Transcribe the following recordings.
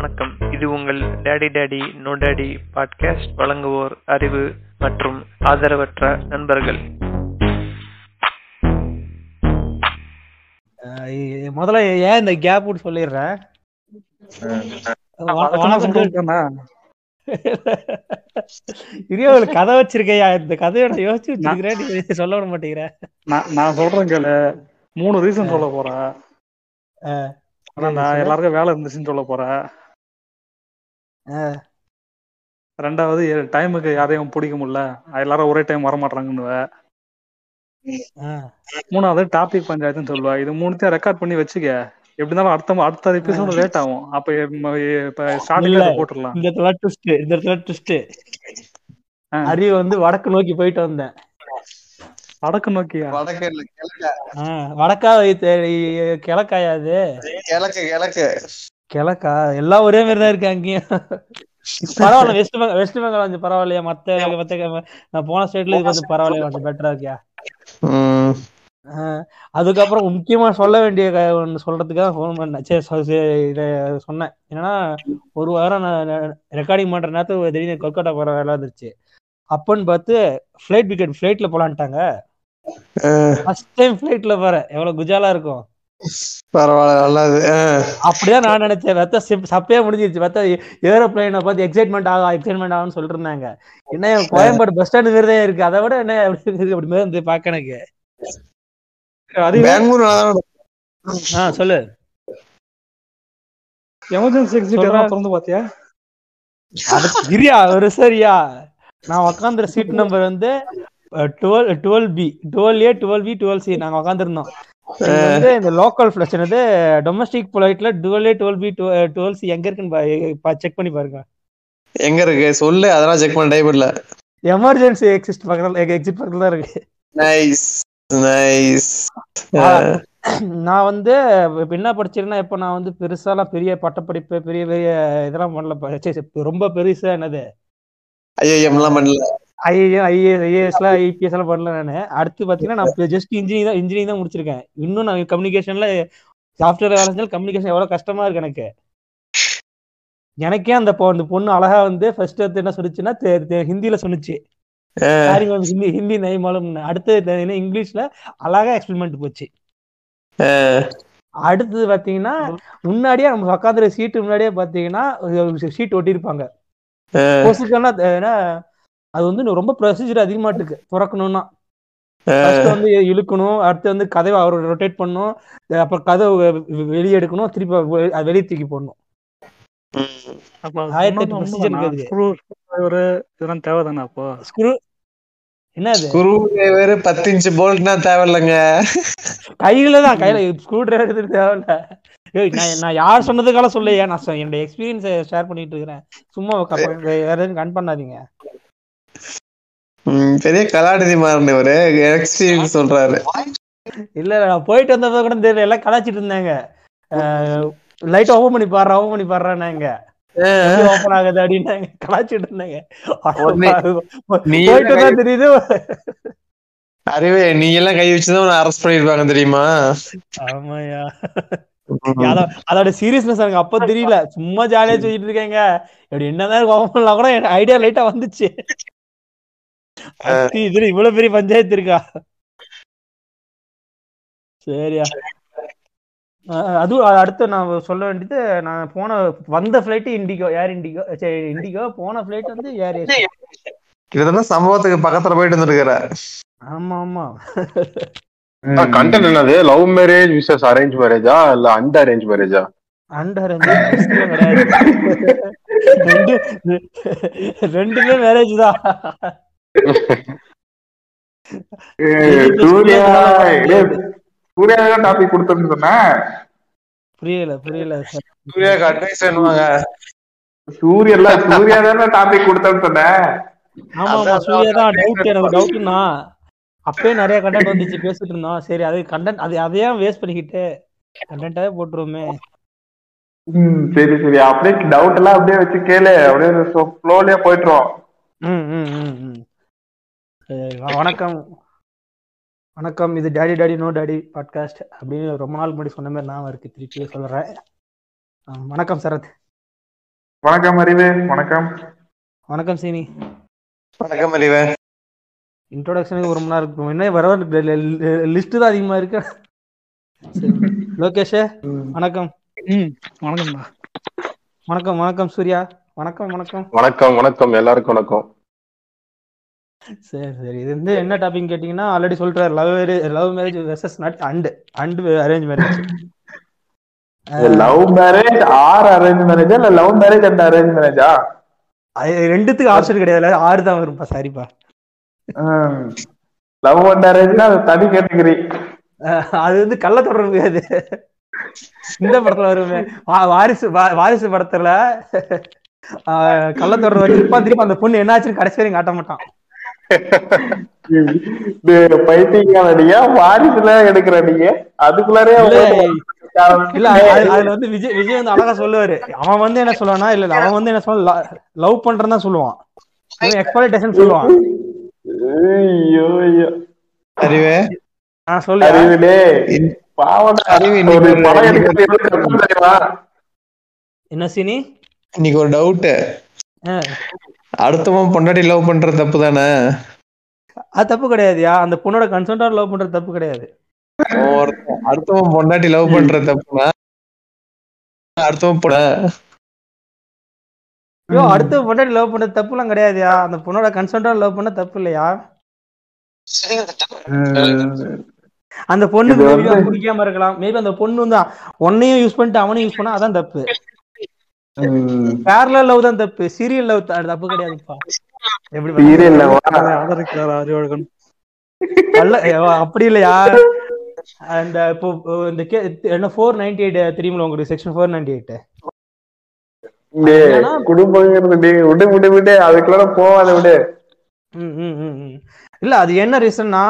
வணக்கம். இது உங்கள் டேடி பாட்காஸ்ட். வழங்குவோர் அறிவு மற்றும் ஆதரவற்ற நண்பர்கள். முதல்ல ஏன் இந்த கேப் சொல்லிடுறேன். கதை வச்சிருக்கையா? இந்த கதையோட யோசிச்சு வச்சிருக்கிறேன், சொல்ல விட மாட்டேங்கிறேன். நான் சொல்றேன் கேளு. 3 ரீசன் சொல்ல போறேன். நான் எல்லாருக்கும் வேலை இருந்துச்சுன்னு சொல்ல போறேன். ரெண்டாவது, டைமுக்கு யாரையும் பிடிக்க முடியல, எல்லாரும் ஒரே டைம் வரமாட்டாங்கன்னு. மூணாவது, டாபிக் பஞ்சாயத்துன்னு சொல்லுவா. இது மூணுத்தையும் ரெக்கார்ட் பண்ணி வச்சுக்க. எப்படினாலும் அடுத்த எபிசோட் லேட் ஆகும். அப்ப ஸ்டார்டிங்ல போட்டுடலாம். இந்த ட்விஸ்ட் அறிவு வந்து வடக்கு நோக்கி போயிட்டு வந்தேன். வடக்கு நோக்கியா? வடக்கா கிழக்காயாது? கிழக்கா எல்லாம் ஒரே மாதிரிதான் இருக்கு. அங்கேயும் பரவாயில்ல. வெஸ்ட் பெங்கால் வந்து பரவாயில்லையா? மத்த நான் போன ஸ்டேட்ல இது வந்து பரவாயில்லையா? கொஞ்சம் பெட்டரா இருக்கியா? அதுக்கப்புறம் முக்கியமா சொல்ல வேண்டிய ஒன்று சொல்றதுக்காக ஃபோன் பண்ணேன். இதை சொன்னேன் என்னன்னா, ஒரு வாரம் நான் ரெக்கார்டிங் பண்ற நேரத்துக்கு திடீர்னு கொல்கட்டா போற வேலை வந்துருச்சு. அப்பன்னு பார்த்து ஃபிளைட்ல போலான்ட்டாங்க. ஃபர்ஸ்ட் டைம் ஃபிளைட்ல போறேன். எவ்வளவு குஜாலா இருக்கும். அப்படிதான் நான் நினைச்சேன். சப்பையா முடிஞ்சிருச்சு. ஏரோப்ளைனை பார்த்து எக்ஸைட்மெண்ட் ஆகும்னு சொல்லிட்டு இருந்தாங்க. என்ன கோயம்பேடு பஸ் ஸ்டாண்ட் மாதிரிதான் இருக்கு. அதை விட என்ன அப்படி மாதிரி பார்க்க எனக்கு சொல்லு. எமர்ஜென்சி எக்ஸிட் திறந்து பாத்தியா? சரியா நான் உக்காந்துற சீட் நம்பர் வந்து 12A, 12B, 12C. நாங்க உக்காந்துருந்தோம். இந்த லோக்கல் பிளஸ் என்னது டொமஸ்டிக் பிளைட்ல 12A, 12B, 12C எங்க இருக்குன்னு செக் பண்ணி பாருங்க. எங்க இருக்கு சொல்லு. அதெல்லாம் செக் பண்ண டைம் இல்ல. எமர்ஜென்சி எக்ஸிட் பக்கத்துல தான் இருக்கு. நான் வந்து என்ன படிச்சிருக்கேன்னா, இப்ப நான் வந்து பெருசாலாம் பெரிய பட்டப்படிப்பு பெரிய பெரிய இதெல்லாம் பண்ணல. ரொம்ப பெருசா என்னது முடிச்சிருக்கேன். இன்னும் நான் கம்யூனிகேஷன்ல சாஃப்ட்வேர் வேலை செஞ்சாலும் கம்யூனிகேஷன் எவ்வளவு கஷ்டமா இருக்கு எனக்கு. எனக்கே அந்த பொண்ணு அழகா வந்து ஃபர்ஸ்ட் என்ன சொல்லிச்சுன்னா ஹிந்தியில சொன்னிச்சு. ஹிந்தி நைமாலும். அடுத்தது இங்கிலீஷ்ல அழகா எக்ஸ்பிரிமெண்ட் போச்சு. அடுத்தது பாத்தீங்கன்னா, முன்னாடியே நம்ம உட்காந்துற சீட்டு முன்னாடியே பாத்தீங்கன்னா சீட் ஒட்டிருப்பாங்க. அது வந்து ரொம்ப ப்ரொசீஜர் அதிகமா இருக்கு. துறக்கணும்னா வந்து இழுக்கணும். அடுத்து வந்து கதவை அவரோட ரொட்டேட் பண்ணும். அப்புறம் கதவை வெளியே எடுக்கணும். திருப்பி வெளியே தூக்கி போடணும். கையிலதான் ஸ்க்ரூ டிரைவர் தேவையில்ல. நான் யார் சொன்னதுக்கால சொல்லையா? நான் என்னோட எக்ஸ்பீரியன்ஸ் ஷேர் பண்ணிட்டு இருக்கிறேன். சும்மா வேற எதுவும் கன் பண்ணாதீங்க. பெரிய கலாநிதி மாறனே ஒரு எக்ஸ்பீரியன்ஸ் சொல்றாரு. இல்ல நான் போயிட்டு வந்தப்ப கூட தெரியல. எல்லாம் கலாச்சிட்டு இருந்தாங்க. லைட் ஓபன் பண்ணி பாடுறாங்க. ஓபன் ஆகுது அப்படின்னாங்க. கலாச்சிட்டு இருந்தாங்க. போயிட்டு தான் தெரியுது. அறிவே நீ எல்லாம் கை வச்சுதான் அரெஸ்ட் பண்ணிருப்பாங்க தெரியுமா? ஆமாயா. அதோட சீரியஸ்னஸ் எனக்கு அப்ப தெரியல. சும்மா ஜாலியா சொல்லிட்டு இருக்கேங்க. இப்படி என்னதான் கோபம்லாம் கூட ஐடியா லைட்டா வந்துச்சு. இவ்வளவு பெரிய பஞ்சாயத்து இருக்கா? சரியா. அது அடுத்து நான் சொல்ல வேண்டியது, நான் போன வந்த பிளைட் இண்டிகோ. போன பிளைட் வந்து ஏர் ஏஷியா. சம்பவத்துக்கு பக்கத்துல போயிட்டு வந்துருக்கிற. ஆமா ஆமா. என்னது லவ் மேரேஜ் விசஸ் அரேஞ்ச் மேரேஜா இல்ல அண்டர் அரேஞ்ச் மேரேஜா? Under arrange. ரெண்டுமே மேரேஜ் தான். சூர்யா டாபிக் கொடுத்தேன்னு சொன்ன. புரியல சூர்யாக்கு அட்வைஸ் பண்ணுவாங்க. சூர்யா தான டாபிக் கொடுத்தேன்னு சொன்ன. ஆமா சூர்யா தான். டவுட்னா அப்பயே நிறைய கண்டென்ட் வந்துச்சு. பேசிட்டு இருந்தோம். சரி அது கண்டென்ட் அது அதையே வேஸ்ட் பண்ணிக்கிட்டு கண்டென்ட்டாவே போட்டுருவோமே. சரி அப்படியே டவுட் எல்லாம் அப்படியே வச்சு கேளு. அப்படியே ஸ்லோலியா போயிட்டுறோம். வணக்கம். இது டேடி பாட்காஸ்ட் அப்படின்னு ரொம்ப நாள் முன்னாடி சொன்ன மாதிரி நான் இருக்கு. திருப்பியே சொல்றேன். வணக்கம் சரத். வணக்கம் அறிவு. வணக்கம். வணக்கம் சீனி. வணக்கம் அறிவு. இன்ட்ரோடக்ஷனுக்கு ஒரு மணி நேரம் இருக்கும். என்ன வர லிஸ்ட் தான் அதிகமா இருக்கு. லோகேஷ் வணக்கம். வணக்கம். வணக்கம். வணக்கம் சூர்யா. வணக்கம். வணக்கம். வணக்கம். வணக்கம் எல்லாருக்கும் வணக்கம். சரி சரி, இது வந்து என்ன டாபிக் கேட்டீங்கன்னா, ஆல்ரெடி சொல்றாரு, love marriage versus not and arrange marriage. Love marriage or arrange marriage இல்ல லவ் மேரேஜ் அண்ட் அரேஞ்ச் மேரேஜா? ரெண்டுத்துக்கு ஆப்ஷன் கிடையாது, ஆறு தான் வரும்பா. சாரிப்பா, லவ் அண்ட் அரேஞ்ச்னா அது தனி கேட்டகரி, அது வந்து கள்ள தொடர்பு. அது இந்த படத்துல வருமே, வாரிசு படத்துல கள்ள தொடர்பு வச்சிருப்பா, திருப்பி அந்த பொண்ணு என்ன ஆச்சுன்னு கடைசி வரையும் காட்ட மாட்டான். பைத்தியக்காரடியா வாரிசுல எடுக்கிற நீங்க அதுக்குள்ளாரே இல்ல. அதுல வந்து விஜய் வந்து அழகா சொல்லுவாரு, அவன் வந்து என்ன சொல்லுவானா, இல்ல அவன் வந்து என்ன சொல்ல லவ் பண்றதா சொல்லுவான், எக்ஸ்பெக்டேஷன் சொல்லுவான். ஐயோ ஐயோ அறிவே, நான் சொல்லு அறிவே, பாவன அறிவே. ஒரு படம் எடுக்கிறதுக்கு என்ன சீனி, இன்னைக்கு ஒரு டவுட். அடுத்தவன் பொண்டாட்டி லவ் பண்ற தப்பு தானே? அது தப்பு கிடையாதுயா, அந்த பொண்ணோட கன்சென்ட்டோட லவ் பண்றது தப்பு கிடையாது. அடுத்தவன் பொண்டாட்டி லவ் பண்ற தப்புனா அடுத்தவன் பொண்டாட்டி லவ் பண்றது தப்பு எல்லாம் கிடையாதுயா, அந்த பொண்ணோட கன்சென்ட்டோட லவ் பண்ண தப்பு இல்லையா? அந்த பொண்ணுக்கு பிடிக்காம இருக்கலாம், மேபி அந்த பொண்ணு வந்து ஒன்னையும் யூஸ் பண்ணிட்டு அவனையும் யூஸ் பண்ணா அதான் தப்பு. பேரலல் லவ் தான் தப்பு, சீரியல் லவ் தப்பு கிடையாதுப்பா. எப்படி அப்படி இல்லையா? அந்த இப்போ இந்த என்ன 498 தெரியுமா உங்களுக்கு, செக்ஷன் 498 இல்ல. அது என்ன ரீசன்னா,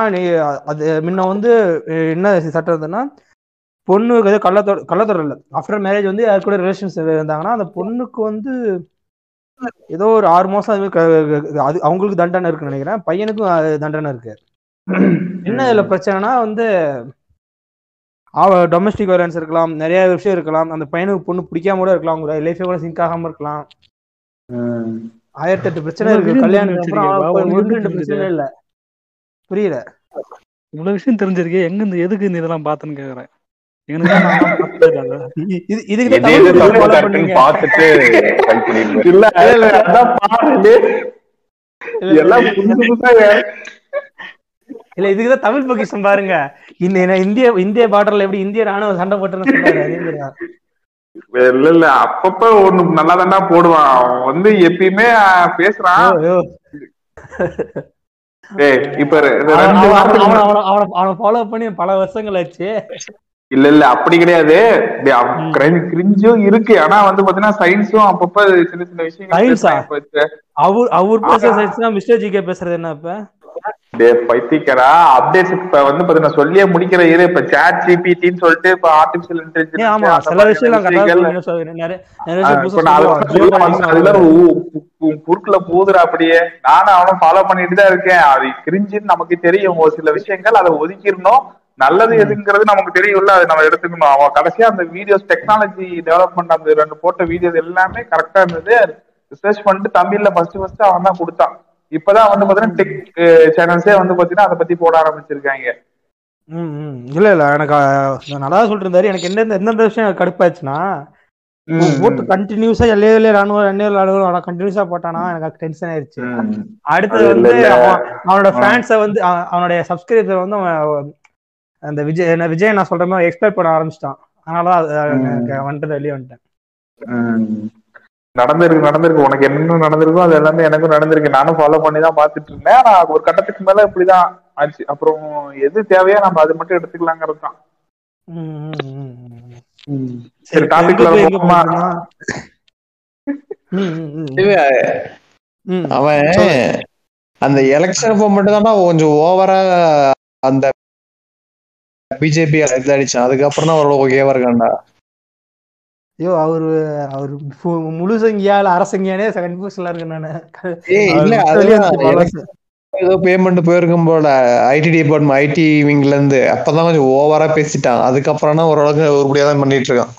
அது முன்ன வந்து என்ன சட்டம் இருந்ததுன்னா, பொண்ணுக்கு ஏதோ கள்ளத்தொடர் இல்லை, ஆஃப்டர் மேரேஜ் வந்து யாரு கூட ரிலேஷன்ஸ் இருந்தாங்கன்னா அந்த பொண்ணுக்கு வந்து ஏதோ ஒரு 6 மாசம் அது அவங்களுக்கு தண்டனை இருக்குன்னு நினைக்கிறேன், பையனுக்கும் தண்டனை இருக்கு. என்ன இதுல பிரச்சனைனா வந்து டொமஸ்டிக் வயலன்ஸ் இருக்கலாம், நிறைய விஷயம் இருக்கலாம், அந்த பையனுக்கு பொண்ணு பிடிக்காம கூட இருக்கலாம், அவங்க லைஃபே கூட சிங்க் ஆகாம இருக்கலாம், 1008 பிரச்சனை இருக்கு. கல்யாணம் பிரச்சனை இல்ல, புரியல? இவ்வளவு விஷயம் தெரிஞ்சிருக்கு, எங்க இருந்து எதுக்கு இந்த இதெல்லாம் பாத்துன்னு கேக்குறேன். இல்ல இதுக்குதான் தமிழ் பொக்கிஷம் பாருங்க. இந்திய பார்டர்ல எப்படி இந்திய ராணுவ சண்டை போட்டு இல்ல இல்ல அப்பப்ப ஒண்ணு நல்லா தாண்டா போடுவான் அவன் வந்து, எப்பயுமே பேசுறான். அவனை ஃபாலோ பண்ணி பல வருஷங்கள் ஆச்சு. இல்ல இல்ல அப்படி கிடையாது, கிரிஞ்சும் இருக்கு, ஆனா வந்து பாத்தீங்கன்னா சயின்ஸும் அப்பப்ப சின்ன சின்ன விஷயம். மிஸ்டர் ஜிகே பேசுறது என்ன இப்ப பைத்தியக்காரா அப்டேட்ஸ் இப்ப வந்து பாத்தீங்கன்னா சொல்லியே முடிக்கிற இது. இப்ப சாட் ஜிபிடின்னு சொல்லிட்டு இப்ப ஆர்டிபிஷியல் இன்டெலிஜென்ஸ் அதுல குறுக்குல போதுரா. அப்படியே நானும் அவனும் ஃபாலோ பண்ணிட்டு தான் இருக்கேன். அது கிரிஞ்சுன்னு நமக்கு தெரியும், ஒரு சில விஷயங்கள் அதை ஒதுக்கிடணும், நல்லது எதுங்கிறது நமக்கு தெரியும்ல, அது நம்ம எடுத்துக்கணும். அவன் கடைசியா அந்த வீடியோஸ் டெக்னாலஜி டெவலப்மெண்ட் அந்த 2 போட்ட வீடியோஸ் எல்லாமே கரெக்டா இருந்தது, ரிசர்ச் பண்ணிட்டு தமிழ்ல ஃபர்ஸ்ட் அவன் தான் கொடுத்தான். இப்பதான் வந்து பாத்தீங்கன்னா டெக் சேனல்ஸே வந்து பாத்தீங்கன்னா அதை பத்தி போட ஆரம்பிச்சிருக்காங்க. இல்ல இல்ல எனக்கு நல்லா சொல்லிட்டு இருந்தாரு, எனக்கு எந்தெந்த விஷயம் கடுப்பாச்சுன்னா, போட்டு கண்டினியூஸா எல்லையில ராணுவம் கண்டினியூஸா போட்டானா எனக்கு டென்ஷன் ஆயிருச்சு. அடுத்தது வந்து அவனோட ஃபேன்ஸை வந்து அவனுடைய சப்ஸ்கிரைபர் வந்து அவன் அந்த விஜய் நான் சொல்ற மாதிரி எக்ஸ்பிளைன் பண்ண ஆரம்பிச்சிட்டான். அதனாலதான் வந்துட்டு வெளியே வந்துட்டேன். நடந்திருக்கு உனக்கு என்ன நடந்திருக்கோ அது எல்லாமே எனக்கும் நடந்திருக்கு. நானும் ஃபாலோ பண்ணி தான் பாத்துட்டு இருந்தேன். ஆனா ஒரு கட்டத்துக்கு மேல இப்படிதான் ஆச்சு. அப்புறம் எது தேவையா நம்ம அது மட்டும் எடுத்துக்கலாங்கிறது தான். சரி டாபிக்ல அவன் அந்த எலெக்ஷன் அப்போ மட்டும் தான் கொஞ்சம் ஓவரா அந்த பிஜேபி அடிச்சான். அதுக்கப்புறம் தான் ஓரளவு ஓகேவா இருக்காண்டா. ஐயோ அவரு முழு சங்கியா இல்ல அரசங்கியானே கன்ஃபியூஷன்ல இருக்கு நானு. ஏதோ பேமெண்ட் போயிருக்கும் போல ஐடி டிபார்ட்மெண்ட் ஐடி விங்ல இருந்து அப்பதான் கொஞ்சம் ஓவரா பேசிட்டான். அதுக்கப்புறம் ஓரளவுக்கு ஒருபடியா தான் பண்ணிட்டு இருக்கான்.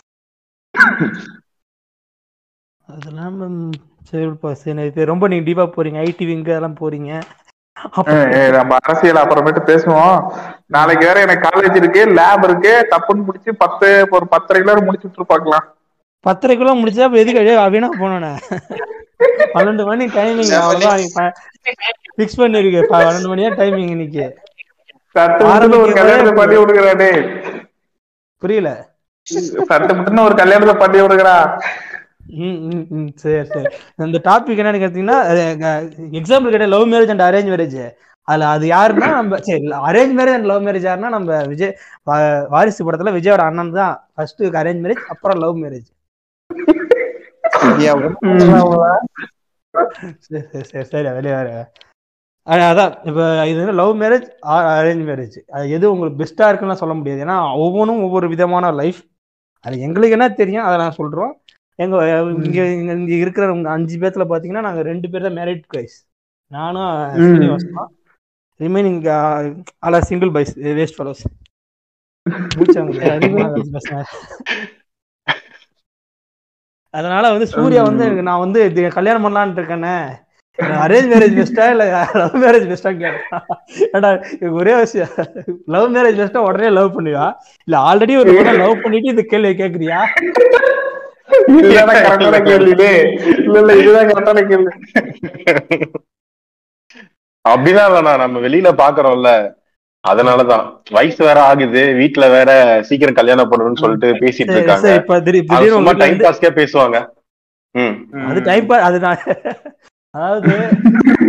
அதெல்லாம் சரிப்பா சரி. இது ரொம்ப நீங்க டீப்பா போறீங்க, ஐடி விங்க அதெல்லாம் போறீங்க. நம்ம அரசியல் அப்புறமேட்டு பேசுவோம். நாளைக்கு வேற எனக்கு காலேஜ் இருக்கு, லேப் இருக்கு, தப்புன்னு முடிச்சு 10 ஒரு 10:30 முடிச்சுட்டு பாக்கலாம். 10:30 முடிச்சா எதுக்கு அப்படின்னா போனோண்ணே 12 மணி டைமிங் அவ்வளவுதான் பிக்ஸ் பண்ணிருக்கு. 12 மணியா டைமிங் இன்னைக்கு பண்ணி விடுக்கிறானே, புரியல சட்டப்பட்டு ஒரு கல்யாணத்தை பண்ணி விடுக்கிறா. சரி சரி, இந்த டாபிக் என்னன்னு கேட்டீங்கன்னா எக்ஸாம்பிள் கேட்ட love marriage and arrange marriage. அதுல அது யாருன்னா நம்ம சரி arrange marriage and love marriage யாருன்னா நம்ம விஜய் வாரிசு படத்துல விஜயோட அண்ணன் தான் ஃபர்ஸ்ட் அரேஞ்ச் மேரேஜ், அப்புறம் லவ் மேரேஜ். சரி சரி சரி சரி வெளியே வர அதான் இப்போ இது வந்து love marriage or arrange marriage அது எது உங்களுக்கு பெஸ்ட்டாக இருக்குன்னு சொல்ல முடியாது. ஏன்னா ஒவ்வொன்றும் ஒவ்வொரு விதமான லைஃப். அது எங்களுக்கு என்ன தெரியும் அதை நான் சொல்கிறோம். எங்கள் இங்கே இங்கே இருக்கிற 5 பேர்த்தில் பார்த்தீங்கன்னா நாங்கள் 2 பேர் தான் மேரிட் கைஸ், நானும் ரிமைனிங் ஆலா சிங்கிள் பாய்ஸ் வேஸ்ட் ஃபெலோஸ். அதனால வந்து சூர்யா வந்து நான் வந்து கல்யாணம் பண்ணலான்ட்டு இருக்கேனே, அரேஞ்ச் மேரேஜ் பெஸ்டா இல்ல லவ் மேரேஜ் பெஸ்டா கேட்டா ஒரே விஷயம், லவ் மேரேஜ் பெஸ்டா உடனே லவ் பண்ணுவியா இல்ல ஆல்ரெடி ஒரு லவ் பண்ணிட்டு இந்த கேள்வி கேக்குறியா? அப்படின்னா இல்லண்ணா நம்ம வெளியில பாக்குறோம்ல, அதனாலதான் வயசு வேற ஆகுது, வீட்டுல வேற சீக்கிரம் கல்யாணம் பண்ணணும்னு சொல்லிட்டு பேசிட்டு இருக்காங்க பேசுவாங்க. அதாவது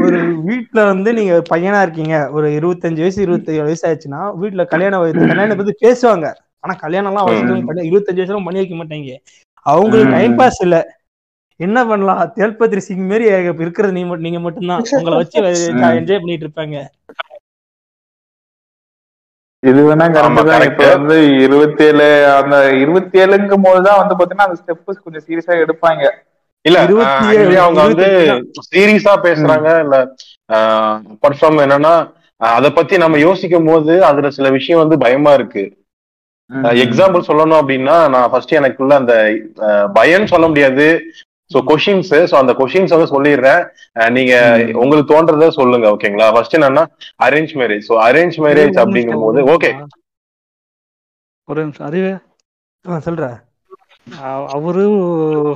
ஒரு வீட்டுல வந்து நீங்க பையனா இருக்கீங்க, ஒரு 25 வயசு 27 வயசு ஆயிடுச்சுன்னா வீட்டுல கல்யாணம் பத்தி பேசுவாங்க. ஆனா கல்யாணம் எல்லாம் அவசியம் 25 வயசுலாம் பண்ணி வைக்க மாட்டாங்க. அவங்களுக்கு டைம் பாஸ் இல்ல, என்ன பண்ணலாம், தேல்பத்ரி சிங் மாரி இருக்கிறது நீங்க மட்டும்தான், உங்களை வச்சு என்ஜாய் பண்ணிட்டு இருப்பாங்க. இது வேணா இப்ப வந்து 27 அந்த 27ங்கும் போதுதான் வந்து பாத்தீங்கன்னா அந்த ஸ்டெப்ஸ் கொஞ்சம் சீரியஸா எடுப்பாங்க. இல்ல அவங்க வந்து சீரியஸா பேசுறாங்க இல்ல பர்ஃபார்ம் என்னன்னா அத பத்தி நம்ம யோசிக்கும் போது அதுல சில விஷயம் வந்து பயமா இருக்கு. எக்ஸாம்பிள் சொல்லணும் அப்படின்னா நான் ஃபர்ஸ்ட் எனக்குள்ள அந்த பயம்னு சொல்ல முடியாது, சோ கொஷின்ஸ், சோ அந்த கொஷின்ஸ் வந்து சொல்லிடுறேன், நீங்க உங்களுக்கு தோன்றத சொல்லுங்க ஓகேங்களா. ஃபர்ஸ்ட் என்னன்னா arrange marriage. So arrange marriage அப்படிங்கும் போது ஓகே ஒரு நிமிஷம் அறிவே சொல்றேன், அவரும்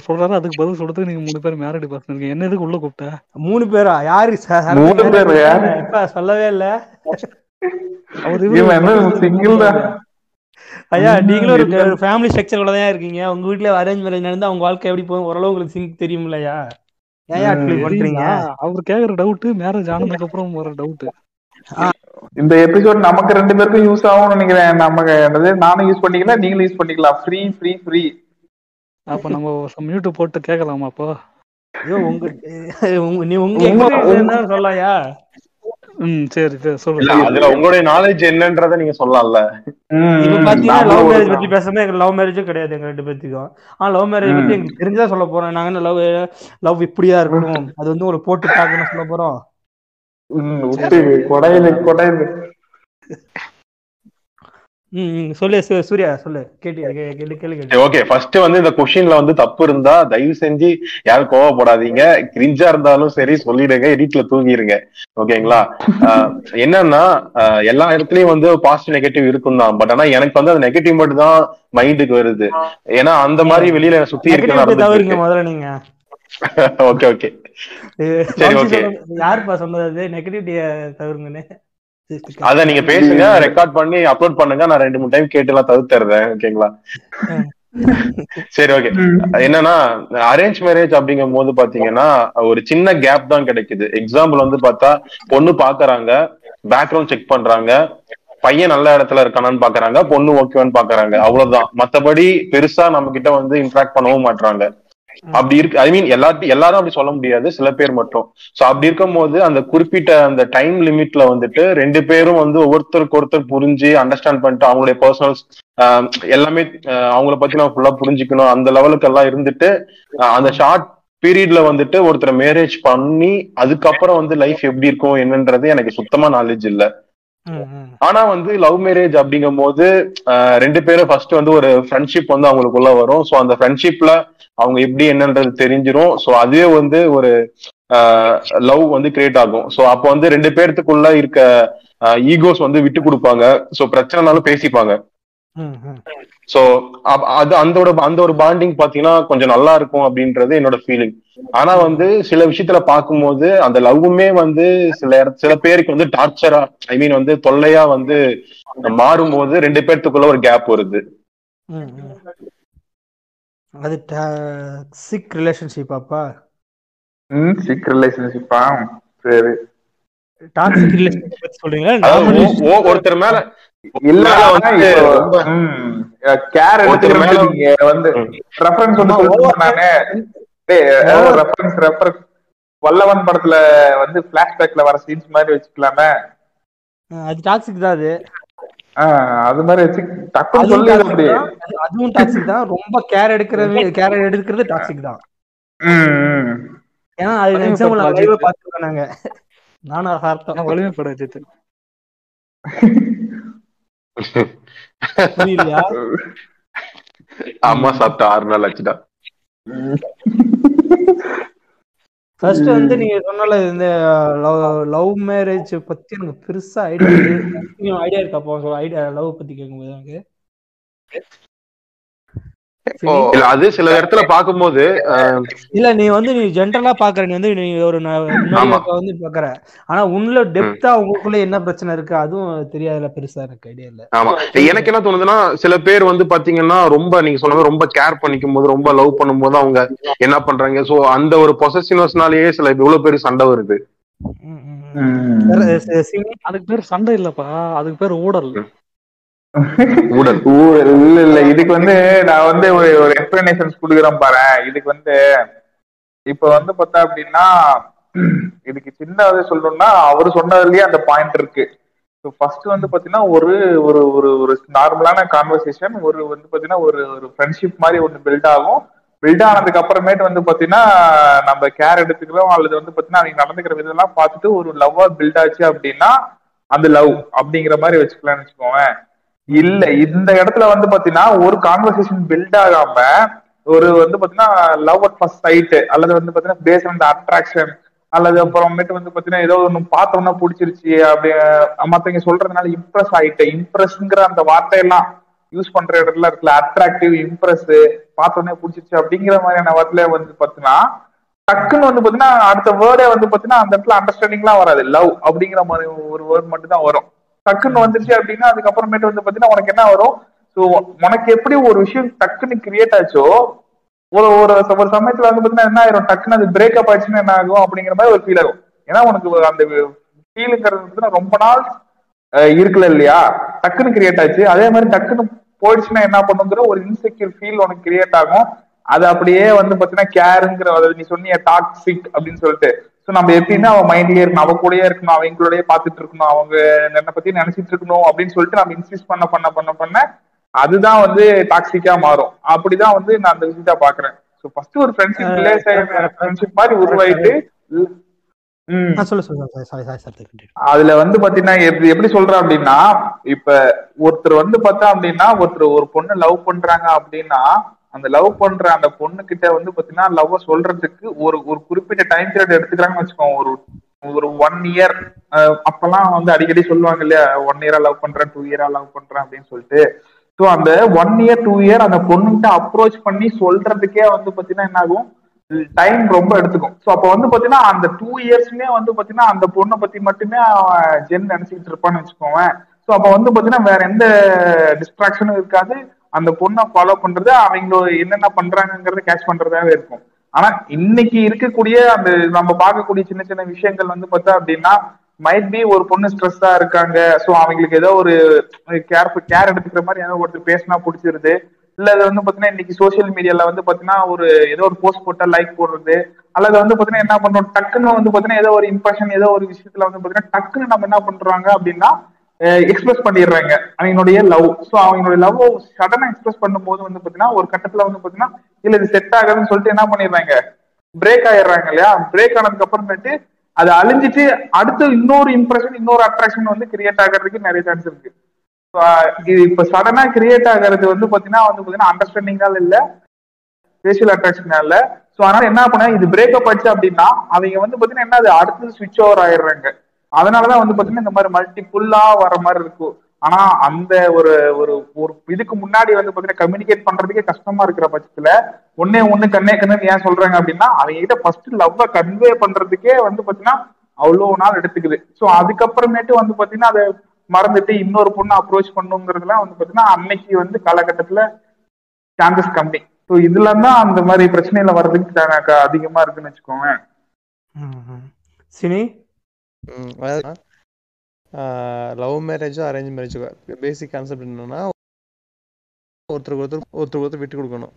சொல்றாரு அதுக்கு பதில் சொல்றதுக்கு நீங்க 3 பேர் மேரேஜ் பாத்துருக்கீங்க, என்ன இதுக்கு உள்ள கூப்பிட்ட 3 பேரா யாரு சார் 3 பேரு இப்ப சொல்லவே இல்ல. அவரு சிங்கிள் தான் ஐயா, நீங்களும் ஒரு ஃபேமிலி ஸ்ட்ரக்சர் உள்ளதான் இருக்கீங்க, உங்க வீட்டுல அரேஞ்ச் மேரேஜ் நடந்து அவங்க வாழ்க்கை எப்படி போகும் ஓரளவு உங்களுக்கு சிங்க் தெரியும் இல்லையா? ஏன் அப்படி பண்றீங்க? அவர் கேக்குற டவுட் மேரேஜ் ஆனதுக்கு அப்புறம் வர டவுட். இந்த எபிசோட் நமக்கு 2 பேருக்கும் யூஸ் ஆகும் நினைக்கிறேன். நமக்கு நானும் யூஸ் பண்ணிக்கலாம், நீங்களும் யூஸ் பண்ணிக்கலாம். ஃப்ரீ ஃப்ரீ ஃப்ரீ அப்ப நம்ம மியூட் போட்டு கேட்கலாமா? அப்போ சொல்லலையா? சரி சரி சொல்லுங்க, உங்களுடைய நாலேஜ் என்னன்றத நீங்க சொல்லலாம்ல. இப்ப பாத்தீங்கன்னா லவ் மேரேஜ் பத்தி பேசாம எங்க லவ் மேரேஜும் கிடையாது எங்க 2 பேருக்கும். ஆனா லவ் மேரேஜ் பத்தி எங்களுக்கு தெரிஞ்சா சொல்ல போறோம், நாங்க லவ் லவ் இப்படியா இருக்கணும் அது வந்து ஒரு போட்டு பார்க்கணும்னு சொல்ல போறோம். சொல்லு சூர்யா சொல்லு, கேட்டு ஓகே. ஃபர்ஸ்ட் வந்து இந்த கொஸ்டின்ல வந்து தப்பு இருந்தா தயவு செஞ்சு யாரும் கோவப்படாதீங்க, கிரிஞ்சா இருந்தாலும் சரி சொல்லிடுங்க, எடிட்ல தூங்கிடுங்க ஓகேங்களா. என்னன்னா எல்லா இடத்துலயும் வந்து பாசிட்டிவ் நெகட்டிவ் இருக்கும் தான், பட் ஆனா எனக்கு வந்து அது நெகட்டிவ் மட்டும் தான் மைண்டுக்கு வருது. ஏன்னா அந்த மாதிரி வெளியில சுத்தி இருக்கு. முதல்ல நீங்க ஓகே ஓகே சரி ஓகே யாருப்பா சொன்னது நெகட்டிவிட்டிய தவிருங்கன்னு? அத நீங்க பேசுங்க, ரெக்கார்ட் பண்ணி அப்லோட் பண்ணுங்க, நான் 2-3 டைம் கேட்டுலாம் தவிர்த்துறேன் ஓகேங்களா. சரி ஓகே, என்னன்னா அரேஞ்ச் மேரேஜ் அப்படிங்கும் போது பாத்தீங்கன்னா ஒரு சின்ன கேப் தான் கிடைக்குது. எக்ஸாம்பிள் வந்து பார்த்தா பொண்ணு பாக்குறாங்க, பேக்ரவுண்ட் செக் பண்றாங்க, பையன் நல்ல இடத்துல இருக்கானான்னு பாக்குறாங்க, பொண்ணு ஓகேவான்னு பாக்குறாங்க, அவ்வளவுதான். மத்தபடி பெருசா நம்ம கிட்ட வந்து இன்ட்ராக்ட் பண்ணவும் மாட்டாங்க. அப்படி இருக்கு, ஐ மீன் எல்லாரும் அப்படி சொல்ல முடியாது, சில பேர் மட்டும். சோ அப்படி இருக்கும் போது அந்த குறிப்பிட்ட அந்த டைம் லிமிட்ல வந்துட்டு 2 பேரும் வந்து ஒவ்வொருத்தருக்கு ஒருத்தர் புரிஞ்சு அண்டர்ஸ்டாண்ட் பண்ணிட்டு அவங்களுடைய பர்சனல்ஸ் எல்லாமே அவங்கள பத்தி நான் ஃபுல்லா புரிஞ்சுக்கணும் அந்த லெவலுக்கு எல்லாம் இருந்துட்டு அந்த ஷார்ட் பீரியட்ல வந்துட்டு ஒருத்தரை மேரேஜ் பண்ணி அதுக்கப்புறம் வந்து லைஃப் எப்படி இருக்கும் என்னன்றது எனக்கு சுத்தமா நாலேஜ் இல்லை. ஆனா வந்து லவ் மேரேஜ் அப்படிங்கும் போது ரெண்டு பேரும் ஃபர்ஸ்ட் வந்து ஒரு ஃப்ரெண்ட்ஷிப் வந்து அவங்களுக்குள்ள வரும். ஸோ அந்த ஃப்ரெண்ட்ஷிப்ல அவங்க எப்படி என்னன்றது தெரிஞ்சிடும். ஸோ அதுவே வந்து ஒரு லவ் வந்து கிரியேட் ஆகும். ஸோ அப்போ வந்து ரெண்டு பேர்த்துக்குள்ள இருக்க ஈகோஸ் வந்து விட்டு கொடுப்பாங்க. ஸோ பிரச்சனைனாலும் பேசிப்பாங்க. ஸோ அது அந்த ஒரு பாண்டிங் பாத்தீங்கன்னா கொஞ்சம் நல்லா இருக்கும் அப்படின்றது என்னோட ஃபீலிங். ஆனா வந்து சில விஷயத்துல பார்க்கும்போது அந்த லவ்வுமே வந்து சில பேருக்கு வந்து டார்ச்சரா, ஐ மீன் வந்து தொல்லையா வந்து மாறும்போது ரெண்டு பேர்த்துக்குள்ள ஒரு கேப் வருது. அது சிக் ரிலேஷன்ஷிப்பாப்பா? சிக் ரிலேஷன்ஷிப்பா? சரி, டாக்ஸிக் ரிலேஷன்ஷிப் பத்தி சொல்றீங்களா? ஒருத்தர் மேல வல்லவன் படத்துல வந்து ஃபிளாஷ்பேக்ல வர சீன்ஸ் மாதிரி வச்சுக்கலாமே, அது டாக்ஸிக் தான். அது அது மாதிரி அதுவும் டாக்ஸிக் தான். ரொம்ப கேர் எடுக்கிறது டாக்ஸிக் தான். ஏன்னா அது எக்ஸாம்பிள் நிறைய பார்த்துருக்கோம் நாங்க. நானும் ஹார்த்தான் வலிமை படம் வச்சு அம்மா சாப்பிட்டா 6 நாள் ஆச்சுடா. ஃபர்ஸ்ட் வந்து நீங்க சொன்னால இந்த லவ் மேரேஜ் பத்தி எனக்கு பெருசா ஐடியா இருக்கா? அப்போ ஐடியா லவ் பத்தி கேட்கும்போது எனக்கு அது சில இடத்துல பாக்கும்போது இல்ல, நீ வந்து நீ ஜென்ரலா பாக்குற, நீ வந்து நீ ஒரு வந்து பாக்குற, ஆனா உள்ள டெப்தா உங்களுக்குள்ள என்ன பிரச்சனை இருக்கு அதுவும் தெரியாதுல. பெருசா எனக்கு ஐடியா இல்ல. ஆமா, எனக்கு என்ன தோணுதுன்னா சில பேர் வந்து பாத்தீங்கன்னா ரொம்ப நீங்க சொன்ன ரொம்ப கேர் பண்ணிக்கும் போது, ரொம்ப லவ் பண்ணும் போது அவங்க என்ன பண்றாங்க, சோ அந்த ஒரு பொசசிவ்னஸ்னாலேயே சில இவ்வளவு பேர் சண்டை வருது. அதுக்கு பேர் சண்டை இல்லப்பா, அதுக்கு பேர் ஊடல். இதுக்கு வந்து நான் வந்து ஒரு எக்ஸ்பிளனேஷன்ஸ் குடுக்குறேன் பாரு. இதுக்கு வந்து இப்ப வந்து பார்த்தா அப்படின்னா, இதுக்கு சின்னது சொல்லணும்னா அவரு சொன்னதுலயே அந்த பாயிண்ட் இருக்கு. ஸோ ஃபர்ஸ்ட் வந்து பாத்தீங்கன்னா ஒரு ஒரு ஒரு நார்மலான கான்வர்சேஷன் ஒரு வந்து பாத்தீங்கன்னா ஒரு ஃப்ரெண்ட்ஷிப் மாதிரி ஒன்று பில்ட் ஆகும். பில்ட் ஆனதுக்கு அப்புறமேட்டு வந்து பாத்தீங்கன்னா நம்ம கேர் எடுத்துக்கிறோம், அல்லது வந்து பாத்தீங்கன்னா அவங்க நடந்துக்கிற விதெல்லாம் பார்த்துட்டு ஒரு லவ்வா பில்ட் ஆச்சு அப்படின்னா அந்த லவ் அப்படிங்கிற மாதிரி வச்சுக்கலாம்னு வச்சுக்கோங்க. இல்ல இந்த இடத்துல வந்து பாத்தீங்கன்னா ஒரு கான்வர்சேஷன் பில்ட் ஆகாம ஒரு வந்து பாத்தீங்கன்னா லவ் அட் ஃபர்ஸ்ட் சைட், அல்லது வந்து பாத்தீங்கன்னா பேஸ் ஆன் தி அட்ராக்ஷன், அல்லது அப்புறமேட்டு வந்து பாத்தீங்கன்னா ஏதோ ஒண்ணு பார்த்தோம்னா பிடிச்சிருச்சு அப்படி மத்தவங்க சொல்றதுனால இம்ப்ரெஸ் ஆயிட்டு, இம்ப்ரெஸ்ங்கிற அந்த வார்த்தையெல்லாம் யூஸ் பண்ற இடத்துல இருக்குல்ல, அட்ராக்டிவ், இம்ப்ரெஸ், பார்த்தோன்னே பிடிச்சிருச்சு அப்படிங்கிற மாதிரியான வார்த்தையில வந்து பாத்தீங்கன்னா டக்குன்னு வந்து பாத்தீங்கன்னா அடுத்த வேர்டே வந்து பாத்தீங்கன்னா அந்த இடத்துல அண்டர்ஸ்டாண்டிங் எல்லாம் வராது. லவ் அப்படிங்கிற மாதிரி ஒரு வேர்ட் மட்டும் தான் வரும். டக்குன்னு வந்துருச்சு அப்படின்னா அதுக்கப்புறமேட்டு வந்து பாத்தீங்கன்னா உனக்கு என்ன வரும், ஸோ உனக்கு எப்படி ஒரு விஷயம் டக்குன்னு கிரியேட் ஆச்சோ ஒரு ஒரு ஒரு சமயத்துல வந்து பாத்தீங்கன்னா என்ன ஆயிரும், டக்குன்னு அது பிரேக்அப் ஆயிடுச்சுன்னா என்ன ஆகும் அப்படிங்கிற மாதிரி ஒரு ஃபீல் ஆகும். ஏன்னா உனக்கு அந்த ஃபீலுங்கிறது பார்த்தீங்கன்னா ரொம்ப நாள் இருக்குல்ல இல்லையா, டக்குன்னு கிரியேட் ஆச்சு. அதே மாதிரி டக்குன்னு போயிடுச்சுன்னா என்ன பண்ணுங்கிற ஒரு இன்செக்யூர் ஃபீல் உனக்கு கிரியேட் ஆகும். அது அப்படியே வந்து பாத்தீங்கன்னா கேருங்கிற, அதாவது நீ சொன்னிய டாக்ஸிக் அப்படின்னு சொல்லிட்டு, ஸோ நம்ம எப்படின்னா அவன் மைண்ட்லயே இருக்கணும், அவங்க கூடயே இருக்கணும், அவங்களோடய பார்த்துட்டு இருக்கணும், அவங்க என்ன பத்தி நினைச்சிட்டு இருக்கணும் அப்படின்னு சொல்லிட்டு நம்ம இன்சிஸ்ட் பண்ண பண்ண பண்ண பண்ண அதுதான் வந்து டாக்ஸிக்கா மாறும். அப்படிதான் வந்து நான் அந்த விஷயத்த பாக்குறேன். ஸோ ஃபர்ஸ்ட் ஒரு ஃப்ரெண்ட்ஷிப் மாதிரி உருவாயிட்டு அதுல வந்து பாத்தீங்கன்னா எப்படி சொல்றேன் அப்படின்னா, இப்ப ஒருத்தர் வந்து பார்த்தா அப்படின்னா ஒருத்தர் ஒரு பொண்ணு லவ் பண்றாங்க அப்படின்னா அந்த லவ் பண்ற அந்த பொண்ணு கிட்ட வந்து பாத்தீங்கன்னா லவ் சொல்றதுக்கு ஒரு ஒரு குறிப்பிட்ட டைம் பீரியட் எடுத்துக்கிறாங்கன்னு வச்சுக்கோங்க. ஒரு ஒரு 1 இயர், அப்பெல்லாம் வந்து அடிக்கடி சொல்லுவாங்க இல்லையா, 1 இயரா லவ் பண்றேன், 2 இயரா லவ் பண்றேன் அப்படின்னு சொல்லிட்டு. ஸோ அந்த 1 இயர் 2 இயர் அந்த பொண்ணுகிட்ட அப்ரோச் பண்ணி சொல்றதுக்கே வந்து பாத்தீங்கன்னா என்ன ஆகும், டைம் ரொம்ப எடுத்துக்கும். ஸோ அப்போ வந்து பாத்தீங்கன்னா அந்த 2 இயர்ஸ்மே வந்து பாத்தீங்கன்னா அந்த பொண்ணை பத்தி மட்டுமே அவன் ஜென் நினைச்சிக்கிட்டு இருப்பான்னு வச்சுக்கோங்க. ஸோ அப்போ வந்து பாத்தீங்கன்னா வேற எந்த டிஸ்ட்ராக்ஷனும் இருக்காது. அந்த பொண்ணை ஃபாலோ பண்றது, அவங்க என்னென்ன பண்றாங்கிறத கேட்ச் பண்றதாவே இருக்கும். ஆனா இன்னைக்கு இருக்கக்கூடிய அந்த நம்ம பார்க்கக்கூடிய சின்ன சின்ன விஷயங்கள் வந்து பார்த்தா அப்படின்னா மைட் பி ஒரு பொண்ணு ஸ்ட்ரெஸ்ஸா இருக்காங்க. ஸோ அவங்களுக்கு ஏதோ ஒரு கேர் எடுத்துக்கிற மாதிரி ஏதோ ஒருத்தர் பேசினா பிடிச்சிருது. இல்ல அது வந்து பாத்தீங்கன்னா இன்னைக்கு சோசியல் மீடியால வந்து பாத்தீங்கன்னா ஒரு ஏதோ ஒரு போஸ்ட் போட்டா லைக் போடுறது, அல்லது வந்து பாத்தீங்கன்னா என்ன பண்றோம் டக்குன்னு வந்து பாத்தீங்கன்னா ஏதோ ஒரு இம்ப்ரெஷன் ஏதோ ஒரு விஷயத்துல வந்து பாத்தீங்கன்னா டக்குன்னு நம்ம என்ன பண்றாங்க அப்படின்னா எக்ஸ்பிரஸ் பண்ணிடுறாங்க அவங்களுடைய லவ். ஸோ அவங்களுடைய லவ் சடனா எக்ஸ்பிரஸ் பண்ணும்போது வந்து பாத்தீங்கன்னா ஒரு கட்டத்துல வந்து பாத்தீங்கன்னா இல்ல இது செட் ஆகுதுன்னு சொல்லிட்டு என்ன பண்ணிடுறாங்க, பிரேக் ஆயிடுறாங்க இல்லையா. பிரேக் ஆனதுக்கு அப்புறமேட்டு அது அழிஞ்சிட்டு அடுத்து இன்னொரு இம்ப்ரெஷன், இன்னொரு அட்ராக்ஷன் வந்து கிரியேட் ஆகிறதுக்கு நிறைய சான்ஸ் இருக்கு. இது இப்போ சடனா கிரியேட் ஆகிறது வந்து பாத்தீங்கன்னா அண்டர்ஸ்டாண்டிங்கால இல்லை, ரேஷியல் அட்ராக்ஷனால இல்லை. ஸோ அதனால என்ன பண்ண, இது பிரேக்அப் ஆச்சு அப்படின்னா அவங்க வந்து பாத்தீங்கன்னா என்ன, அது அடுத்து ஸ்விட்ச் ஓவர் ஆயிடுறாங்க. அதனாலதான் வந்து பாத்தீங்கன்னா இந்த மாதிரி மல்டிபுல்லா வர மாதிரி இருக்கும். ஆனா அந்த ஒரு ஒரு இதுக்கு முன்னாடி வந்து பாத்தீங்கன்னா கம்யூனிகேட் பண்றதுக்கே கஷ்டமா இருக்கிற பட்சத்துல ஒன்னே ஒண்ணு கண்ணே கண்ணு ஏன் சொல்றாங்க அப்படின்னா, அவங்க கிட்ட ஃபர்ஸ்ட் லவ்வ கன்வே பண்றதுக்கே வந்து பாத்தீங்கன்னா அவ்வளவு நாள் எடுத்துக்குது. ஸோ அதுக்கப்புறமேட்டு வந்து பாத்தீங்கன்னா அதை மறந்துட்டு இன்னொரு பொண்ணு அப்ரோச் பண்ணுங்கிறதுலாம் வந்து பாத்தீங்கன்னா அன்னைக்கு வந்து காலகட்டத்துல சான்சஸ் கம்மி. ஸோ இதுல தான் அந்த மாதிரி பிரச்சனையில வர்றதுக்கு அதிகமா இருக்குன்னு வச்சுக்கோங்க. சினி லவ் மேரேஜோ அரேஞ்ச் மேரேஜோ பேசிக் கான்செப்ட் என்னன்னா ஒருத்தருக்கு ஒருத்தர் விட்டு கொடுக்கணும்.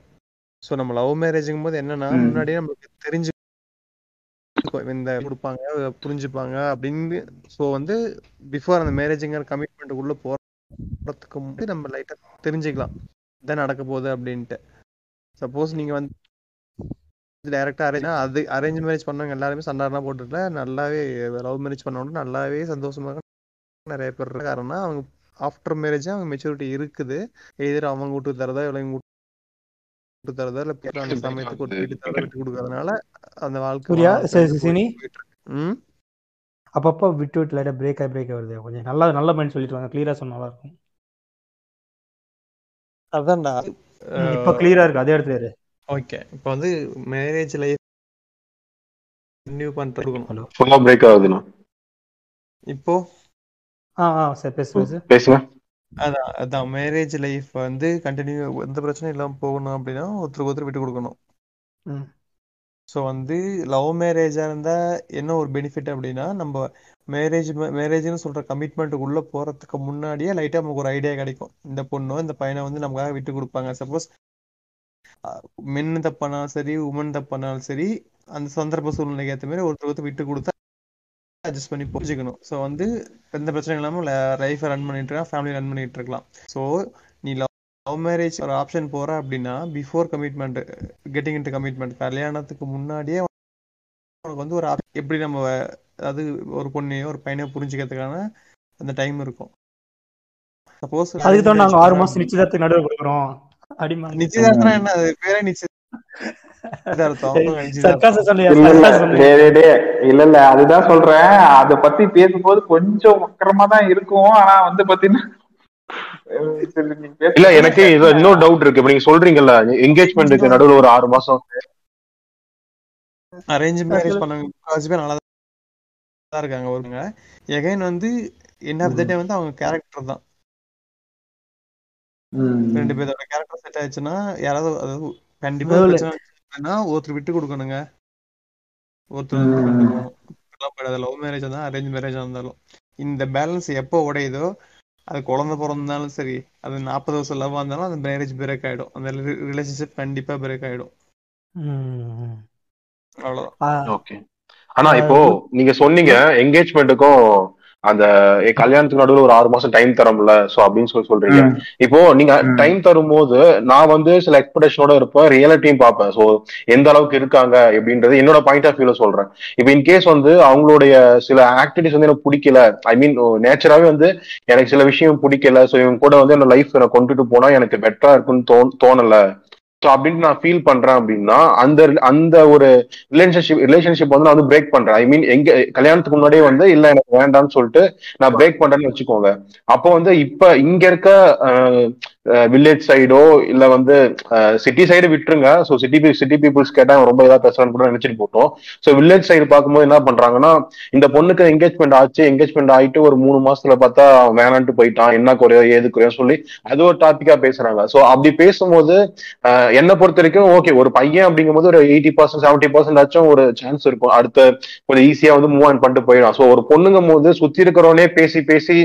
ஸோ நம்ம லவ் மேரேஜுங்கும் போது என்னன்னா முன்னாடியே நம்மளுக்கு தெரிஞ்சு இந்த கொடுப்பாங்க புரிஞ்சுப்பாங்க அப்படின்னு. ஸோ வந்து பிஃபோர் அந்த மேரேஜுங்கிற கமிட்மெண்ட்டுக்குள்ள போறதுக்கு முன்னாடி நம்ம லைட்டா தெரிஞ்சுக்கலாம் இதான் நடக்க போகுது அப்படின்ட்டு. சப்போஸ் நீங்க வந்து டைரக்டா அது அரேஞ்ச் மேரேஜ் பண்ணவங்க எல்லாருமே சண்டாரெலாம் போட்டுக்கல, நல்லாவே லவ் மேரேஜ் பண்ணவங்க நல்லாவே சந்தோஷமாக நிறைய பேர் இருக்க. காரணம்னா அவங்க ஆஃப்டர் மேரேஜா அவங்க மெச்சூரிட்டி இருக்குது, எதிர அவங்க விட்டு தரதா இவங்க விட்டு தரதா இல்லை அந்த சமயத்துக்கு ஒரு வீட்டு தர விட்டு கொடுக்கறதுனால அந்த வாழ்க்கை அப்பப்போ விட்டு விட்டு பிரேக் வருது. கொஞ்சம் நல்லா நல்ல மைண்ட் சொல்லிட்டு வாங்க, கிளியரா சொன்னா நல்லா இருக்கும். அதான்டா இப்போ கிளியரா இருக்கு, அதே எடுத்துக்காரு. ஓகே இப்போ வந்து மேரேஜ் லைஃப் கண்டினியூ பண்றது ஃபுல்லா பிரேக் ஆகுதுனா இப்போ பேசுங்க. அதான் மேரேஜ் லைஃப் வந்து கண்டினியூ எந்த பிரச்சனையும் இல்லாமல் போகணும் அப்படின்னா ஒருத்தருக்கு ஒருத்தர் விட்டு கொடுக்கணும். ஸோ வந்து லவ் மேரேஜா இருந்தா என்ன ஒரு பெனிஃபிட் அப்படின்னா, நம்ம மேரேஜ்னு சொல்ற கமிட்மெண்ட்டுக்குள்ள போறதுக்கு முன்னாடியே லைட்டா நமக்கு ஒரு ஐடியா கிடைக்கும். இந்த பொண்ணோ இந்த பையனை வந்து நமக்காக விட்டு கொடுப்பாங்க. சப்போஸ் மென்னு தப்பானாலும் சரி உமன் தப்பானாலும் சரி அந்த சந்தர்ப்ப சூழ்நிலைக்கு ஏற்ற மாதிரி ஒருத்தர் ஒருத்தர் விட்டு கொடுத்தா அட்ஜஸ்ட் பண்ணி புரிஞ்சுக்கணும். ஸோ வந்து எந்த பிரச்சனையும் இல்லாமல் லைஃபை ரன் பண்ணிட்டு இருக்கலாம், ஃபேமிலி ரன் பண்ணிட்டு இருக்கலாம். ஸோ நீ லவ் மேரேஜ் ஒரு ஆப்ஷன் போற அப்படின்னா before commitment, getting into commitment, கல்யாணத்துக்கு முன்னாடியே உனக்கு வந்து ஒரு எப்படி நம்ம அதாவது ஒரு பொண்ணையோ ஒரு பையனையோ புரிஞ்சுக்கிறதுக்கான அந்த டைம் இருக்கும். சப்போஸ் அதுக்கு தான் நாங்கள் 6 மாசம் நிச்சயதார்த்தத்துக்கு நடுவில் கொடுக்குறோம். நிச்சயதார்த்தம் என்ன, அது பேரே நிச்சயதார்த்தம். அதுதான் சொல்றேன், அத பத்தி பேசும்போது கொஞ்சம் வக்கரமா தான் இருக்கும். ஆனா வந்து பாத்தீங்கன்னா இல்ல எனக்கு இன்னொரு டவுட் இருக்கு. இப்ப நீங்க சொல்றீங்கல்ல என்கேஜ்மெண்ட்டுக்கு நடுவுல ஒரு 6 மாசம் அரேஞ்ச் மேரேஜ் பண்ணவங்க நல்லா தான் இருக்காங்க. ஒருங்க எகைன் வந்து எண்ட் ஆஃப் தி டே வந்து அவங்க கேரக்டர் தான். 2 பேரோட கேரக்டர் செட் ஆயிடுச்சுன்னா யாராவது அதாவது கண்டிப்பா பிரச்சனைனா ஒருத்தர் விட்டு கொடுக்கணுங்க, ஒருத்தர். லவ் மேரேஜ் தான் அரேஞ்ச் மேரேஜா இருந்தாலும் இந்த பேலன்ஸ் எப்போ உடையுதோ, அது குழந்தை பிறந்தாலும் சரி, அது 40 வருஷம் லவ்வா இருந்தாலும் அந்த மேரேஜ் பிரேக் ஆயிடும், அந்த ரிலேஷன்ஷிப் கண்டிப்பா பிரேக் ஆயிடும். அவ்வளவுதான். ஓகே. ஆனா இப்போ நீங்க சொன்னீங்க என்கேஜ்மெண்ட்டுக்கும் அந்த கல்யாணத்துக்கு நடுவில் ஒரு 6 மாசம் டைம் தரம்ல, சோ அப்படின்னு சொல்லி சொல்றீங்க. இப்போ நீங்க டைம் தரும்போது நான் வந்து சில எக்ஸ்பெக்டேஷனோட இருப்பேன், ரியாலிட்டியும் பார்ப்பேன். சோ எந்த அளவுக்கு இருக்காங்க அப்படின்றது என்னோட பாயிண்ட் ஆஃப் வியூல சொல்றேன். இப்போ இன்கேஸ் வந்து அவங்களுடைய சில ஆக்டிவிட்டிஸ் வந்து எனக்கு பிடிக்கல, ஐ மீன் நேச்சராகவே வந்து எனக்கு சில விஷயம் பிடிக்கல. சோ இவங்க கூட வந்து என்னோட லைஃப் எனக்கு கொண்டுட்டு போனா எனக்கு பெட்டரா இருக்குன்னு தோணல ஸோ அப்படின்ட்டு நான் ஃபீல் பண்றேன் அப்படின்னா அந்த அந்த ஒரு ரிலேஷன்ஷிப் வந்து நான் வந்து பிரேக் பண்றேன். ஐ மீன் எங்க கல்யாணத்துக்கு முன்னாடியே வந்து இல்லை எனக்கு வேண்டாம்னு சொல்லிட்டு நான் பிரேக் பண்றேன்னு வச்சுக்கோங்க. அப்போ வந்து இப்ப இங்க இருக்க வில்லேஜ் சைடோ இல்ல வந்து சிட்டி சைடு விட்டுருங்க. ஸோ சிட்டி பீப்புள்ஸ் கேட்டா ரொம்ப இதா பேசுறான்னு கூட நினைச்சிட்டு போட்டோம். ஸோ வில்லேஜ் சைடு பார்க்கும்போது என்ன பண்றாங்கன்னா, இந்த பொண்ணுக்கு என்கேஜ்மெண்ட் ஆயிட்டு ஒரு 3 மாசத்துல பார்த்தா வேணான்ட்டு போயிட்டான், என்ன குறையோ ஏது குறையோ சொல்லி அது ஒரு டாபிக்கா பேசுறாங்க. ஸோ அப்படி பேசும்போது என்னை பொறுத்த வரைக்கும் ஓகே, ஒரு பையன் அப்படிங்கும் போது ஒரு 80% 70% ஆச்சும் ஒரு சான்ஸ் இருக்கும், அடுத்த கொஞ்சம் ஈஸியா வந்து மூவ் ஆன் பண்ணிட்டு போயிடும். ஸோ ஒரு பொண்ணுங்கும் போது சுத்தி இருக்கிறவனே பேசி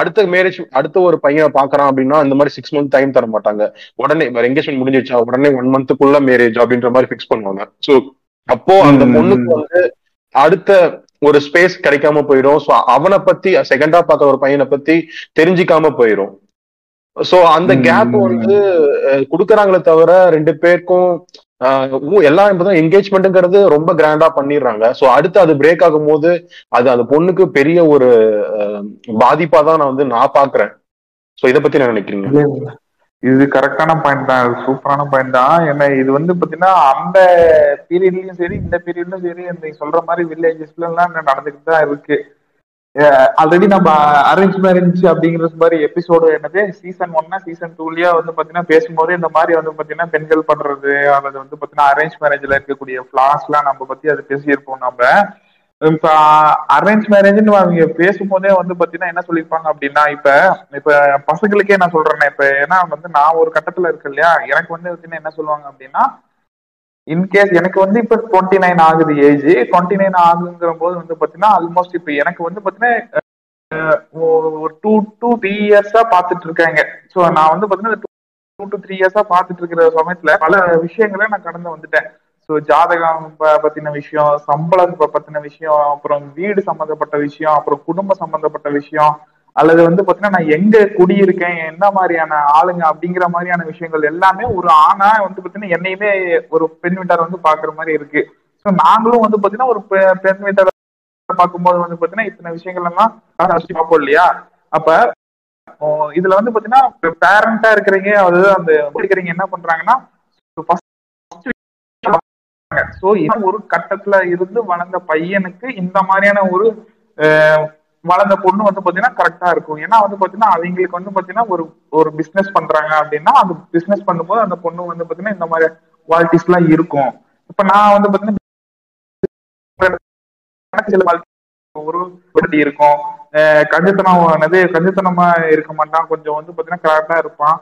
அடுத்த மேரேஜ் அடுத்த ஒரு பையனை பாக்குறான் அப்படின்னா இந்த மாதிரி 6 months டைம் தர மாட்டாங்க. உடனே என்கேஜ்மெண்ட் முடிஞ்சிருச்சா உடனே 1 month மேரேஜ் அப்படின்ற மாதிரி ஃபிக்ஸ் பண்ணுவாங்க. சோ அப்போ அந்த பொண்ணுக்கு வந்து அடுத்த ஒரு ஸ்பேஸ் கிடைக்காம போயிடும். சோ அவனை பத்தி செகண்டா பார்த்த ஒரு பையனை பத்தி தெரிஞ்சிக்காம போயிடும். சோ அந்த கேப் வந்து குடுக்கறாங்களே தவிர 2 பேருக்கும் எல்லாம் என்கேஜ்மெண்ட்ங்கிறது ரொம்ப கிராண்டா பண்ணிடுறாங்க. ஸோ அடுத்து அது பிரேக் ஆகும் போது அது அந்த பொண்ணுக்கு பெரிய ஒரு பாதிப்பா தான் நான் பாக்குறேன். ஸோ இதை பத்தி நான் நினைக்கிறீங்க? இது கரெக்டான பாயிண்ட் தான், சூப்பரான பாயிண்ட் தான். ஏன்னா இது பாத்தீங்கன்னா அந்த பீரியட்லயும் சரி இந்த பீரியட்லயும் சரி இந்த சொல்ற மாதிரி வில்லேஜஸ்ல எல்லாம் நடந்துகிட்டு தான் இருக்கு. ஆல்ரெடி நம்ம அரேஞ்ச் மேரேஜ் அப்படிங்கிற மாதிரி எபிசோடு என்னது சீசன் 1 சீசன் 2லயே பாத்தீங்கன்னா பேசும்போது இந்த மாதிரி பாத்தீங்கன்னா பெண்கள் பண்றது அல்லது பாத்தீங்கன்னா அரேஞ்ச் மேரேஜ்ல இருக்கக்கூடிய ஃபிளாஸ் எல்லாம் நம்ம பத்தி அது பேசியிருப்போம். நம்ம இப்ப அரேஞ்ச் மேரேஜ்ன்னு அவங்க பேசும்போதே பாத்தீங்கன்னா என்ன சொல்லியிருப்பாங்க அப்படின்னா, இப்ப பசங்களுக்கே நான் சொல்றேன்னா இப்ப ஏன்னா நான் ஒரு கட்டத்துல இருக்கு இல்லையா, எனக்கு பாத்தீங்கன்னா என்ன சொல்லுவாங்க அப்படின்னா, இன்கேஸ் எனக்கு இப்ப 29 ஆகுது ஏஜ். 29 ஆகுங்கிற போது பாத்தீங்கன்னா ஆல்மோஸ்ட் இப்ப எனக்கு பாத்தீங்கன்னா ஒரு 2 to 3 இயர்ஸா பாத்துட்டு இருக்காங்க. சோ நான் பாத்தீங்கன்னா 2 to 3 இயர்ஸா பாத்துட்டு இருக்கிற சமயத்துல பல விஷயங்கள நான் கடந்து வந்துட்டேன். ஸோ ஜாதகம் பத்தின விஷயம், சம்பளம் பத்தின விஷயம், அப்புறம் வீடு சம்பந்தப்பட்ட விஷயம், அப்புறம் குடும்பம் சம்பந்தப்பட்ட விஷயம், அல்லது பாத்தீங்கன்னா நான் எங்க குடியிருக்கேன், என்ன மாதிரியான ஆளுங்க அப்படிங்கிற மாதிரியான விஷயங்கள் எல்லாமே ஒரு ஆணா பாத்தீங்கன்னா என்னையுமே ஒரு பெண் வீட்டார் பாக்குற மாதிரி இருக்கு. ஸோ நாங்களும் பாத்தீங்கன்னா ஒரு பெண் வீட்டார பார்க்கும்போது பாத்தீங்கன்னா இத்தனை விஷயங்கள் எல்லாம் பார்ப்போம் இல்லையா. அப்ப இதுல பாத்தீங்கன்னா பேரண்டா இருக்கிறீங்க, அதாவது அந்த படிக்கிறீங்க என்ன பண்றாங்கன்னா ஒரு கட்டத்துல இருந்து வளர்ந்த பையனுக்கு இந்த மாதிரியான ஒரு வளர்ந்த பொண்ணு பாத்தீங்கன்னா கரெக்டா இருக்கும். ஏன்னா பாத்தீங்கன்னா அவங்களுக்கு பாத்தீங்கன்னா ஒரு பிசினஸ் பண்றாங்க அப்படின்னா அந்த பிசினஸ் பண்ணும்போது அந்த பொண்ணு பாத்தீங்கன்னா இந்த மாதிரி குவாலிட்டிஸ் எல்லாம் இருக்கும். இப்ப நான் பாத்தீங்கன்னா ஒரு குவாலிட்டி இருக்கும், கஞ்சத்தனம் கஞ்சத்தனமா இருக்க மாட்டான், கொஞ்சம் பாத்தீங்கன்னா கரெக்டா இருப்பான்,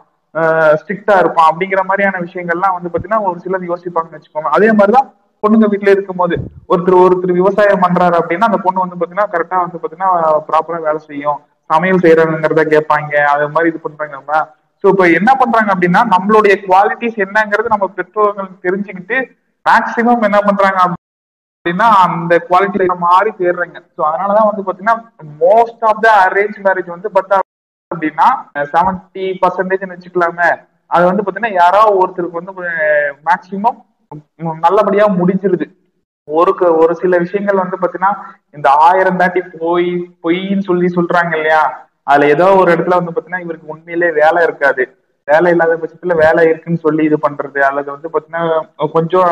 ஸ்ட்ரிக்டா இருப்பான் அப்படிங்கிற மாதிரியான விஷயங்கள்லாம் பாத்தீங்கன்னா ஒரு சிலர் யோசிப்பாங்கன்னு வச்சுக்கோங்க. அதே மாதிரிதான் பொண்ணுங்க வீட்டுல இருக்கும் போது ஒருத்தர் விவசாயம் பண்றாரு அப்படின்னா அந்த பொண்ணு பாத்தீங்கன்னா கரெக்டா பாத்தீங்கன்னா ப்ராப்பரா வேலை செய்யும், சமையல் செய்யறாங்கிறத கேட்பாங்க, அது மாதிரி இது பண்றாங்க. சோ இப்ப என்ன பண்றாங்க அப்படின்னா நம்மளுடைய குவாலிட்டிஸ் என்னங்கிறது நம்ம பெற்றோர்கள் தெரிஞ்சுக்கிட்டு மேக்சிமம் என்ன பண்றாங்க அப்படின்னா அந்த குவாலிட்டியில மாறி தேடுறாங்க. சோ அதனாலதான் பாத்தீங்கன்னா most of the arrange marriage பார்த்தா அப்படின்னா 70% வச்சுக்கலாமே, அது பாத்தீங்கன்னா யாராவது ஒருத்தருக்கு மேக்சிமம் நல்லபடியா முடிஞ்சிருது. ஒரு சில விஷயங்கள் பாத்தீங்கன்னா இந்த 1000 தாட்டி பொய்ன்னு சொல்லி சொல்றாங்க இல்லையா, அதுல ஏதோ ஒரு இடத்துல பாத்தீங்கன்னா இவருக்கு உண்மையிலே வேலை இருக்காது, வேலை இல்லாத பட்சத்துல வேலை இருக்குன்னு சொல்லி இது பண்றது, அல்லது பாத்தீங்கன்னா கொஞ்சம்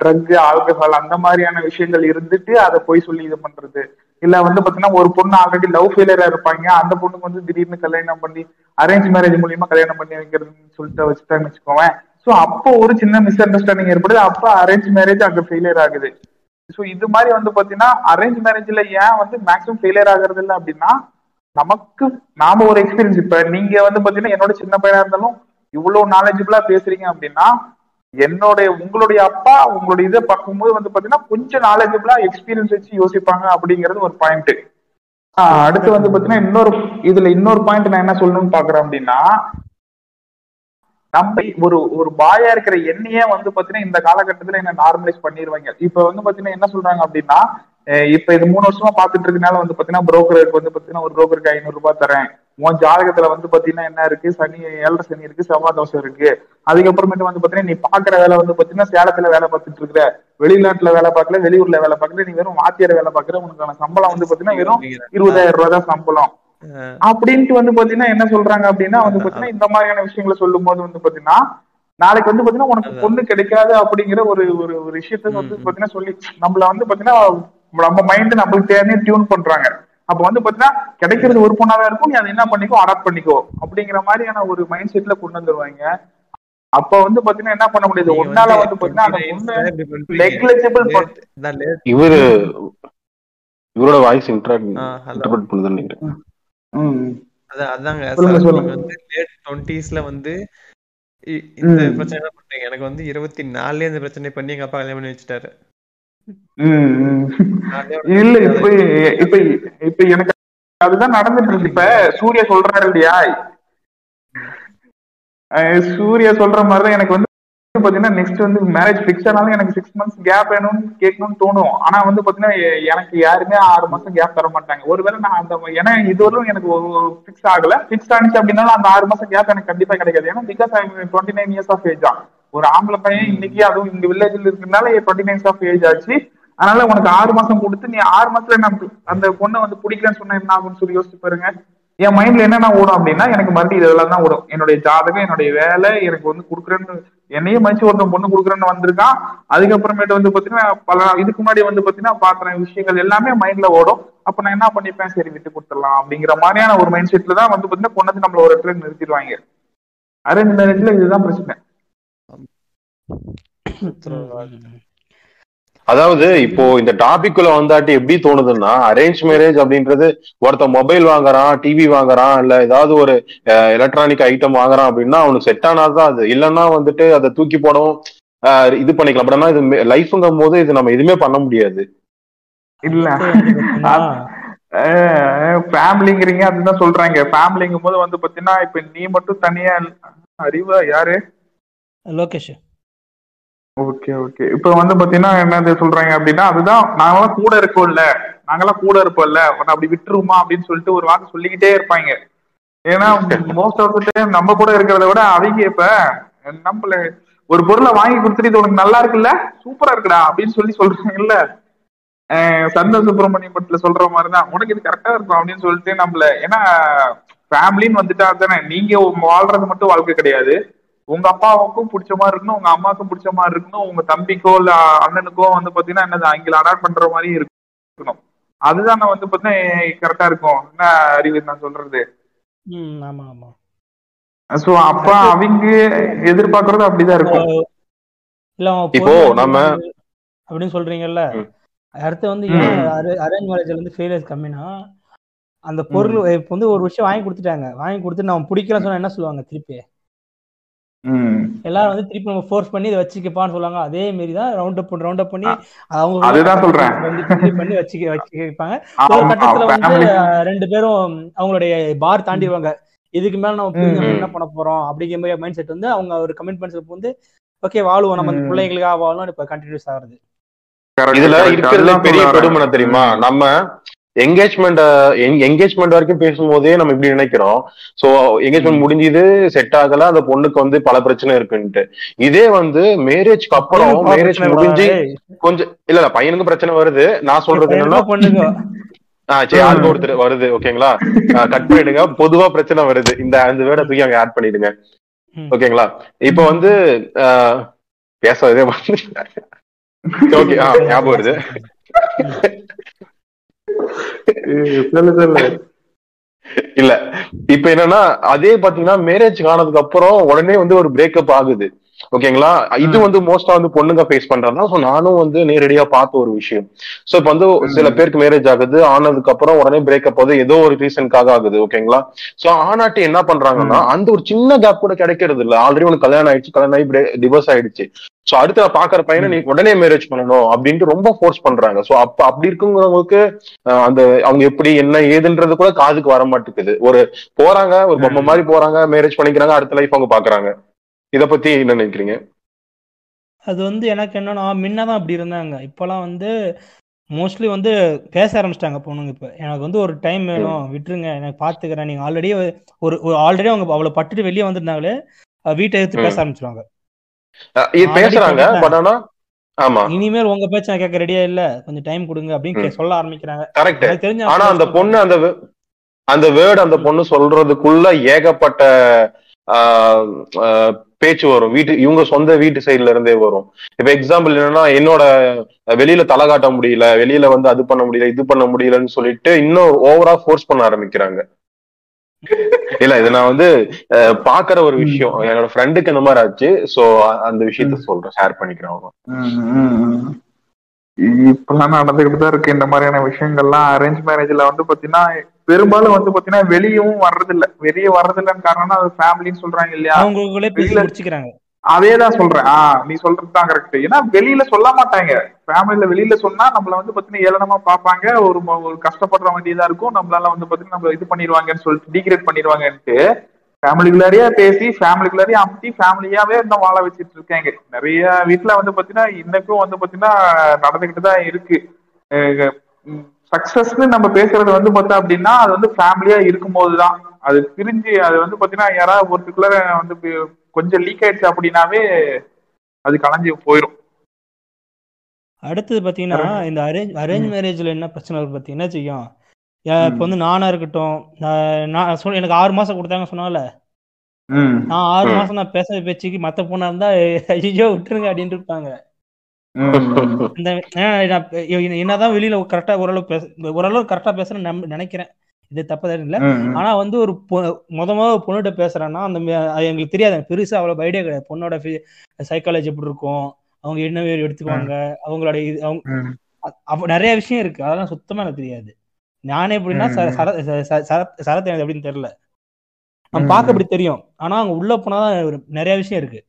ட்ரக் ஆல்கஹால் அந்த மாதிரியான விஷயங்கள் இருந்துட்டு அதை பொய் சொல்லி இது பண்றது, இல்ல பாத்தீங்கன்னா ஒரு பொண்ணு ஆல்ரெடி லவ் ஃபெயிலியரா இருப்பாங்க, அந்த பொண்ணுக்கு திடீர்னு கல்யாணம் பண்ணி அரேஞ்ச் மேரேஜ் மூலியமா கல்யாணம் பண்ணி வைக்கிறதுன்னு சொல்லிட்டு வச்சுட்டான்னு வச்சுக்கோங்க. சோ அப்போ ஒரு சின்ன மிஸ் அண்டர்ஸ்டாண்டிங் ஏற்படுது, அப்ப அரேஞ்ச் மேரேஜ் அங்க ஃபெயிலியர் ஆகுது. சோ இது மாதிரி பாத்தீங்கன்னா அரேஞ்ச் மேரேஜ்ல ஏன் மேக்ஸிமம் ஃபெயிலியர் ஆகுறது இல்லை அப்படின்னா நமக்கு நாம ஒரு எக்ஸ்பீரியன்ஸ். இப்ப நீங்க பாத்தீங்கன்னா என்னோட சின்ன பையனா இருந்தாலும் இவ்வளவு நாலேஜபிளா பேசுறீங்க அப்படின்னா உங்களுடைய அப்பா உங்களுடைய இதை பார்க்கும்போது பாத்தீங்கன்னா கொஞ்சம் நாலேஜபிளா எக்ஸ்பீரியன்ஸ் வச்சு யோசிப்பாங்க அப்படிங்கிறது ஒரு பாயிண்ட். அடுத்து பாத்தீங்கன்னா இதுல இன்னொரு பாயிண்ட் நான் என்ன சொல்லணும்னு பாக்குறேன் அப்படின்னா, நம்ம ஒரு பாயா இருக்கிற எண்ணியே பாத்தீங்கன்னா இந்த காலகட்டத்துல என்ன நார்மலைஸ் பண்ணிடுவாங்க. இப்ப பாத்தீங்கன்னா என்ன சொல்றாங்க அப்படின்னா, இப்ப இது 3 வருஷமா பாத்துட்டு இருக்கனால பாத்தீங்கன்னா புரோக்கருக்கு பாத்தீங்கன்னா ஒரு புரோக்கருக்கு ₹500 தரேன், உன் ஜாதகத்துல பாத்தீங்கன்னா என்ன இருக்கு, சனி 7.5 சனி இருக்கு, செவ்வாய் தோசை இருக்கு, அதுக்கப்புறமேட்டு பாத்தீங்கன்னா நீ பாக்குற வேலை பாத்தீங்கன்னா சேலத்துல வேலை பார்த்துட்டு இருக்கிற, வெளிநாட்டுல வேலை பார்க்கல, வெளியூர்ல வேலை பார்க்கல, நீ வெறும் வாத்தியார வேலை பார்க்கற, உனக்கான சம்பளம் பாத்தீங்கன்னா வெறும் ₹20,000 தான் சம்பளம் அப்படின்ட்டு பாத்தீங்கன்னா என்ன சொல்றாங்க அப்படின்னா பாத்தீங்கன்னா இந்த மாதிரியான விஷயங்களை சொல்லும் போது பாத்தீங்கன்னா நாளைக்கு பாத்தீங்கன்னா உனக்கு பொண்ணு கிடைக்காது அப்படிங்கிற ஒரு ஒரு விஷயத்த பாத்தீங்கன்னா சொல்லி நம்மள பாத்தீங்கன்னா நம்ம மைண்ட் நம்மளுக்கு தேவையே டியூன் பண்றாங்க. அப்ப பாத்தீங்கன்னா கிடைக்கிறது ஒரு பொண்ணாவே இருக்கும், நீ அதை என்ன பண்ணிக்கோ அடாப்ட் பண்ணிக்கோ அப்படிங்கிற மாதிரியான ஒரு மைண்ட் செட்ல கொண்டு வந்துருவாங்க. அப்ப பாத்தீங்கன்னா என்ன பண்ண முடியாது, ஒன்னால பாத்தீங்கன்னா அந்த பொண்ணு நெக்லெக்டபிள் பண்ணு. இவரோட வாய்ஸ் இன்டர்ப்ரெட் பண்ணுதுன்னு நினைக்கிறேன். அதாங்க லேட் 20ஸ்ல இந்த பிரச்சனை என்ன பண்றீங்க, எனக்கு 24லயே இந்த பிரச்சனை பண்ணி எங்க அப்பா கல்யாணம் பண்ணி வச்சுட்டாரு. இல்ல இப்ப இப்ப எனக்கு அதுதான் நடந்துட்டு இருக்கு. இப்ப சூர்யா சொல்றாரு இல்லையா, சூர்யா சொல்ற மாதிரிதான் எனக்கு பாத்தீங்கன்னா நெக்ஸ்ட் மேரேஜ் ஃபிக்ஸ் ஆனாலும் எனக்கு 6 months கேப் வேணும்னு கேட்கணும்னு தோணும். ஆனா பாத்தீங்கன்னா எனக்கு யாருமே 6 மாசம் கேப் தர மாட்டாங்க. ஒருவேளை நான் அந்த ஏன்னா இதுவரையும் எனக்கு ஃபிக்ஸ் ஆகல, ஃபிக்ஸ் ஆனிச்சு அப்படின்னாலும் அந்த 6 மாசம் கேப் எனக்கு கண்டிப்பா கிடைக்காது. ஏன்னா பிகாஸ் 29 years of age தான், ஒரு ஆம்பளை பையன் இன்னைக்கு அதுவும் இங்க வில்லேஜில் இருக்கிறதுனால 29 ஆஃப் ஏஜ் ஆச்சு, அதனால உனக்கு 6 மாசம் கொடுத்து நீ 6 மாசத்துல நமக்கு அந்த பொண்ணை வந்து பிடிக்கலன்னு சொன்னா என்ன ஆகும்னு சொல்லி யோசிச்சு பாருங்க. என் மைண்ட்ல என்னென்ன ஓடும் அப்படின்னா, எனக்கு மறுபடியும் இதெல்லாம் தான் ஓடும். என்னுடைய ஜாதகம், என்னுடைய வேலை, எனக்கு வந்து கொடுக்குறேன்னு என்னையே மனுஷன் ஒருத்தன் பொண்ணு கொடுக்குறேன்னு வந்திருக்கான். அதுக்கப்புறமேட்டு வந்து பாத்தீங்கன்னா பல இதுக்கு முன்னாடி வந்து பாத்தீங்கன்னா பாத்திர விஷயங்கள் எல்லாமே மைண்ட்ல ஓடும். அப்ப நான் என்ன பண்ணிப்பேன், சரி விட்டு கொடுத்துடலாம் அப்படிங்கிற மாதிரியான ஒரு மைண்ட் செட்ல தான் வந்து பாத்தீங்கன்னா பொண்ணு நம்மள ஒரு இடத்துல நிறுத்திடுவாங்க. அரேஞ்ச் மேரேஜ்ல இதுதான் பிரச்சனை. அதாவது இப்போ இந்த டாபிக் குள்ள வந்தாட்டி எப்படி தோணுதுன்னா, அரேஞ்ச் மேரேஜ் அப்படின்றது ஒருத்த மொபைல் வாங்குறான், டிவி வாங்குறான், இல்ல ஏதாவது ஒரு எலக்ட்ரானிக் ஐட்டம் வாங்குறான் அப்படின்னா அவனுக்கு செட் ஆனாதான் அது, இல்லைன்னா வந்துட்டு அதை தூக்கி போடவும் இது பண்ணிக்கலாம். பட் ஆனா இது லைஃப்ங்கும் போது இது நம்ம எதுவுமே பண்ண முடியாது இல்ல. ஃபேமிலிங்கிறீங்க அதுதான் சொல்றாங்க. ஃபேமிலிங்கும் போது வந்து பாத்தீங்கன்னா இப்ப நீ மட்டும் தனியா அறிவா யாரு லோகேஷ் ஓகே ஓகே இப்ப வந்து பாத்தீங்கன்னா என்ன சொல்றாங்க அப்படின்னா, அதுதான் நாங்கெல்லாம் கூட இருக்கோம்ல, நாங்கெல்லாம் கூட இருப்போம்ல, அப்படி விட்டுருமா அப்படின்னு சொல்லிட்டு ஒரு வார்த்தை சொல்லிக்கிட்டே இருப்பாங்க. ஏன்னா மோஸ்ட் ஆஃப் தி டைம் நம்ம கூட இருக்கிறத விட அவங்க இப்ப நம்மள ஒரு பொருளை வாங்கி கொடுத்துட்டு இது உனக்கு நல்லா இருக்குல்ல, சூப்பரா இருக்குடா அப்படின்னு சொல்லி சொல்றாங்கல்ல. சந்த சுப்பிரமணியம் பட்டில சொல்ற மாதிரிதான் உனக்கு இது கரெக்டா இருக்கும் அப்படின்னு சொல்லிட்டு நம்மள, ஏன்னா ஃபேமிலின்னு வந்துட்டா தானே நீங்க வாழ்றது மட்டும் வாழ்க்கை கிடையாது. உங்க அப்பாவுக்கும் பிடிச்ச மாதிரி இருக்கணும், உங்க அம்மாவுக்கும் பிடிச்ச மாதிரி இருக்கணும், உங்க தம்பிக்கோ இல்ல அண்ணனுக்கோ வந்து பாத்தீங்கன்னா என்னது அங்கே அடாப்ட் பண்ற மாதிரி இருக்கணும். அதுதான் வந்து பாத்தீங்கன்னா கரெக்டா இருக்கும். என்ன அறிவு நான் சொல்றது? ஆமா ஆமா. சோ அப்ப அவங்க எதிர்பார்க்கறது அப்படிதான் இருக்கும் இல்ல. இப்போ நம்ம அப்படின்னு சொல்றீங்கல்ல, அடுத்து வந்து அரேஞ்ச் மேரேஜ்ல வந்து ஃபெயிலியர்ஸ் கம்மினா அந்த பொருள் இப்ப வந்து ஒரு விஷயம் வாங்கி கொடுத்துட்டாங்க, வாங்கி கொடுத்து நம்ம பிடிக்கலன்னு சொன்னா என்ன சொல்லுவாங்க திருப்பி? எல்லாரும் வந்து திருப்பி நம்ம ஃபோர்ஸ் பண்ணி இதை வச்சுக்கப்பான்னு சொல்லுவாங்க. அதே மாதிரி தான் ரவுண்ட் அப் பண்ணி அவங்க அதுதான் சொல்றேன் பண்ணி வச்சுப்பாங்க. ஒரு கட்டத்துல வந்து 2 பேரும் அவங்களுடைய பார் தாண்டிடுவாங்க. இதுக்கு மேல நம்ம என்ன பண்ண போறோம் அப்படிங்கிற மாதிரி மைண்ட் செட் வந்து அவங்க ஒரு கமிட்மெண்ட்ஸ் வந்து ஓகே வாழுவோம் நம்ம பிள்ளைங்களுக்காக வாழும் இப்ப கண்டினியூஸ் ஆகுது. இதுல இருக்கிறது பெரிய கொடுமை தெரியுமா, நம்ம என்கேஜ்மெண்ட் வரைக்கும் பேசும்போதே நம்ம இப்படி நினைக்கிறோம். சோ என்கேஜ்மெண்ட் முடிஞ்சது செட் ஆகல, அந்த பொண்ணுக்கு வந்து பல பிரச்சனை இருக்குன்ட்டு. இதே வந்து மேரேஜ்க்கு அப்புறம் மேரேஜ் முடிஞ்சு கொஞ்சம் இல்ல பையனுக்கு பிரச்சனை வருது. நான் சொல்றது என்னன்னா யாருக்கு ஒருத்தர் வருது ஓகேங்களா, கட் பண்ணிடுங்க, பொதுவா பிரச்சனை வருது, இந்த 5 வேர்டை தூக்கி அங்க ஆட் பண்ணிடுங்க ஓகேங்களா. இப்ப வந்து பேசாதே ஓகே ஞாபகம் வருது. இல்ல இப்ப என்னன்னா அதே பாத்தீங்கன்னா மேரேஜ் ஆனதுக்கு அப்புறம் உடனே வந்து ஒரு பிரேக்கப் ஆகுது ஓகேங்களா. இது வந்து மோஸ்டா வந்து பொண்ணுங்க ஃபேஸ் பண்றதுதான். சோ நானும் வந்து நேரடியா பார்த்த ஒரு விஷயம். சோ இப்ப வந்து சில பேருக்கு மேரேஜ் ஆகுது, ஆனதுக்கு அப்புறம் உடனே பிரேக்கப் ஆகுது, ஏதோ ஒரு ரீசனுக்காக ஆகுது ஓகேங்களா. சோ ஆனாட்டி என்ன பண்றாங்கன்னா அந்த ஒரு சின்ன கேப் கூட கிடைக்கிறது இல்ல. ஆல்ரெடி உனக்கு கல்யாணம் ஆயிடுச்சு, கல்யாணம் ஆகி டிவோர்ஸ் ஆயிடுச்சு. சோ அடுத்து நான் பாக்குற பையனை நீ உடனே மேரேஜ் பண்ணணும் அப்படின்ட்டு ரொம்ப ஃபோர்ஸ் பண்றாங்க. சோ அப்ப அப்படி இருக்குங்கிறவங்களுக்கு அந்த அவங்க எப்படி என்ன ஏதுன்றது கூட காதுக்கு வர மாட்டேங்குது. ஒரு போறாங்க ஒரு பொம்மை மாதிரி போறாங்க, மேரேஜ் பண்ணிக்கிறாங்க, அடுத்த லைஃப் அவங்க பாக்குறாங்க. இதை பத்தி என்ன நினைக்கிறீங்க? அது வந்து எனக்கு என்னன்னா முன்னதான் அப்படி இருந்தாங்க, இப்பெல்லாம் வந்து மோஸ்ட்லி வந்து பேச ஆரம்பிச்சிட்டாங்க பொண்ணுங்க. இப்போ எனக்கு வந்து ஒரு டைம் வேணும் விட்டுருங்க, எனக்கு பாத்துக்கிறேன். நீங்க ஆல்ரெடி ஒரு ஆல்ரெடி அவங்க அவ்வளவு பட்டுட்டு வெளியே வந்துருந்தாங்களே வீட்டை எடுத்து பேச ஆரம்பிச்சிருவாங்க. இனிமேல் உங்க பேச்ச கேட்க ரெடியா இல்ல, கொஞ்சம் டைம் கொடுங்க அப்படின்னு சொல்ல ஆரம்பிக்கிறாங்க. அந்த பொண்ணு சொல்றதுக்குள்ள ஏகப்பட்ட பேச்சு வரும். வீட்டு இவங்க சொந்த வீட்டு சைட்ல இருந்தே வரும். இப்ப எக்ஸாம்பிள் என்னன்னா, என்னோட வெளியில தலை காட்ட முடியல, வெளியில வந்து அது பண்ண முடியல, இது பண்ண முடியலன்னு சொல்லிட்டு இன்னும் ஓவரா ஃபோர்ஸ் பண்ண ஆரம்பிக்கிறாங்க. இல்ல இது நான் வந்து பாக்குற ஒரு விஷயம், என்னோட ஃப்ரெண்டுக்கு இந்த மாதிரி ஆச்சு. சோ அந்த விஷயத்த சொல்றேன், ஷேர் பண்ணிக்கிறேன். இப்பெல்லாம் நடந்துகிட்டுதான் இருக்கு இந்த மாதிரியான விஷயங்கள்லாம். அரேஞ்ச் மேரேஜ்ல வந்து பாத்தீங்கன்னா பெரும்பாலும் வந்து பாத்தீங்கன்னா வெளியவும் வர்றதில்ல. வெளியே வர்றதில்லன்னு காரணம்னா அது ஃபேமிலின்னு சொல்றாங்க இல்லையா, வெளியில வச்சுக்கிறாங்க. அதேதான் சொல்றேன். நீ சொல்றதுதான் கரெக்ட். ஏன்னா வெளியில சொல்ல மாட்டாங்க. ஃபேமிலியில வெளியில சொன்னா நம்மள வந்து பாத்தீங்கன்னா ஏளனமா பாப்பாங்க, ஒரு கஷ்டப்படுற வேண்டியதா இருக்கும். நம்மளால வந்து பாத்தீங்கன்னா நம்ம இது பண்ணிடுவாங்கன்னு சொல்லிட்டு டீக்ரேட் பண்ணிடுவாங்கன்ட்டு ஃபேமிலிக்குள்ளாரியா பேசி ஃபேமிலிக்குள்ளாரியா அமுத்தி ஃபேமிலியாவே இன்னும் வாழ வச்சுட்டு இருக்காங்க. நிறைய வீட்டுல வந்து பாத்தீங்கன்னா இன்னைக்கும் வந்து பாத்தீங்கன்னா நடந்துகிட்டுதான் இருக்கு. சக்சஸ்ன்னு நம்ம பேசுறது வந்து பார்த்தா அப்படின்னா அது வந்து ஃபேமிலியா இருக்கும்போதுதான். அது பிரிஞ்சு அது வந்து பாத்தீங்கன்னா யாராவது ஒருத்துக்குள்ள வந்து கொஞ்சம் லீக் ஆயிடுச்சு அப்படின்னாவே அது கலஞ்சி போயிடும். அடுத்தது பார்த்தீங்கன்னா இந்த அரேஞ்ச் மேரேஜில் என்ன பிரச்சனை பார்த்தீங்கன்னா செய்யும். இப்போ வந்து நானாக இருக்கட்டும், நான் சொல் எனக்கு 6 மாதம் கொடுத்தாங்க சொன்னால, நான் 6 மாதம் நான் பேச பேச்சுக்கு மற்ற பொண்ணாக இருந்தால் ஐயோ விட்டுருங்க அப்படின்ட்டு இருப்பாங்க. என்னதான் வெளியில கரெக்டாக ஓரளவு கரெக்டாக பேசுறேன்னு நினைக்கிறேன், இது தப்பதான் இல்லை. ஆனால் வந்து ஒரு மொதல் பொண்ணுகிட்ட பேசுறேன்னா அந்த எங்களுக்கு தெரியாது, பெருசாக அவ்வளோ ஐடியா கிடையாது பொண்ணோட சைக்காலஜி எப்படி இருக்கும், அவங்க என்ன வேறு எடுத்துக்குவாங்க, அவங்களோட இது அவங்க நிறைய விஷயம் இருக்கு, அதெல்லாம் சுத்தமா எனக்கு தெரியாது. நானே எப்படின்னா சரத் எனக்கு எப்படின்னு தெரியல, நம்ம பார்க்க அப்படி தெரியும், ஆனா அவங்க உள்ள போனாதான் நிறைய விஷயம் இருக்கு.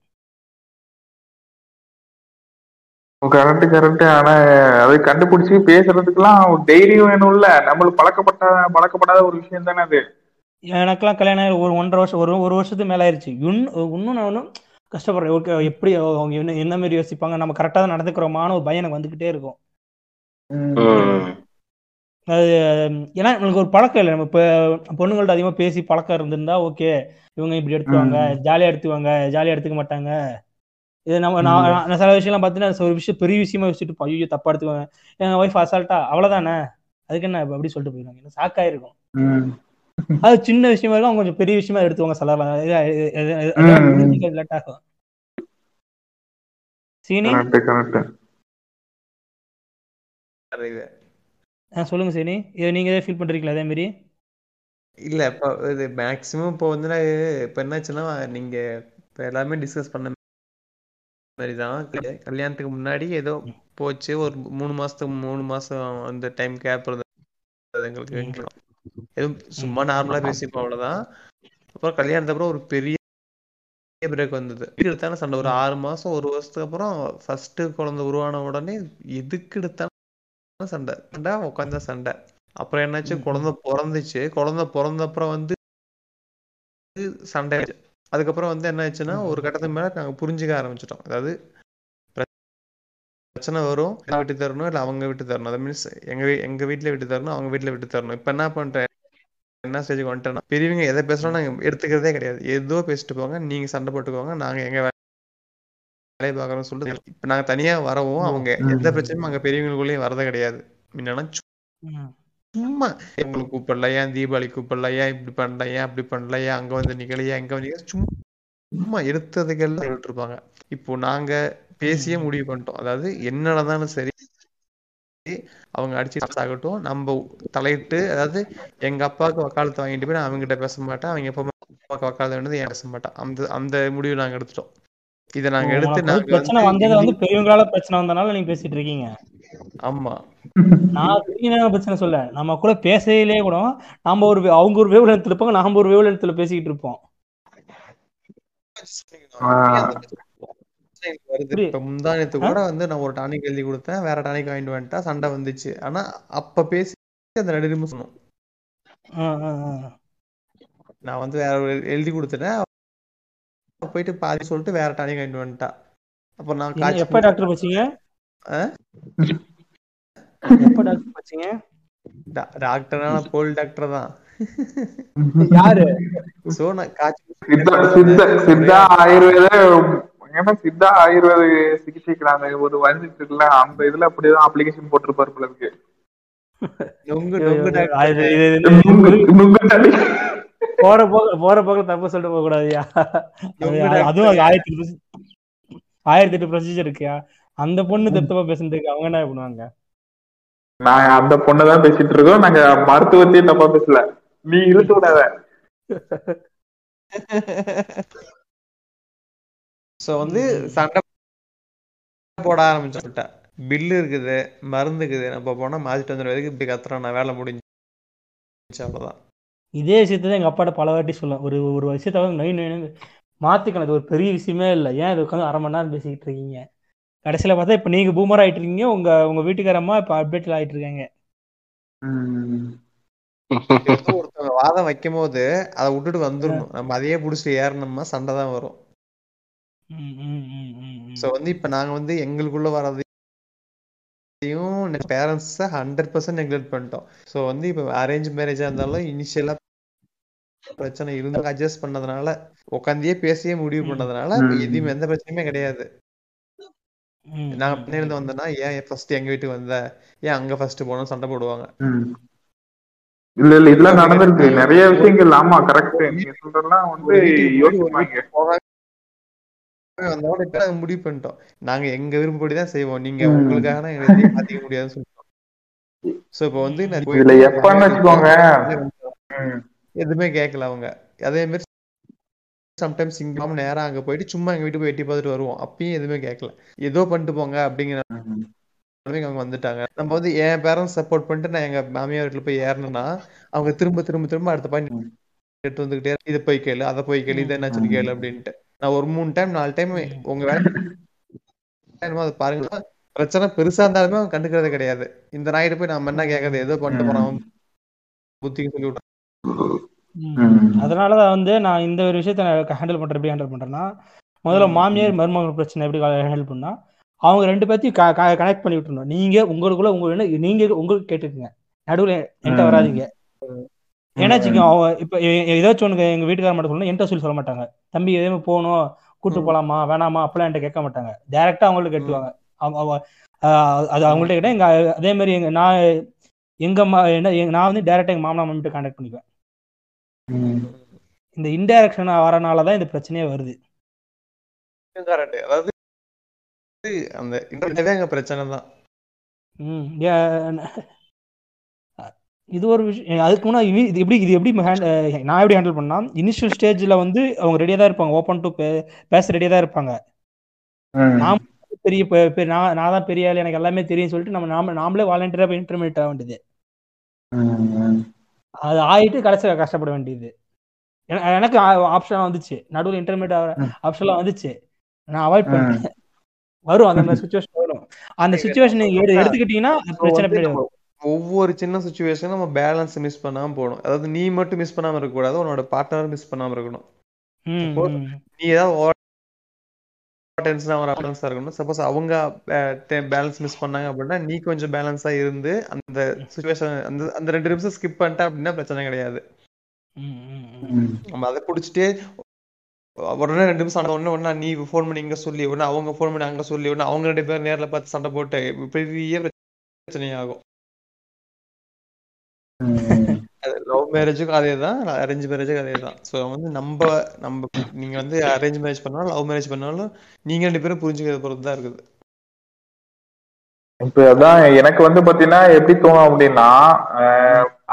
Correct correct. ஆனா அதை கண்டுபிடிச்சி பேசுறதுக்கெல்லாம் தைரியம் வேணும்ல, நம்மளுக்கு பழக்கப்படாத ஒரு விஷயம் தானே அது. எனக்கெல்லாம் கல்யாணம் ஒரு 1.5 வருஷம் ஒரு வருஷத்துக்கு மேல ஆயிடுச்சு. இன்னும் நானும் கஷ்டப்படுறேன், ஓகே எப்படி அவங்க என்ன மாதிரி யோசிப்பாங்க, நம்ம கரெக்டாக தான் நடந்துக்கிறோமான ஒரு பயம் எனக்கு வந்துக்கிட்டே இருக்கும். அது ஏன்னா நம்மளுக்கு ஒரு பழக்கம் இல்லை, நம்ம இப்போ பொண்ணுங்கள்ட்ட அதிகமாக பேசி பழக்கம் இருந்திருந்தா ஓகே இவங்க இப்படி எடுத்துவாங்க, ஜாலியாக எடுத்துக்க மாட்டாங்க. இது நம்ம நான் சில விஷயம்லாம் பார்த்தீங்கன்னா ஒரு விஷயம் பெரிய விஷயமா யோசிச்சுட்டு இருப்போம், ஐயோ தப்பாக எடுத்துக்குவாங்க, எங்கள் ஒய்ஃப் அசால்ட்டா அவ்வளோதானே அதுக்கு என்ன அப்படி சொல்லிட்டு போயிருவாங்க, எனக்கு சாக்காயிருக்கும். அது சின்ன விஷயமா இருக்கும், அவங்க கொஞ்சம் பெரிய விஷயமா எடுத்துவாங்க, சொல்லலாம் லேட் ஆகும். சீனி சொல்லுங்க சீனி, இதை நீங்க ஏதாவது ஃபீல் பண்றீங்களா அதே மாதிரி? இல்ல இப்போ இது மேக்ஸிமம் இப்போ வந்து இப்போ என்னாச்சுன்னா நீங்க இப்போ எல்லாமே டிஸ்கஸ் பண்ண மாதிரி தான். கல்யாணத்துக்கு முன்னாடி ஏதோ போச்சு, ஒரு 3 மாசம் அந்த டைம் கேப் இருந்தது எங்களுக்கு, எதுவும் சும்மா நார்மலா பேசிப்போம் அவ்வளவுதான். அப்புறம் கல்யாணத்துக்கு அப்புறம் ஒரு பெரிய பிரேக் வந்தது, எடுத்தாலும் சண்டை. ஒரு 6 மாசம் 1 வருஷத்துக்கு அப்புறம் ஃபர்ஸ்ட் குழந்தை உருவான உடனே எதுக்கு எடுத்தாலும் சண்டை உட்காந்து சண்டை. அப்புறம் என்னாச்சு, குழந்தை பிறந்துச்சு, குழந்தை பிறந்த அப்புறம் வந்து சண்டை. அதுக்கப்புறம் வந்து என்ன ஆச்சுன்னா ஒரு கட்டத்துக்கு மேல நாங்க புரிஞ்சுக்க ஆரம்பிச்சிட்டோம், அதாவது பிரச்சனை வரும், நான் விட்டு தரணும் இல்லை அவங்க விட்டு தரணும், அதை மீன்ஸ் எங்க வீட்டில் விட்டு தரணும், அவங்க வீட்டில் விட்டு தரணும். இப்போ என்ன பண்ணுறேன், என்ன ஸ்டேஜுக்கு வந்துட்டேன்னா பெரியவங்க எதை பேசுகிறோம் நாங்கள் எடுத்துக்கிறதே கிடையாது, ஏதோ பேசிட்டு போங்க, நீங்கள் சண்டை போட்டுக்கோங்க, நாங்கள் எங்கள் வேலையை பார்க்குறோம்னு சொல்லிட்டு இப்போ நாங்கள் தனியாக வரவும் அவங்க எந்த பிரச்சனையும் அங்கே பெரியவங்களுக்குள்ளேயும் வரதே கிடையாது. என்னன்னா சும்மா உங்களுக்கு கூப்பிடல, ஏன் தீபாவளி கூப்பிடல, ஏன் இப்படி பண்ணல, ஏன் அப்படி பண்ணல, ஏன் அங்கே வந்து நிக்கலையா, எங்கே வந்து சும்மா எடுத்ததுக்கெல்லாம் விட்டுருப்பாங்க. இப்போ நாங்கள் பேசியே முடிவு பண்ணிட்டோம், அதாவது என்னடானாலும் சரி அவங்க அடிச்சு ஆகட்டும், நம்ம தலையிட்டு, அதாவது எங்க அப்பாவுக்கு வக்காலத்தை வாங்கிட்டு போய் நான் அவங்ககிட்ட பேச மாட்டேன், அவங்க எப்பவுமே அப்பாவுக்கு வக்காலத்தை வேண்டியது ஏன் பேச மாட்டேன், அந்த அந்த முடிவு நாங்க எடுத்துட்டோம். இதை நாங்க எடுத்து பிரச்சனை வந்தது வந்து பெரியவங்களால பிரச்சனை வந்தனால நீங்க பேசிட்டு இருக்கீங்க. ஆமா, நான் பிரச்சனை சொல்ல நம்ம கூட பேசையிலே கூட நம்ம ஒரு அவங்க ஒரு வேவ் லென்த்ல இருப்பாங்க, நாம ஒரு வேவ் லென்த்ல பேசிக்கிட்டு இருப்போம். முந்தானத்து கூட வந்து நான் ஒரு டானிக் எழுதி கொடுத்தேன், வேற டானிக் வாங்கிட்டு வந்துட்டா சண்டை வந்துச்சு. ஆனா அப்ப பேசி அந்த நடுநிலை சொன்னோம், நான் வந்து வேற எழுதி கொடுத்துட்டேன், போயிட்டு பாதி சொல்லிட்டு வேற டானிக் வாங்கிட்டு வந்துட்டா. அப்ப நான் எப்ப டாக்டர் போச்சீங்க, எப்ப டாக்டர் போச்சீங்க? டாக்டர்னா போல் டாக்டர் தான் யாரு ஏன்னா சித்தா ஆயுர்வேத சிகிச்சைக்குறாங்க ஒரு வந்துட்டு இருக்குல்ல, அந்த இதுல அப்படிதான் அப்ளிகேஷன் போட்டிருப்பாரு பிள்ளைக்கு. போற போக தப்பு சொல்லிட்டு போக கூடாதுயா, அதுவும் 1008 ப்ரொசீஜர் இருக்கியா. அந்த பொண்ணு தப்பா பேசுறதுக்கு அவங்க என்ன பண்ணுவாங்க, நான் அந்த பொண்ணுதான் பேசிட்டு இருக்கோம், நாங்க மருத்துவத்தையும் தப்பா பேசல, நீ இழுத்து விடாத. சோ வந்து சண்டை போட ஆரம்பிச்சுட்டா, பில்லு இருக்குது, மருந்துக்குது, நம்ம போனா மாத்திட்டு வந்துடுறதுக்கு இப்படி கத்துறோம், நான் வேலை முடிஞ்சு அவ்வளவுதான். இதே விஷயத்தான் எங்க அப்பாட்ட பல வாட்டி சொல்லலாம், ஒரு ஒரு விஷயத்த நைன் மாத்திக்கணும், இது ஒரு பெரிய விஷயமே இல்லை, ஏன் இது உட்காந்து 1/2 மணி நேரம் பேசிக்கிட்டு இருக்கீங்க. கடைசியில பார்த்தா இப்ப நீங்க பூமர் ஆயிட்டு இருக்கீங்க, உங்க உங்க வீட்டுக்காரம்மா இப்ப அப்டேட்ல ஆயிட்டு இருக்காங்க. ஒருத்தவங்க வாதம் வைக்கும் போது அதை விட்டுட்டு வந்துடணும், நம்ம அதையே புடிச்சிட்டு ஏறணும்னா சண்டை தான் வரும். சோ வந்து இப்ப நாங்க வந்து எங்களுக்குள்ள வரதையும் பேரண்ட்ஸ் 100% நெக்லெக்ட் பண்ணிட்டோம். சோ வந்து இப்ப அரேஞ்ச் மேரேஜா இருந்தாலும் இனிஷியலா பிரச்சனை இருந்தாலும் அட்ஜஸ்ட் பண்ணதுனால உட்காந்தியே பேசியே முடிவு பண்ணதுனால எதுவுமே எந்த பிரச்சனையுமே கிடையாது. நான் பின்னிருந்து வந்தேன்னா ஏன் ஃபர்ஸ்ட் எங்க வீட்டுக்கு வந்த, ஏன் அங்க ஃபர்ஸ்ட் போனோம் சண்டை போடுவாங்க. இல்ல இல்ல இதெல்லாம் நடந்திருக்கு நிறைய விஷயங்கள். ஆமா கரெக்ட், நீங்க சொல்றதெல்லாம் வந்து யோசிப்பாங்க. முடிவு பண்ணிட்டோம் நாங்க எங்க விரும்பப்படிதான் செய்வோம், நீங்க உங்களுக்காக எங்களை மாத்திக்க முடியாதுன்னு சொல்லிட்டோம். சோ இப்ப வந்து எதுவுமே கேட்கல அவங்க. அதே மாதிரி சம்டைம்ஸ் இங்க நேரம் அங்க போயிட்டு சும்மா எங்க வீட்டு போய் எட்டி பார்த்துட்டு வருவோம், அப்பயும் எதுவுமே கேட்கல. ஏதோ பண்ணிட்டு போங்க அப்படிங்கிற அவங்க வந்துட்டாங்க. நம்ம வந்து என் பேரண்ட்ஸ் சப்போர்ட் பண்ணிட்டு நான் எங்க மாமியார் வீட்டுல போய் ஏறணும்னா அவங்க திரும்ப திரும்ப திரும்ப அடுத்த பாயிண்ட் கேட்டு வந்துகிட்டே இதை போய் கேளு, அதை போய் கேளு, இதை என்னாச்சுன்னு கேளு அப்படின்ட்டு. நான் ஒரு 3 டைம் 4 டைம் உங்க வேலை அதை பாருங்க. பிரச்சனை பெருசா இருந்தாலுமே அவங்க கண்டுக்கிறதே கிடையாது. இந்த நாயிட்டு போய் நம்ம என்ன கேட்கறது, ஏதோ பண்ணிட்டு போறான் புத்தின்னு சொல்லி விடுறேன். அதனாலதான் வந்து நான் இந்த ஒரு விஷயத்த ஹேண்டில் பண்றேன். எப்படி ஹேண்டில் பண்றேன்னா, முதல்ல மாமியார் மருமகள் பிரச்சனை எப்படி ஹேண்டில் பண்ணா அவங்க 2 பேர்த்தையும் கனெக்ட் பண்ணி விட்டுருந்தோம். நீங்க உங்களுக்குள்ள உங்க நீங்க உங்களுக்கு கேட்டுக்குங்க, நடுவில் என்கிட்ட வராதிங்க. ஏன்னா அவங்க இப்ப ஏதாச்சும் ஒண்ணு எங்க வீட்டுக்கார மட்டும் சொல்லணும், என்கிட்ட சொல்லி சொல்ல மாட்டாங்க. தம்பி எதுவுமே போகணும் கூட்டு போலாமா வேணாமா அப்பெல்லாம் என்கிட்ட கேட்க மாட்டாங்க. டைரக்டா அவங்கள்ட்ட கேட்டுவாங்க. அது அவங்கள்ட்ட கேட்டா எங்க அதே மாதிரி எங்க நான் எங்க நான் வந்து டைரக்டா எங்க மாமனா மாமிட்ட கான்டாக்ட் பண்ணிக்குவேன். இந்த இன்டைரக்ஷன் வரனாலதான் இந்த பிரச்சனையே வருது. அதாவது அந்த இன்டர்நெட் பிரச்சனை தான். இது ஒரு விஷயம். அதுக்கு முன்னா இது எப்படி நான் எப்படி ஹேண்டில் பண்ணா, இனிஷியல் ஸ்டேஜில் வந்து அவங்க ரெடியாக தான் இருப்பாங்க, ஓப்பன் டு பேச ரெடியாக தான் இருப்பாங்க. நான் தான் பெரிய ஆள், எனக்கு எல்லாமே தெரியும் சொல்லிட்டு நாமளே வாலண்டியராக போய் இன்டர்மீடியட் ஆக வேண்டியது. அது ஆகிட்டு கடைசியில் கஷ்டப்பட வேண்டியது. எனக்கு ஆப்ஷன்லாம் வந்துச்சு, நடுவில் இன்டர்மீடியட் ஆகிற ஆப்ஷன்லாம் வந்துச்சு, நான் அவாய்ட் பண்ணிட்டேன். வரும் அந்த மாதிரி சுச்சுவேஷன் வரும். அந்த சுச்சுவேஷன் எடுத்துக்கிட்டீங்கன்னா பிரச்சனை கிடையாது. ஒவ்வொரு சின்ன சுச்சுவேஷன் நம்ம பேலன்ஸ் மிஸ் பண்ணாம போகணும். அதாவது நீ மட்டும் மிஸ் பண்ணாம இருக்க கூடாது, உன்னோட பார்ட்னர் மிஸ் பண்ணாம இருக்கணும். நீ ஏதாவது பேலன்ஸா இருக்கணும். சப்போஸ் அவங்க பேலன்ஸ் மிஸ் பண்ணாங்க அப்படின்னா நீ கொஞ்சம் பேலன்ஸா இருந்து அந்த சுச்சுவேஷன் அந்த 2 நிமிஷம் ஸ்கிப் பண்ணிட்டா அப்படின்னா பிரச்சனை கிடையாது. நம்ம அதை பிடிச்சிட்டே உடனே 2 நிமிஷம் ஆன உடனே ஒன்னா நீ போன் பண்ணி இங்க சொல்லி உடனே அவங்க போன் பண்ணி அங்க சொல்லி உடனே அவங்க 2 பேர் நேரில் பார்த்து சண்டை போட்டு பெரிய பிரச்சனையாகும். லவ் மேரேஜுக்கும் அதே தான், அரேஞ்ச் மேரேஜுக்கும் அதே தான். ஸோ வந்து நம்ம நீங்க வந்து அரேஞ்ச் மேரேஜ் பண்ணாலும் லவ் மேரேஜ் பண்ணாலும் நீங்க 2 பேரும் புரிஞ்சுக்கிறது பொறுத்து தான் இருக்குது. இப்போ அதான் எனக்கு வந்து பாத்தீங்கன்னா எப்படி தோணும் அப்படின்னா,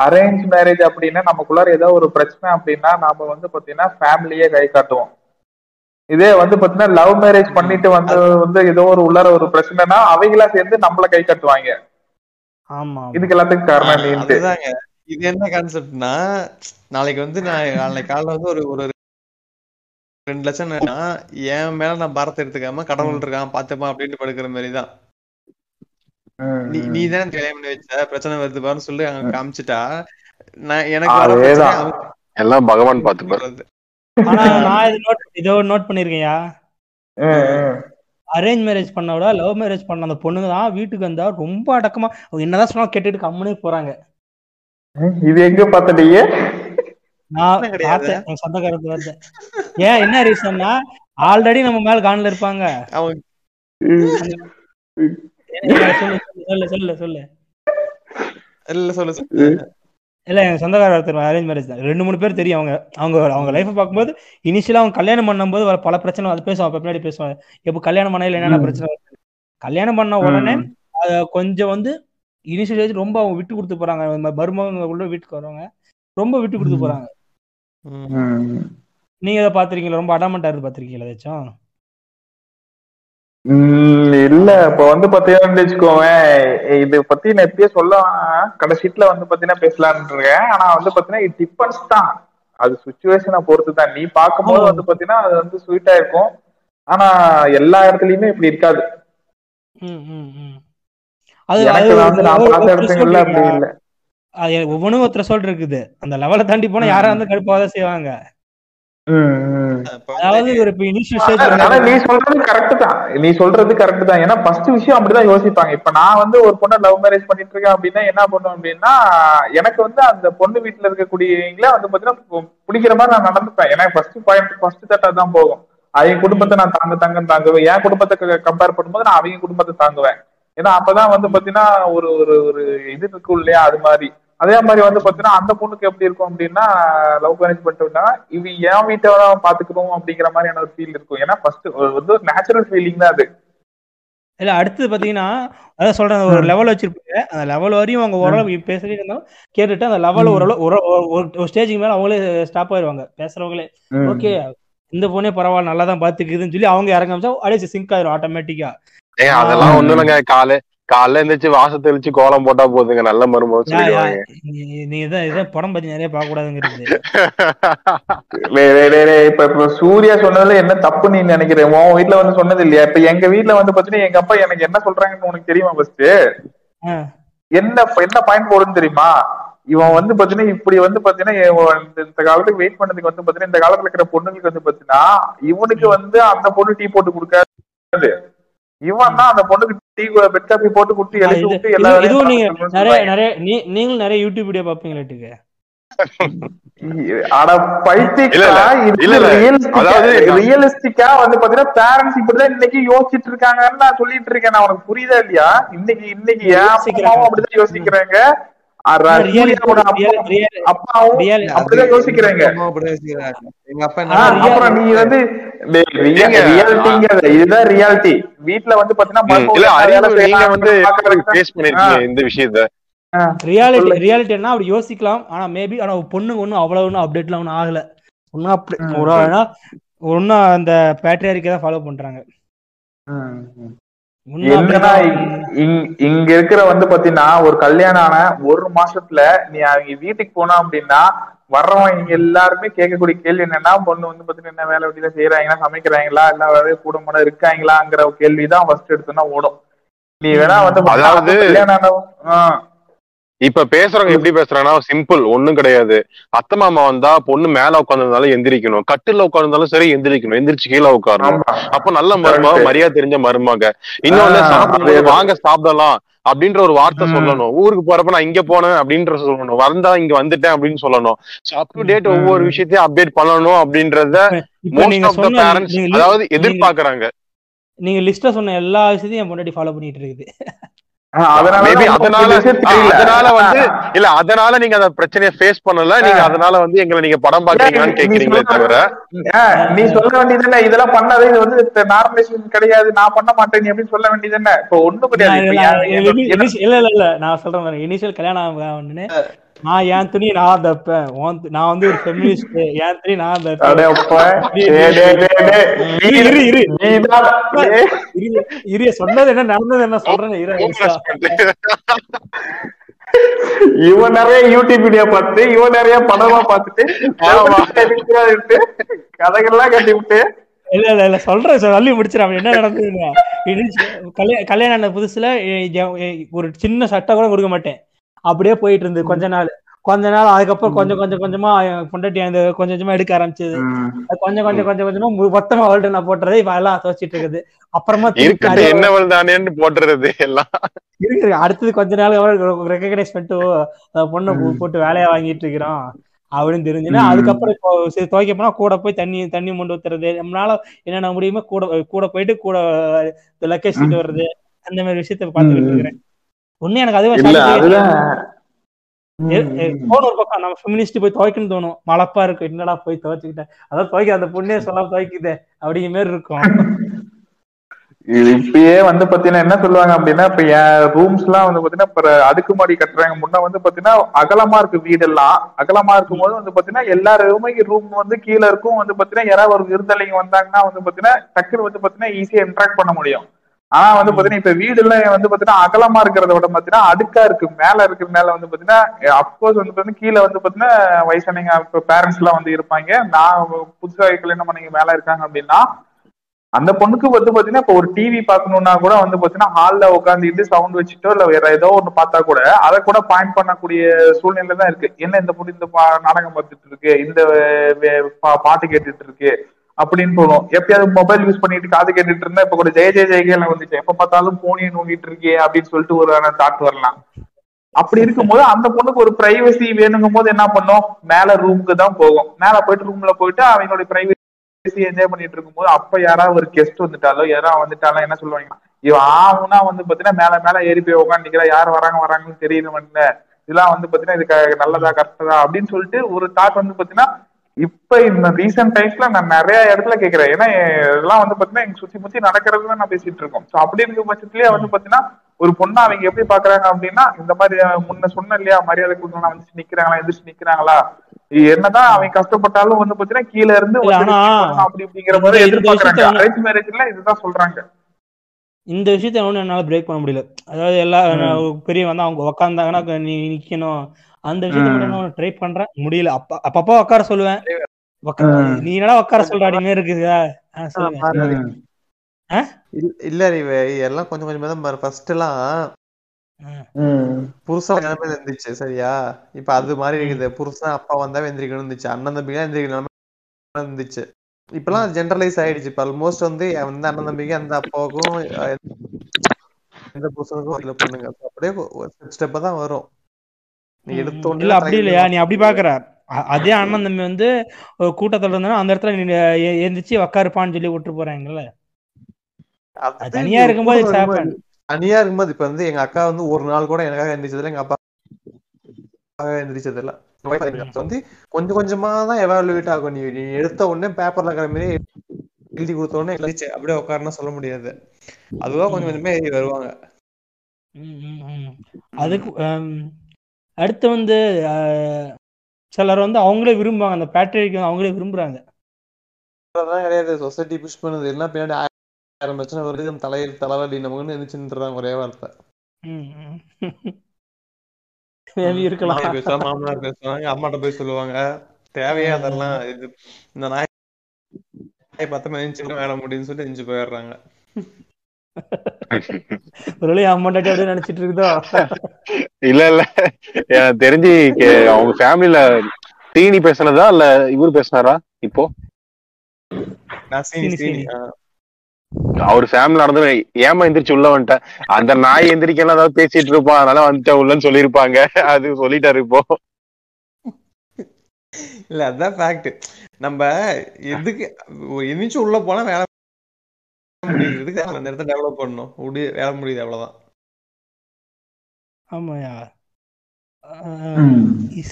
அரேஞ்ச் மேரேஜ் அப்படின்னா நமக்குள்ளார ஏதாவது ஒரு பிரச்சனை அப்படின்னா நாம வந்து பாத்தீங்கன்னா ஃபேமிலியே கை காட்டுவோம். இதே வந்து பாத்தீங்கன்னா லவ் மேரேஜ் பண்ணிட்டு வந்து ஏதோ ஒரு உள்ளார ஒரு பிரச்சனைனா அவங்களா சேர்ந்து நம்மள கை காட்டுவாங்க. இதுக்கு எல்லாத்துக்கும் காரணம் இது என்ன கான்செப்ட்னா, நாளைக்கு வந்து நாளைக்கு காலைல வந்து ஒரு ஒரு 2 லட்சம் என் மேல நான் பாரத்தை எடுத்துக்காம கடவுள் இருக்கான் பாத்துப்பான் அப்படின்னு படுக்கிற மாதிரிதான். நீ தான் கல்யாணம் பண்ணி வச்ச பிரச்சனை வருது பாருன்னு சொல்லி அவங்க காமிச்சுட்டா நான் எனக்கு எல்லாம் பகவான் பாத்துப்பாரு. ஆனா நான் இதோ நோட் பண்ணிருக்கேன்யா, அரேஞ்ச் மேரேஜ் பண்ண விட லவ் மேரேஜ் பண்ண அந்த பொண்ணுங்க தான் வீட்டுக்கு வந்தா ரொம்ப அடக்கமா என்னதான் சொன்னா கேட்டுட்டு கம்முனே போறாங்க. இது எங்க பாத்தீங்க? நான் பார்த்தேன் சொந்தக்காரத்துல பார்த்தேன். ஏன் என்ன ரீசன்னா ஆல்ரெடி நம்ம மேல காணல இருப்பாங்க. சொல்லு. இல்ல எங்க சொந்தக்காரத்துல அரேஞ்ச் மேரேஜ் தான், 2-3 பேர் தெரியும். அவங்க அவங்க அவங்க லைஃப் பார்க்கும்போது இனிஷியலா அவங்க கல்யாணம் பண்ணும்போது பல பிரச்சனை அது பேசுவாங்க, பின்னாடி பேசுவாங்க. எப்போ கல்யாணம் பண்ண இல்லை என்னென்ன பிரச்சனை வருது, கல்யாணம் பண்ண உடனே கொஞ்சம் வந்து இனிஷியல் ரொம்ப அவங்க விட்டு கொடுத்து போறாங்க. மருமகங்க உள்ள வீட்டுக்கு வரவங்க ரொம்ப விட்டு கொடுத்து போறாங்க. நீங்க அதை பாத்திருக்கீங்களா? ரொம்ப அடாமண்டா இருந்து பாத்திருக்கீங்களா ஏதாச்சும்? இல்ல இப்ப வந்து பாத்தீங்கன்னா வச்சுக்கோவேன், இது பத்தி நான் எப்படியே சொல்ல கடைசிட்டுல வந்து பாத்தீங்கன்னா பேசலான்னு இருக்கேன். ஆனா வந்து பாத்தீங்கன்னா இது டிஃபன்ஸ் தான், அது சுச்சுவேஷனை பொறுத்து தான். நீ பாக்கும்போது வந்து பாத்தீங்கன்னா அது வந்து ஸ்வீட்டா இருக்கும், ஆனா எல்லா இடத்துலயுமே இப்படி இருக்காது. ஒவ்வொன்னும் ஒருத்தர் சொல் இருக்குது, அந்த லெவலை தாண்டி போனா யாரா இருந்தாலும் கடுப்பாதான் செய்வாங்க. நீ சொல்றது கரெக்ட் தான். ஏன்னா ஃபர்ஸ்ட் விஷயம் அப்படிதான் யோசிப்பாங்க. இப்ப நான் வந்து ஒரு பொண்ணை லவ் மேரேஜ் பண்ணிட்டு இருக்கேன் அப்படின்னா என்ன பண்ணுவேன் அப்படின்னா, எனக்கு வந்து அந்த பொண்ணு வீட்டுல இருக்கக்கூடியவங்கள வந்து பாத்தீங்கன்னா பிடிக்கிற மாதிரி நான் நடந்துப்பேன். ஏன்னா ஃபர்ஸ்ட் பாயிண்ட் ஃபர்ஸ்ட் தட்டா தான் போகும். அவங்க குடும்பத்தை நான் தாங்கன்னு தாங்குவேன். என் குடும்பத்தை கம்பேர் பண்ணும்போது நான் அவங்க குடும்பத்தை தாங்குவேன். ஏன்னா அப்பதான் வந்து பாத்தீங்கன்னா ஒரு ஒரு இது இருக்கும் இல்லையா, அது மாதிரி. அதே மாதிரி வந்து பாத்தீங்கன்னா அந்த பொண்ணுக்கு எப்படி இருக்கும் அப்படின்னா, லவ் மேரேஜ் பண்ணிட்டோம்னா இது என் வீட்டை தான் பாத்துக்கணும் அப்படிங்கிற மாதிரியான ஒரு ஃபீல் இருக்கும். ஏன்னா ஃபர்ஸ்ட் வந்து ஒரு நேச்சுரல் ஃபீலிங் தான் அது. இல்லை அடுத்தது பார்த்தீங்கன்னா அதான் சொல்கிறேன், ஒரு லெவல் வச்சுருப்பாங்க. அந்த லெவல் வரையும் அவங்க ஓரளவு பேசுறதுக்கு இருந்தாலும் கேட்டுட்டு அந்த லெவல் ஓரளவு ஒரு ஸ்டேஜுக்கு மேலே அவங்களே ஸ்டாப் ஆயிடுவாங்க. பேசுறவங்களே ஓகே இந்த போனே பரவாயில்ல நல்லா தான் பார்த்துக்குதுன்னு சொல்லி அவங்க இறங்கிச்சா அப்படியே சிங்க் ஆயிரும் ஆட்டோமேட்டிக்கா. அதெல்லாம் ஒன்றும் இல்லைங்க, காலைல எழுந்திரிச்சு வாச தெளிச்சு கோலம் போட்டா போதுங்க, நல்ல மருமகம் சொல்லுவாங்க. நீ இதான் படம் பத்தி நிறைய பார்க்க கூடாதுங்கிறது. இப்ப சூர்யா சொன்னதுல என்ன தப்பு நீ நினைக்கிறேன்? உன் வீட்டுல வந்து சொன்னது இல்லையா? இப்ப எங்க வீட்டுல வந்து பாத்தீங்கன்னா எங்க அப்பா எனக்கு என்ன சொல்றாங்கன்னு உனக்கு தெரியுமா? ஃபர்ஸ்ட் என்ன பாயிண்ட் போடுன்னு தெரியுமா? இவன் வந்து பாத்தீங்கன்னா இப்படி வந்து பாத்தீங்கன்னா இந்த காலத்துக்கு வெயிட் பண்ணதுக்கு வந்து பாத்தீங்கன்னா இந்த காலத்துல இருக்கிற பொண்ணுங்களுக்கு வந்து பாத்தீங்கன்னா இவனுக்கு வந்து அந்த பொண்ணு டீ போட்டு கொடுக்காது, இவன் தான் அந்த பொண்ணுக்கு டீ பெட் காபி போட்டு குட்டி எழுதி விட்டு எல்லாரும் நிறைய யூடியூப் வீடியோ பாப்பீங்களா? அட பைத்தியக்காரா, இது ரியலிஸ்டிக்கா வந்து பாத்தீங்கன்னா பேரண்ட்ஸ் இப்படிதான் இன்னைக்கு யோசிச்சுட்டு இருக்காங்கன்னு நான் சொல்லிட்டு இருக்கேன். நான் உனக்கு புரியுதா இல்லையா? இன்னைக்கு ஏன் அப்படிதான் யோசிக்கிறாங்க, யோசிக்கலாம். ஆனா மேபி ஆனா பொண்ணுங்க ஒண்ணும் அவ்வளவு ஒன்னும் அப்டேட்லாம் ஒன்னும் ஆகல. ஒன்னும் ஒன்னும் அந்த பேட்ரியாரிக்கை தான் ஃபாலோ பண்றாங்க. என்னன்னா இங்க இருக்கிற வந்து பாத்தீங்கன்னா ஒரு கல்யாணம் ஆன ஒரு மாசத்துல நீ அவங்க வீட்டுக்கு போனா அப்படின்னா வர்றவங்க எல்லாருமே கேட்கக்கூடிய கேள்வி என்னன்னா, பொண்ணு வந்து பாத்தீங்கன்னா என்ன வேலை வெட்டிலாம் செய்யறாங்களா, சமைக்கிறாங்களா, எல்லா வேலையும் கூட மாட இருக்காங்களாங்கிற கேள்விதான் ஃபர்ஸ்ட் எடுத்தோம்னா ஓடும். நீ வேணா வந்து அதாவது இப்ப பேசுறவங்க எப்படி பேசுறாங்கன்னா சிம்பிள் ஒண்ணும் கிடையாது. அத்தை மாமா வந்தா பொண்ணு மேல உட்காந்துருந்தாலும் எந்திரிக்கணும், கட்டில உட்காந்துருந்தாலும் சரி எந்திரிக்கணும், எந்திரிச்சு கீழே உட்காரணும். அப்ப நல்ல மருமா, மரியாதை தெரிஞ்ச மருமாங்க. இன்னொன்னு வாங்க சாப்பிடலாம் அப்படின்ற ஒரு வார்த்தை சொல்லணும். ஊருக்கு போறப்ப நான் இங்க போனேன் அப்படின்ற சொல்லணும், வந்தா இங்க வந்துட்டேன் அப்படின்னு சொல்லணும். அப் டு டேட் ஒவ்வொரு விஷயத்தையும் அப்டேட் பண்ணணும் அப்படின்றத மோஸ்ட் ஆஃப் தி பேரண்ட்ஸ் அதாவது எதிர்பார்க்கறாங்க. நீங்க லிஸ்ட்ல சொன்ன எல்லா விஷயத்தையும் என் முன்னாடி ஃபாலோ பண்ணிட்டு இருக்குது. அதனால நீங்க அந்த பிரச்சனையை ஃபேஸ் பண்ணல, நீங்க அதனால வந்து எங்களை நீங்க படம் பாக்குறீங்களான்னு கேக்குறீங்களே தவிர நீ சொல்ல வேண்டியது என்ன, இதெல்லாம் பண்ணாதே, இது வந்து நார்மலைசேஷன் கிடையாது, நான் பண்ண மாட்டேன் அப்படின்னு சொல்ல வேண்டியது என்ன? இப்ப ஒண்ணும் கிடையாது. இல்ல நான் சொல்றேன், இனிஷியல் கல்யாணம் நான் என் துணி நான் தப்பேன், நான் வந்து ஒரு ஃபெமினிஸ்ட், என் துணி நான் தப்பேன் சொன்னது என்ன நடந்தது என்ன சொல்றேன். இவன் நிறைய யூடியூப் வீடியோ பார்த்துட்டு, இவன் நிறைய படமா பார்த்துட்டு கதைகள்லாம் கட்டி விட்டு இல்ல இல்ல இல்ல சொல்றேன் சொல்லி முடிச்சிடறான். என்ன நடந்ததுன்னா கல்யாணம் ஆன புதுசுல ஒரு சின்ன சட்டை கூட கொடுக்க மாட்டேன், அப்படியே போயிட்டு இருந்து கொஞ்ச நாள் அதுக்கப்புறம் கொஞ்சமா பொண்டாட்டி அந்த கொஞ்சமா எடுக்க ஆரம்பிச்சது, கொஞ்சமா மொத்தமா அவள்கிட்ட நான் போட்டுறது இப்ப எல்லாம் தோச்சிட்டு இருக்குது. அப்புறமா என்ன போட்டுறது எல்லாம் இருக்கு. அடுத்தது கொஞ்ச நாள் ரெகக்னைஸ் பண்ணிட்டு பொண்ணை போட்டு வேலையா வாங்கிட்டு இருக்கிறோம் அப்படின்னு தெரிஞ்சுன்னா அதுக்கப்புறம் இப்போ சரி துவைக்க போனா கூட போய் தண்ணி மூண்டு ஊத்துறது, நம்மளால என்னென்ன முடியுமோ கூட போயிட்டு கூட லக்கேஜ் வர்றது, அந்த மாதிரி விஷயத்த பாத்துக்கிட்டு இருக்கிறேன். ஒண்ணு எனக்கு அதுவே போன ஒரு பக்கம் நம்ம ஃபெமினிஸ்ட் போய் துவைக்கணும்னு தோணும், மழப்பா இருக்கும், என்னடா போய் துவைச்சுக்கிட்டேன், அதான் துவைக்க அந்த பொண்ணே சொல்லாம துவைக்குதே அப்படிங்கிற மாதிரி இருக்கும். இப்பயே வந்து பாத்தீங்கன்னா என்ன சொல்லுவாங்க அப்படின்னா, இப்ப என் ரூம்ஸ் எல்லாம் வந்து பாத்தீங்கன்னா இப்ப அடுக்குமாடி கட்டுறாங்க. முன்ன வந்து பாத்தீங்கன்னா அகலமா இருக்கு, வீடெல்லாம் அகலமா இருக்கும் போது வந்து பாத்தீங்கன்னா எல்லாருமே ரூம் வந்து கீழே இருக்கும். வந்து பாத்தீங்கன்னா யாராவது ஒரு விருந்தாளிங்க வந்தாங்கன்னா வந்து பாத்தீங்கன்னா டக்குன்னு வந்து பாத்தீங்கன்னா ஈஸியா இன்ட்ராக்ட் பண்ண முடியும். ஆனா வந்து பாத்தீங்கன்னா இப்ப வீடு எல்லாம் வந்து பாத்தீங்கன்னா அகலமா இருக்கிறத விட பாத்தீங்கன்னா அடுக்கா இருக்கு, மேல இருக்கிறதுனால வந்து பாத்தீங்கன்னா அப்கோர்ஸ் வந்து பாத்தீங்கன்னா கீழே வந்து பாத்தீங்கன்னா வயசானவங்க இப்ப பேரண்ட்ஸ் எல்லாம் வந்து இருப்பாங்க. நான் புதுசா கல்யாணம் பண்ணீங்க மேல இருக்காங்க அப்படின்னா அந்த பொண்ணுக்கு வந்து பாத்தீங்கன்னா இப்ப ஒரு டிவி பாக்கணும்னா கூட வந்து பாத்தீங்கன்னா ஹால்ல உட்காந்துட்டு சவுண்ட் வச்சுட்டோ இல்ல வேற ஏதோ ஒண்ணு பார்த்தா கூட அதை கூட பாயிண்ட் பண்ணக்கூடிய சூழ்நிலை தான் இருக்கு. என்ன இந்த பொண்ணு இந்த நாடகம் பார்த்துட்டு இருக்கு, இந்த பாட்டு கேட்டுட்டு இருக்கு அப்படின்னு போனோம். எப்பயாவது மொபைல் யூஸ் பண்ணிட்டு காது கேட்டுட்டு இருந்தா இப்ப கூட ஜெய ஜெய ஜெயகேல வந்துச்சு, எப்ப பார்த்தாலும் போனியை நோண்டிட்டு இருக்கே அப்படின்னு சொல்லிட்டு ஒரு தாட் வரலாம். அப்படி இருக்கும்போது அந்த பொண்ணுக்கு ஒரு பிரைவசி வேணுங்கும் போது என்ன பண்ணும், மேல ரூமுக்கு தான் போகும். மேல போயிட்டு ரூம்ல போயிட்டு அவங்களுடைய பிரைவசி பேசி என்ஜாய் பண்ணிட்டு இருக்கும் போது அப்ப யாராவது ஒரு கெஸ்ட் வந்துட்டாலோ யாராவது வந்துட்டாலும் என்ன சொல்லுவாங்க, இவன் ஆகுனா வந்து பாத்தீங்கன்னா மேல மேல ஏறி போய் உட்காந்துக்கிறா, யார் வராங்கன்னு தெரியல, இதெல்லாம் வந்து பாத்தீங்கன்னா இதுக்கு நல்லதா கரெக்டா அப்படின்னு சொல்லிட்டு ஒரு தாட் வந்து பாத்தீங்கன்னா இப்ப இந்த ரீசெண்ட் டைம்ஸ்ல நான் நிறைய இடத்துல கேட்கிறேன். ஏன்னா இதெல்லாம் வந்து பாத்தீங்கன்னா எங்க சுத்தி முத்தி நடக்கிறதுதான் நான் பேசிட்டு இருக்கோம். சோ அப்படி இருக்க பட்சத்துலயே வந்து பாத்தீங்கன்னா ஒரு பொண்ணை அவங்க எப்படி பாக்குறாங்க அப்படின்னா, இந்த மாதிரி முன்ன சொன்ன இல்லையா மரியாதை கொடுக்கலாம், வந்து நிக்கிறாங்களா, எதிர்த்து நிக்கிறாங்களா, என்னதான் அவங்க கஷ்டப்பட்டாலும் வந்து பாத்தீங்கன்னா கீழே இருந்து அப்படி அப்படிங்கிற மாதிரி எதிர்பார்க்கறாங்க. அரேஞ்ச் மேரேஜ்ல இதுதான் சொல்றாங்க. இந்த விஷயத்த ஒன்றும் என்னால் பிரேக் பண்ண முடியல. அதாவது எல்லா பெரிய வந்து அவங்க உக்காந்தாங்கன்னா நீ நிக்கணும், அந்த விஷயத்த ட்ரை பண்றேன் முடியல. அப்பப்பா உக்கார சொல்லுவேன், நீ என்ன உக்கார சொல்ற அப்படிமே இருக்குதா இல்ல. எல்லாம் கொஞ்சம் கொஞ்சமா ஃபர்ஸ்ட் எல்லாம் புருஷா நிலைமையில இருந்துச்சு, சரியா? இப்ப அது மாதிரி இருக்குது. புருஷன் அப்பா வந்தா எந்திரிக்கணும் இருந்துச்சு, அண்ணன் தம்பியா எந்திரிக்க நிலைமை இருந்துச்சு. இப்பெல்லாம் ஜென்ரலைஸ் ஆயிடுச்சு. இப்ப ஆல்மோஸ்ட் வந்து அந்த அண்ணன் தம்பிக்கு அந்த அப்பாவுக்கும் எந்த புருஷனுக்கும் பொண்ணுங்க அப்படியே ஸ்டெப்பா தான் வரும். நீ எடுத்தோன்னு இல்ல அப்படி இல்லையா? நீ அப்படி பாக்குற. அதே அண்ணன் தம்பி வந்து ஒரு கூட்டத்தோட இருந்தா அந்த இடத்துல நீ எந்திரிச்சு உக்காருப்பான்னு சொல்லி விட்டு போறாங்கல்ல. தனியா இருக்கும்போது தனியா இருக்கும்போது இப்ப வந்து எங்க அக்கா வந்து ஒரு நாள் கூட எனக்காக எந்திரிச்சதுல எங்க அப்பா எந்திரிச்சது இல்ல. வந்து கொஞ்சம் கொஞ்சமா தான் எவாலுவேட் ஆகும். நீ எடுத்த உடனே பேப்பர்ல கிளம்பி எழுதி கொடுத்த உடனே அப்படியே உட்காருன்னு சொல்ல முடியாது. அதுவா கொஞ்சம் கொஞ்சமா எழுதி வருவாங்க. அதுக்கு அடுத்து வந்து சிலர் வந்து அவங்களே விரும்புவாங்க, அந்த பேட்டரிக்கு அவங்களே விரும்புறாங்க. அதெல்லாம் கிடையாது, சொசைட்டி புஷ் பண்ணுது. என்ன பின்னாடி ஆரம்பிச்சுன்னா ஒரு தலையில் தலைவலி நமக்குன்னு எழுந்துச்சுன்றாங்க ஒரே வார்த்தை. மாமனார் பேசுவாங்க, அம்மாட்ட போய் சொல்லுவாங்க, தேவையா அதெல்லாம் இந்த நாய் பத்தமே வேலை முடியும்னு சொல்லி எஞ்சி போயிடுறாங்க. நினைச்சிட்டு இருக்குதோ இல்ல இல்ல எனக்கு தெரிஞ்சு அவங்க ஃபேமிலில தீனி பேசுனதா இல்ல இவரு பேசினாரா இப்போ அவரு ஃபேமிலி நடந்து ஏமா எந்திரிச்சு உள்ள வந்துட்டேன், அந்த நாய் எந்திரிக்கலாம் ஏதாவது பேசிட்டு இருப்பான், அதனால வந்துட்டேன் உள்ளன்னு சொல்லிருப்பாங்க. அது சொல்லிட்டாரு இப்போ. இல்ல அதான் ஃபேக்ட். நம்ம எதுக்கு எந்திரிச்சு உள்ள போனா வேலை முடியுதுக்கு அந்த இடத்த டெவலப் பண்ணணும், வேலை முடியுது, அவ்வளவுதான். ஆமாயா,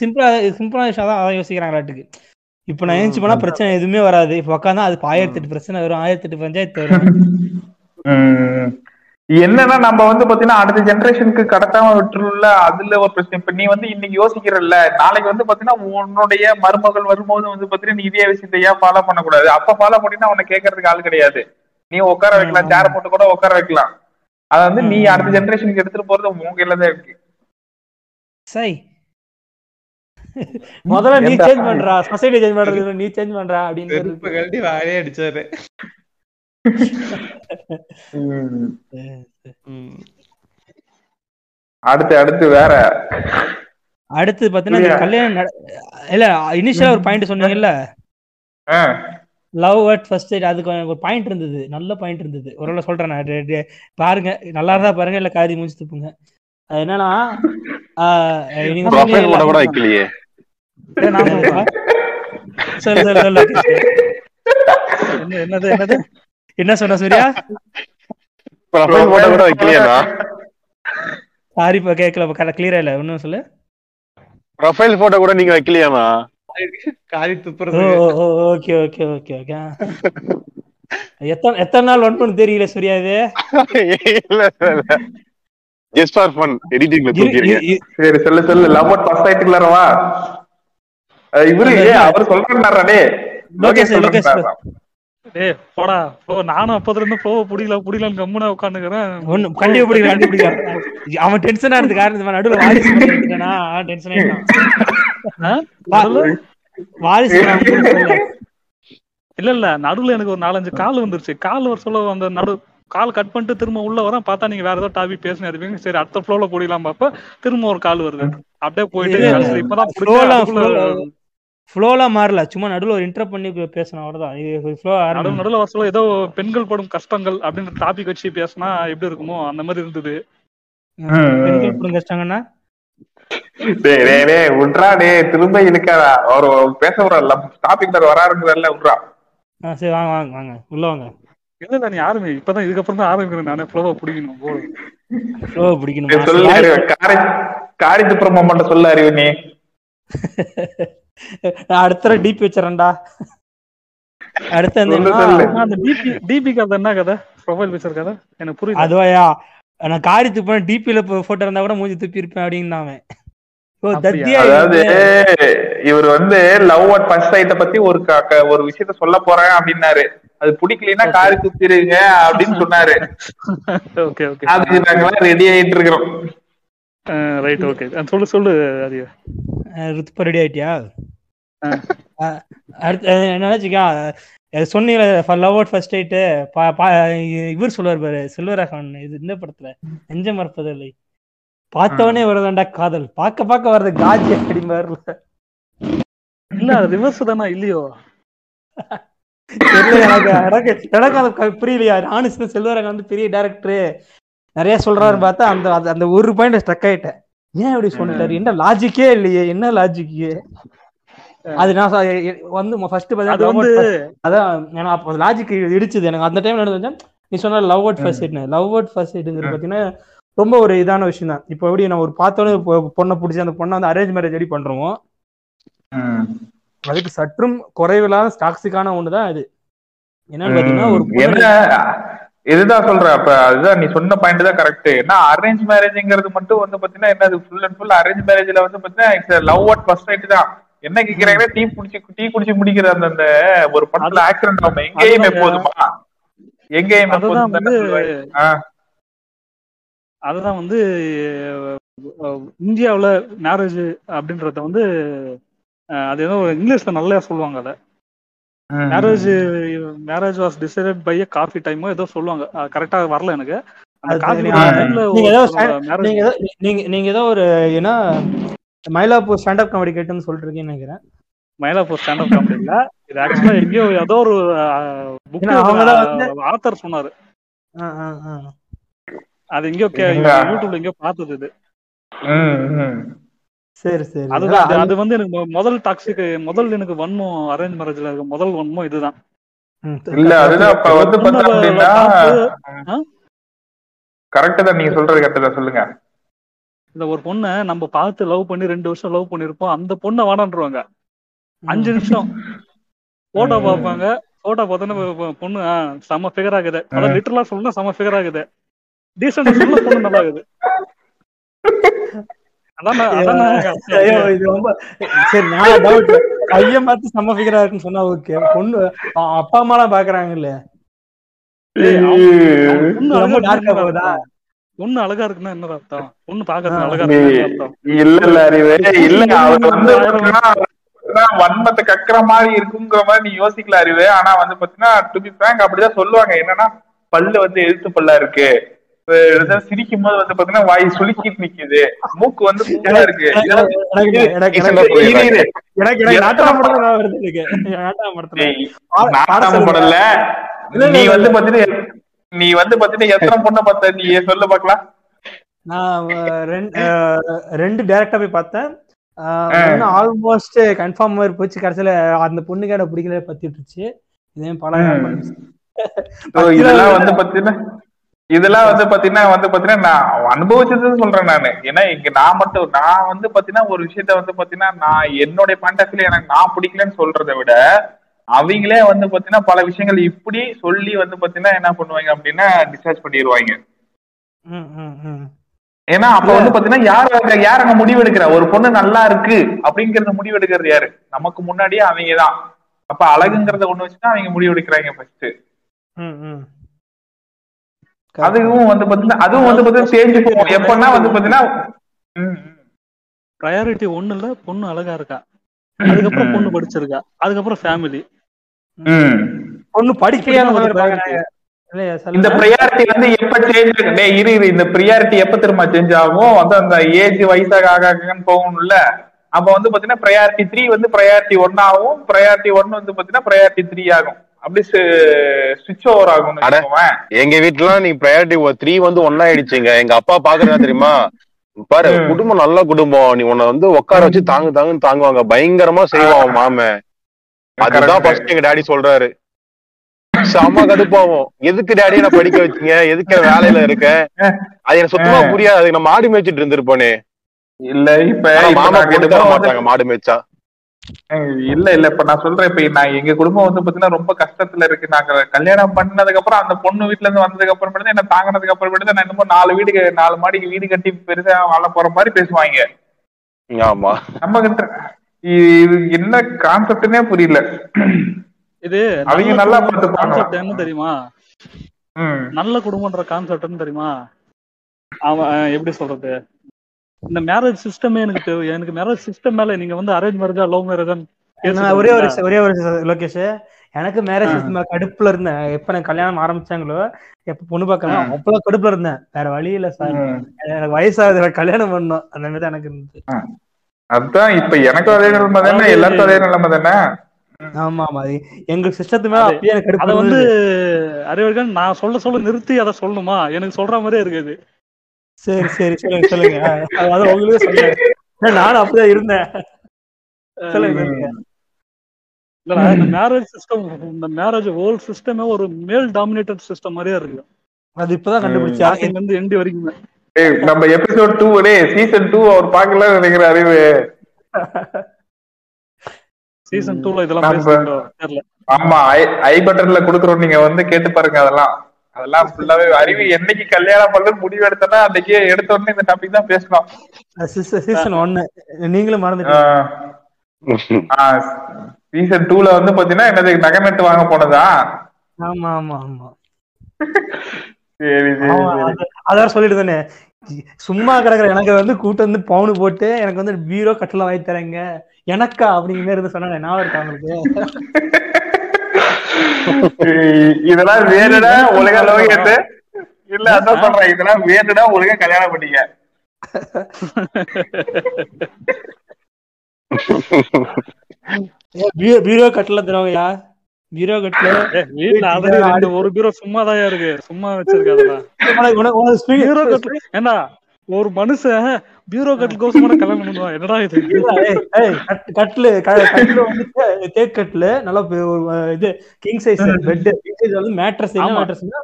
சிம்பிளா விஷயம் தான். அதான் யோசிக்கிறாங்களாட்டுக்கு. இப்ப நான் எழுந்துச்சு போனா பிரச்சனை எதுவுமே வராது, இப்ப உக்காந்தா அது 1008 பிரச்சனை வரும், 1008 பஞ்சாயத்து வரும். என்னன்னா நம்ம வந்து பாத்தீங்கன்னா அடுத்த ஜெனரேஷனுக்கு கடத்தாம விட்டுருல, அதுல ஒரு பிரச்சனை. இப்ப நீ வந்து இன்னைக்கு யோசிக்கிறல்ல, நாளைக்கு வந்து பாத்தீங்கன்னா உன்னுடைய மருமகள் வரும்போது வந்து பாத்தீங்கன்னா நீ இதே விஷயத்த ஏன் ஃபாலோ பண்ணக்கூடாது? அப்ப ஃபாலோ பண்ணினா உன்னை கேட்கறதுக்கு ஆள் கிடையாது. நீ உட்கார வைக்கலாம், சேர் போட்டு கூட உட்கார வைக்கலாம். அதை வந்து நீ அடுத்த ஜெனரேஷனுக்கு எடுத்துட்டு போறது உங்க கையிலதான் இருக்கு. சரி, முதல்ல நீ சேஞ்ச் பண்றா, சொசைட்டி சேஞ்ச் பண்றது நீ சேஞ்ச் பண்றா அப்படின்னு வாழை அடிச்சாரு. அடுத்து அடுத்து வேற அடுத்து பாத்தீங்கன்னா கல்யாணம் இல்ல, இனிஷியலா ஒரு பாயிண்ட் சொன்னீங்கல்ல, லவ் அட் ஃபர்ஸ்ட் சைட். அதுக்கு ஒரு பாயிண்ட் இருந்தது, நல்ல பாயிண்ட் இருந்தது. ஒரு சொல்றேன் நான், பாருங்க, நல்லா இருந்தா பாருங்க, இல்ல காதி முடிச்சு தூப்புங்க. அது என்னன்னா என்ன சொன்ன சூர்யா? சாரி கேக்கல, கிளியரா இல்ல. ஒன்னும் சொல்லு, ப்ரொஃபைல் போட்டோ கூட நீங்க வைக்கலையாமா? எத்தனை நாள் ஒன்று தெரியல சூர்யா. இது just for fun editing la thukireenga. Seri sella sella love at first sight kala va ivru avaru solranaara ne Logesh dey poda po nanu appadhu irundhu po pudila gammuna ukandukuren onnu kandiya pudikira avan tension a irundhu kaaranam nadula varis irundana tension aidana varis illa nadula enakku or 4-5 call vandiruchu call var solla vandha nadu call cut பண்ணிட்டு திரும்ப உள்ள வர பார்த்தா நீங்க வேற ஏதாவது topic பேசினா இருப்பீங்க. சரி, அடுத்த ஃப்ளோல போடலாம் பாப்பா, திரும்ப ஒரு கால் வருது, அப்படியே போயிட்டு இப்பதான் ஃப்ளோலாம் மாறல, சும்மா நடுவில் ஒரு இன்டர் பண்ணி பேசணும், அவ்வளோதான். நடுவில் வருஷம் ஏதோ பெண்கள் படும் கஷ்டங்கள் அப்படின்ற டாபிக் வச்சு பேசினா எப்படி இருக்குமோ அந்த மாதிரி இருந்தது. பெண்கள் படும் கஷ்டங்கன்னா திரும்ப இருக்காதா, அவர் பேச டாபிக் வர ஆரம்பிக்கிறதுல விட்றா. சரி வாங்க வாங்க வாங்க உள்ள வாங்க. இல்ல நான் யாருமே இப்பதான் இதுக்கப்புறம் தான் ஆரம்பிக்கிறேன். நானே ஃப்ளோவா பிடிக்கணும் சொல்ல அறிவு. நீ அடுத்த டிபி வச்சுறேன்டா. அடுத்த டிபி கதை என்ன கதை? ப்ரொஃபைல் பிக்சர் கதை எனக்கு புரியுது. அதுவாயா நான் காரித்து போன டிபில போட்டோ இருந்தா கூட மூஞ்சி துப்பி இருப்பேன் அப்படின்னு நாம. அதாவது இவர் லவ் அட் ஃபர்ஸ்ட் சைட்ட பத்தி ஒரு விஷயத்த சொல்ல போறேன் அப்படின்னாரு. அது பிடிக்கலன்னா காரி துப்பிடுங்க அப்படின்னு சொன்னாரு. ஓகே ஓகே, அது நாங்க ரெடி ஆயிட்டு இருக்கோம். ரைட் ஓகே, சொல்லு சொல்லு. அது இப்ப ரெடி ஆயிட்டியா? நினைச்சுக்கா சொன்னீங்க லவ் அட் ஃபர்ஸ்ட் சைட். இவர் சொல்லுவார் பாரு செல்வராகவன், இது இந்த படத்துல நெஞ்ச மறப்பதில்லை, பார்த்தவனே வருதாண்டா காதல், பாக்க பாக்க வர்றது காஜி அப்படிமாரு. இல்ல அது ரிவர்ஸ் தானா? இல்லையோ எனக்கு புரியலையா. நானும் செல்வராகவன் பெரிய டைரக்டரு நிறைய சொல்றாரு பார்த்தா அந்த அந்த ஒரு பாயிண்ட் ஸ்ட்ரக் ஆயிட்டேன். ஏன் அப்படி சொல்லிட்டாரு? என்ன லாஜிக்கே இல்லையே, என்ன லாஜிக்கே? அது நான் ஃபர்ஸ்ட் அதான் லாஜிக் இடிச்சது எனக்கு அந்த டைம். நடந்து நீ சொன்ன love at first sight, love at first சைட்ங்கிறது பாத்தீங்கன்னா ரொம்ப ஒரு இதான விஷயம் தான். இப்போ எப்படி நான் ஒரு பார்த்தோன்னே பொண்ணை பிடிச்சி அந்த பொண்ணை அரேஞ்ச் மேரேஜ் ரெடி பண்றோமோ அதுக்கு சற்றும் குறைவில்லாத டாக்ஸிக்கான ஒன்று தான் அது. என்னன்னு பாத்தீங்கன்னா ஒரு இதுதான் சொல்றேன். அப்ப அதுதான் நீ சொன்ன பாயிண்ட் தான் கரெக்ட். ஏன்னா அரேஞ்ச் மேரேஜ்ங்கிறது மட்டும் பாத்தீங்கன்னா என்ன, அது ஃபுல் அண்ட் ஃபுல் அரேஞ்ச் மேரேஜ்ல பாத்தீங்கன்னா it's love at first sight தான். என்ன கேக்குறாங்க? டீ குடிச்சு முடிக்கிற அந்த ஒரு படத்துல ஆக்சிடென்ட் ஆகும். எங்கேயுமே போதுமா, எங்கேயுமே போதும். அதுதான் இந்தியாவில் மேரேஜ் அப்படின்றத அது ஏதோ இங்கிலீஷ்ல நல்லா சொல்லுவாங்க. அதை marriage was decided by a coffee டைமோ ஏதோ சொல்லுவாங்க. கரெக்டா வரல எனக்கு. நீங்க ஏதோ ஒரு ஏன்னா மயிலாப்பூர் ஸ்டாண்ட் அப் காமெடி கேட்டுன்னு சொல்லிட்டு நினைக்கிறேன். மயிலாப்பூர் ஸ்டாண்ட் அப் காமெடி இல்ல இது, ஆக்சுவலா எங்கேயோ ஏதோ ஒரு புக் ஆத்தர் சொன்னாரு. அது எங்கயோ யூடியூப்ல எங்கயோ பார்த்தது இது. சரி சரி, அதுதான். அது எனக்கு முதல் டாக்ஸிக், முதல் எனக்கு வன்மம் அரேஞ்ச் மேரேஜ்ல இருக்க முதல் வன்மம் இதுதான். இல்ல அதுதான் இப்ப பார்த்தா அப்படின்னா கரெக்ட் தான் நீங்க சொல்றது. கரெக்ட் தான், சொல்லுங்க. இந்த ஒரு பொண்ணை நம்ம பார்த்து லவ் பண்ணி 2 வருஷம் லவ் பண்ணிருப்போம். அந்த பொண்ணை வாடான்றுவாங்க. 5 நிமிஷம் போட்டோ பார்ப்பாங்க. போட்டோ பார்த்தோன்னா பொண்ணு செம ஃபிகர் ஆகுது. அதாவது லிட்டரலா சொல்லணும்னா செம ஃபிகர் ஆகுது. அப்பா அம்மாலாம் பாக்குறாங்கல்ல, பொண்ணு அழகா இருக்குன்னா என்ன அர்த்தம்? பொண்ணு பாக்குறது அழகா இருக்கு, வன்மத்தை கக்குற மாதிரி இருக்குங்கிற மாதிரி நீ யோசிக்கல அறிவு. ஆனா பாத்தீங்கன்னா டு பி ஃபிராங்க் அப்படிதான் சொல்லுவாங்க. என்னன்னா பல்லு எழுத்து பல்லா இருக்கு, சிரிக்கும் போது பாத்தீங்கன்னா வாய் சுளுக்கிட்டு நிக்குது, மூக்கு பூவா இருக்கு. நாட்டாமடல நீ பாத்தீங்கன்னா எத்தனை பொண்ணை பார்த்த நீ சொல்ல பாக்கலாம்? நான் 2 டைரக்டா போய் பார்த்தேன். ஆல்மோஸ்ட் கன்ஃபார்ம் போச்சு. கடைசியில அந்த பொண்ணு கேட பிடிக்கல பத்திட்டுச்சு. இதே படம் இதெல்லாம் பாத்தீங்கன்னா நான் அனுபவிச்சது சொல்றேன் நானு. ஏன்னா இங்க நான் பாத்தீங்கன்னா ஒரு விஷயத்த பாத்தீங்கன்னா நான் என்னுடைய பாயிண்ட் எனக்கு நான் பிடிக்கலன்னு சொல்றதை விட அவங்களே பாத்தீங்கன்னா பல விஷயங்கள் இப்படி சொல்லி பாத்தீங்கன்னா என்ன பண்ணுவாங்க அப்படின்னா டிஸ்சார்ஜ் பண்ணிடுவாங்க. ஏன்னா அப்ப பாத்தீங்கன்னா யார் அங்க முடிவு எடுக்கிற ஒரு பொண்ணு நல்லா இருக்கு அப்படிங்கறத முடிவு எடுக்கிறது யாரு? நமக்கு முன்னாடியே அவங்கதான். அப்ப அழகுங்கிறத ஒண்ணு வச்சுன்னா அவங்க முடிவு எடுக்கிறாங்க ஃபர்ஸ்ட். அதுவும் ப்ரையாரிட்டி ஒண்ணு இல்ல, பொண்ணு அழகா இருக்கா, அதுக்கப்புறம் பொண்ணு படிச்சிருக்கா, அதுக்கப்புறம் ஃபேமிலி, பொண்ணு படிக்க. இந்த ப்ரையாரிட்டி எப்ப சேஞ்ச் இருக்கு? இந்த ப்ரையாரிட்டி எப்ப திரும்ப சேஞ்ச் ஆகும்? அந்த ஏஜ் வயசாக ஆகன்னு போகணும்ல. அப்ப பாத்தீங்கன்னா ப்ரையாரிட்டி 3 ப்ரையாரிட்டி 1 ஆகும், ப்ரையாரிட்டி 1 பாத்தீங்கன்னா ப்ரையாரிட்டி 3 ஆகும். அப்படி ஸ்விட்ச் ஓவர் ஆகும். எங்க வீட்டுல நீங்க ப்ரையாரிட்டி 3 ஒன்னா ஆயிடுச்சுங்க. எங்க அப்பா பாக்குறதா தெரியுமா பாரு, குடும்பம் நல்ல குடும்பம், நீ உன்னை உட்கார வச்சு தாங்குவாங்க, பயங்கரமா செய்வான் மாமன். அதுதான் எங்க டாடி சொல்றாரு. செம கடுப்பாவும், எதுக்கு டேடி நான் படிக்க வச்சீங்க, எதுக்கு வேலையில இருக்கேன், அது எனக்கு சுத்தமா புரியாது. அதுக்கு நம்ம மாடு மேய்ச்சிட்டு இருந்திருப்போனே. இல்ல இப்ப மாடு மேய்ச்சா இல்ல இல்ல இப்ப நான் சொல்றேன், இப்ப நான் எங்க குடும்பம் வந்து பாத்தீங்கன்னா ரொம்ப கஷ்டத்துல இருக்கு. நாங்க கல்யாணம் பண்ணதுக்கு அப்புறம் அந்த பொண்ணு வீட்டுல இருந்து வந்ததுக்கு அப்புறமேட்டு என்ன தாங்கினதுக்கு அப்புறமேட்டு நான் இன்னமும் 4 மாடிக்கு வீடு கட்டி பெருசா வாழ போற மாதிரி பேசுவாங்க. ஆமா, நம்ம கிட்ட இது என்ன கான்செப்ட்னே புரியல. இது அவங்க நல்லா கான்செப்ட் என்ன தெரியுமா, நல்ல குடும்பம்ன்ற கான்செப்ட்னு தெரியுமா. அவன் எப்படி சொல்றது, இந்த மேரேஜ் சிஸ்டமே எனக்கு மேரேஜ் சிஸ்டம் மேல நீங்க வந்து அரேஞ்ச் மேரேஜா லவ் மேரேஜா ஒரே ஒரு லோகேஷ் எனக்கு மேரேஜ் சிஸ்டம் கடுப்புல இருந்தேன். எப்ப நான் கல்யாணம் ஆரம்பிச்சாங்களோ எப்ப பொண்ணு பார்க்கலாம் அப்பெல்லாம் கடுப்புல இருந்தேன். வேற வழி இல்ல சார், எனக்கு வயசாகுது கல்யாணம் பண்ணணும், அந்த மாதிரி தான் எனக்கு இருந்துச்சு. அதான் இப்ப எனக்கும் அதே நிலைமை தானே, எல்லாருக்கும் அதே நிலைமை தானே. ஆமா ஆமா, எங்க சிஸ்டத்து மேல அப்படியே கடுப்பு. அத வந்து அறிவர்கள் நான் சொல்ல நிறுத்தி அதை சொல்லணுமா, எனக்கு சொல்ற மாதிரியே இருக்குது. சரி சரி சொல்லுங்க சொல்லுங்க, அதாவது உங்களுக்கே சொல்லுங்க, நானும் அப்படிதான் இருந்தேன். இல்ல இந்த மேரேஜ் சிஸ்டம், இந்த மேரேஜ் ஹோல் சிஸ்டமே ஒரு மேல் டாமினேட்டட் சிஸ்டம் மாதிரியா இருக்கு. அது இப்பதான் கண்டுபிடிச்சு ஆசிங்க இருந்து எண்டி வரைக்குமே. நம்ம எபிசோட் 2 ஒரே சீசன் 2 அவர் பார்க்கல நினைக்கிற அறிவு. சீசன் 2ல இதெல்லாம் பேசிட்டோம் தெரியல. ஆமா, ஐ பட்டன்ல குடுக்குறோம், நீங்க வந்து கேட்டு பாருங்க. அதெல்லாம் ஃபுல்லாவே அறிவு என்னைக்கு கல்யாணம் பண்ண முடிவு எடுத்தனா அன்னைக்கு எடுத்த உடனே இந்த டாபிக் தான் பேசணும். சீசன் 1 நீங்களும் மறந்துட்டீங்க. சீசன் 2ல வந்து பாத்தீங்கன்னா என்னது நகமெட் வாங்க போனதா. ஆமா ஆமா ஆமா, சரி சரி, அதான் சொல்லிட்டு தானே சும்மா கிடக்குற எனக்கு வந்து கூட்டு வந்து பவுனு போட்டு எனக்கு வந்து பீரோ கட்டலாம் வாங்கி தரேங்க எனக்கா அப்படிங்கிற மாதிரி இருந்து சொன்னாங்க. நான் இருக்கேன் உங்களுக்கு இதெல்லாம் வேணுடா உலக லோகத்து இல்ல, அதான் சொல்றேன் இதெல்லாம் வேணுடா உலக கல்யாணம் பண்ணீங்க. பீரோ கட்டல தருவாங்கயா, பீரோ கட்டல வீட்டுல அது ஒரு பீரோ சும்மாதான் இருக்கு, சும்மா வச்சிருக்காது. ஏன்னா ஒரு மனுஷன் பீரோ கட்டுல கல்யாணம் பண்ணுவான், என்னடா இது கட்லு கட்லு வந்து தேக்கட்ல நல்லா இது king size bed, king size வந்து மேட்ரஸ், என்ன மேட்ரஸ்னா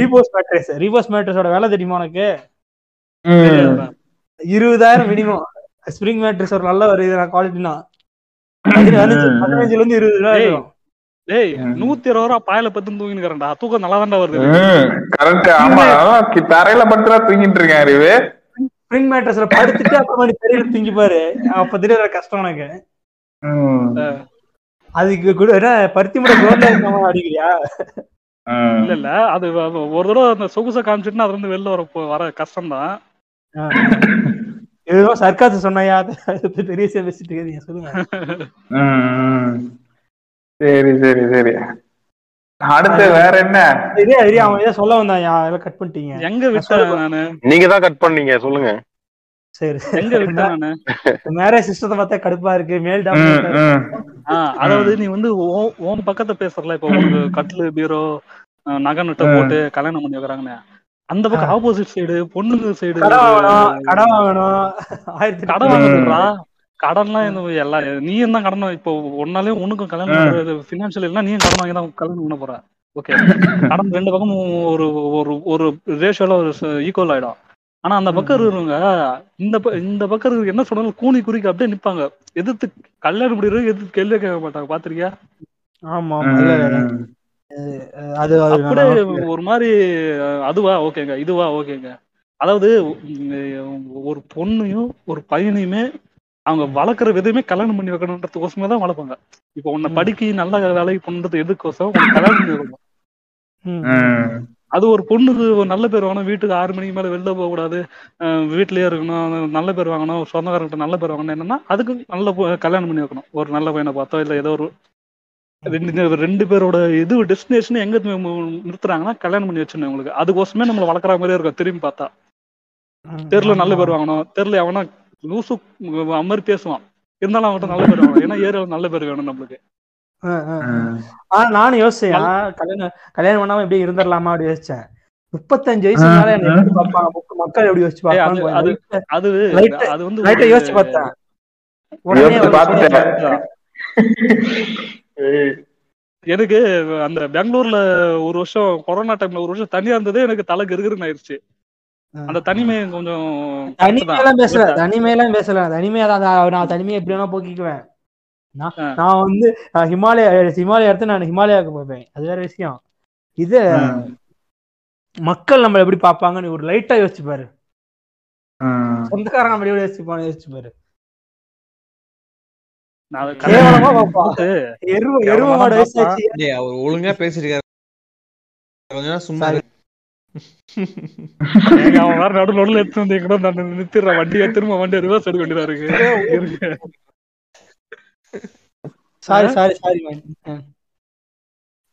ரீபோஸ் மேட்ரஸ். ரீபோஸ் மேட்ரஸோட வேலை தெரியுமா உனக்கு, 20,000 மினிமம். ஸ்பிரிங் மேட்ரஸ் ஒரு நல்ல ஒரு குவாலிட்டினா 15ல இருந்து 20,000. டேய் 120 ரூபா பாயில பத்து தூங்கினுக்கிறேன்டா, தூக்கம் நல்லா தாண்டா வருது. ஆமா, தரையில படுத்துறா தூங்கிட்டு இருக்கேன் அறிவு. ஸ்பிரிங் மேட்ரஸ்ல படுத்துட்டு அப்புறமா தரையில தூங்கி பாரு, அப்ப தெரியாத கஷ்டம் உனக்கு. அதுக்கு கூட என்ன பருத்தி முறை ரோட்ல இருக்க அடிக்கிறியா? இல்ல இல்ல, அது ஒரு தடவை அந்த சொகுசை காமிச்சிட்டுனா அது வந்து வெளில வர கஷ்டம் தான். ஏதோ சர்க்காசு சொன்னாயா, பெரிய பேசிட்டு இருக்கீங்க, சொல்லுங்க. சரி சரி சரி, அடுத்து வேற என்ன? அவன் ஏதோ சொல்ல வந்தாயா, அதெல்லாம் கட் பண்ணிட்டீங்க. எங்க விட்டானே, நீங்க தான் கட் பண்ணீங்க, சொல்லுங்க. சரி, எங்க விட்டானே, மேரேஜ் சிஸ்டத்தை பார்த்தா கடுப்பா இருக்கு, மேல் டாமினேட். அதாவது நீ வந்து ஓம் பக்கத்தை பேசறல, இப்ப ஒரு கட்லு பீரோ நகை நட்டை போட்டு கல்யாணம் பண்ணி வைக்கிறாங்கண்ணே, அந்த பக்கம் ஆப்போசிட் சைடு பொண்ணுங்க சைடு கடன் வாங்கணும், 1000 கடன் வாங்கணும்டா. கடன்லாம் எல்லாம் நீயும் தான் கடன். இப்போ ஒன்னாலே ஒண்ணுக்கும் கல்யாணம் பினான்சியல் இல்ல, நீயும் கடன் வாங்கி தான் கல்யாணம் பண்ண போற. ஓகே, கடன் ரெண்டு பக்கமும் ஒரு ஒரு ஒரு ரேஷியோல ஒரு ஈக்குவல் ஆயிடும். ஆனா அந்த பக்கம் இருக்கிறவங்க இந்த பக்கம் இருக்கிற என்ன சொன்னாலும் கூனி குறிக்க அப்படியே நிப்பாங்க, எதிர்த்து கல்யாணம் முடிவு எதிர்த்து கேள்வி கேட்க மாட்டாங்க. பாத்திருக்கியா? ஆமா, அது அப்படியே ஒரு மாதிரி அதுவா ஓகேங்க இதுவா ஓகேங்க. அதாவது ஒரு பொண்ணையும் ஒரு பையனையுமே அவங்க வளர்க்குற விதமே கல்யாணம் பண்ணி வைக்கணும்ன்றது கோசமே தான் வளர்ப்பாங்க. இப்போ உன்னை படிக்க நல்ல வேலைக்கு பண்ணுறது எதுக்கோசம் கல்யாணம் பண்ணி வைக்கணும். அது ஒரு பொண்ணுக்கு ஒரு நல்ல பேர் வாங்கணும், வீட்டுக்கு 6 மணிக்கு மேலே வெளில போகக்கூடாது, வீட்லேயே இருக்கணும், நல்ல பேர் வாங்கணும், சொந்தக்காரங்கிட்ட நல்ல பேர் வாங்கணும். என்னன்னா அதுக்கு நல்ல கல்யாணம் பண்ணி வைக்கணும். ஒரு நல்ல பையனை பார்த்தோம் இல்லை ஏதோ ஒரு ரெண்டு பேரோட இது டெஸ்டினேஷன் எங்கே நிறுத்துறாங்கன்னா கல்யாணம் பண்ணி வச்சுருந்தேன் உங்களுக்கு. அதுக்கோசமே நம்மளை வளர்க்குற மாதிரியே இருக்கும். திரும்பி பார்த்தா தெருல நல்ல பேர் வாங்கணும், தெருல எவனா லூசு மாதிரி பேசுவான், இருந்தாலும் அவங்ககிட்ட நல்ல பேர் வேணும், ஏன்னா ஏரியாவில் நல்ல பேர் வேணும் நம்மளுக்கு. நானும் யோசிச்சேன் கல்யாணம் பண்ணாம எப்படி இருந்துடலாமா அப்படி யோசிச்சேன். 35 வயசுனால மக்கள் எப்படி யோசிச்சு பார்ப்பாங்க யோசிச்சு பார்த்தேன். எனக்கு அந்த பெங்களூர்ல ஒரு வருஷம் கொரோனா டைம்ல ஒரு வருஷம் தனியா இருந்தது. எனக்கு தலை கிறுகிறுன்னு ஆயிடுச்சு. அந்த தனிமையை கொஞ்சம் தனிமையெல்லாம் பேசலாம். நான் தனிமையை எப்படி வேணா போக்கிக்குவேன். நான் வந்து ஹிமாலயா எடுத்து நான் ஹிமாலயாவுக்கு போவேன், அது வேற விஷயம். இது மக்கள் நம்மள எப்படி பாப்பாங்கன்னு ஒரு லைட்டா யோசிச்சு பாரு. சொந்தக்காரன் நம்மள எப்படி யோசிச்சு பாரு. ஒழுங்கா பேசிருக்காரு. நடுநடுல எடுத்து வந்து நிறுத்திடுறேன் வண்டியை, திரும்ப வண்டியை ரிவர்ஸ் எடுக்க வேண்டியதா இருக்கு.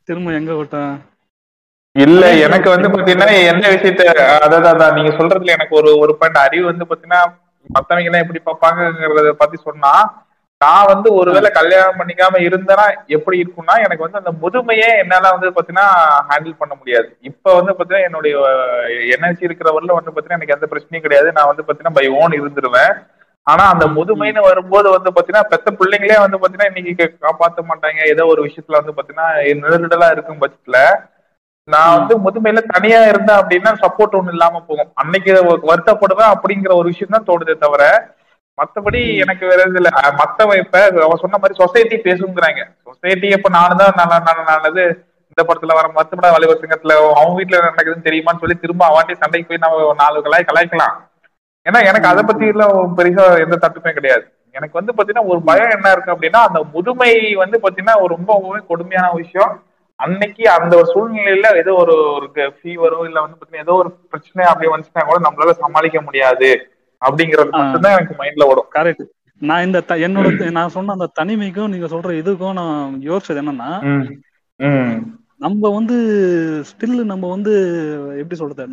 திரும்ப எங்க விட்டான் இல்ல. எனக்கு வந்து பாத்தீங்கன்னா என்ன விஷயத்த, அதான் நீங்க சொல்றதுல எனக்கு ஒரு பாயிண்ட். அறிவு வந்து பாத்தீங்கன்னா மத்தவங்க எல்லாம் எப்படி பாப்பாங்கிறத பத்தி சொன்னா, நான் வந்து ஒருவேளை கல்யாணம் பண்ணிக்காம இருந்தேன்னா எப்படி இருக்கும்னா, எனக்கு வந்து அந்த முதுமையே என்னால வந்து பாத்தீங்கன்னா ஹேண்டில் பண்ண முடியாது. இப்ப வந்து பாத்தீங்கன்னா என்னுடைய எனர்ஜி இருக்கிறவரில் வந்து பாத்தீங்கன்னா எனக்கு எந்த பிரச்சனையும் கிடையாது. நான் வந்து பாத்தீங்கன்னா பை ஓன் இருந்துருவேன். ஆனா அந்த முதுமைன்னு வரும்போது வந்து பாத்தீங்கன்னா பெத்த பிள்ளைங்களே வந்து பாத்தீங்கன்னா இன்னைக்கு காப்பாற்ற மாட்டாங்க. ஏதோ ஒரு விஷயத்துல வந்து பாத்தீங்கன்னா நெருடலா இருக்கும் பட்சத்துல நான் வந்து முதுமையில தனியா இருந்தேன் அப்படின்னா சப்போர்ட் ஒண்ணு இல்லாம போகும். அன்னைக்கு வருத்தப்படுவேன் அப்படிங்கிற ஒரு விஷயம் தான் தோணுதே தவிர மத்தபடி எனக்கு வேற எதுவும் இல்லை. மத்தவன் இப்ப அவன் சொன்ன மாதிரி சொசைட்டி பேசுங்கிறாங்க. சொசைட்டி இப்ப நானுதான் நல்லது இந்த படத்துல வர மத்தபட வலிவர் சங்கத்துல அவன் வீட்டுல நடக்குதுன்னு தெரியுமான்னு சொல்லி திரும்ப அவன்கிட்ட சண்டைக்கு போய் நம்ம 4 கலாய் கலாய்க்கலாம். ஏன்னா எனக்கு அதை பத்தி எல்லாம் பெருசா எந்த தட்டுமே கிடையாது. எனக்கு வந்து பாத்தீங்கன்னா ஒரு பயம் என்ன இருக்கு அப்படின்னா, அந்த முதுமை வந்து பாத்தீங்கன்னா ரொம்பவே கொடுமையான விஷயம். அன்னைக்கு அந்த ஒரு சூழ்நிலையில ஏதோ ஒரு ஃபீவரோ இல்ல வந்து பாத்தீங்கன்னா ஏதோ ஒரு பிரச்சனை அப்படி வந்துச்சுன்னா கூட நம்மளால சமாளிக்க முடியாது அப்படிங்கறது மட்டும்தான் எனக்கு மைண்ட்ல ஓடும். கரெக்ட். நான் இந்த நான் சொன்ன அந்த தனிமைக்கும் நீங்க சொல்ற இதுக்கும் நான் யோசிச்சது என்னன்னா, நம்ம வந்து ஸ்டில் நம்ம வந்து எப்படி சொல்றது,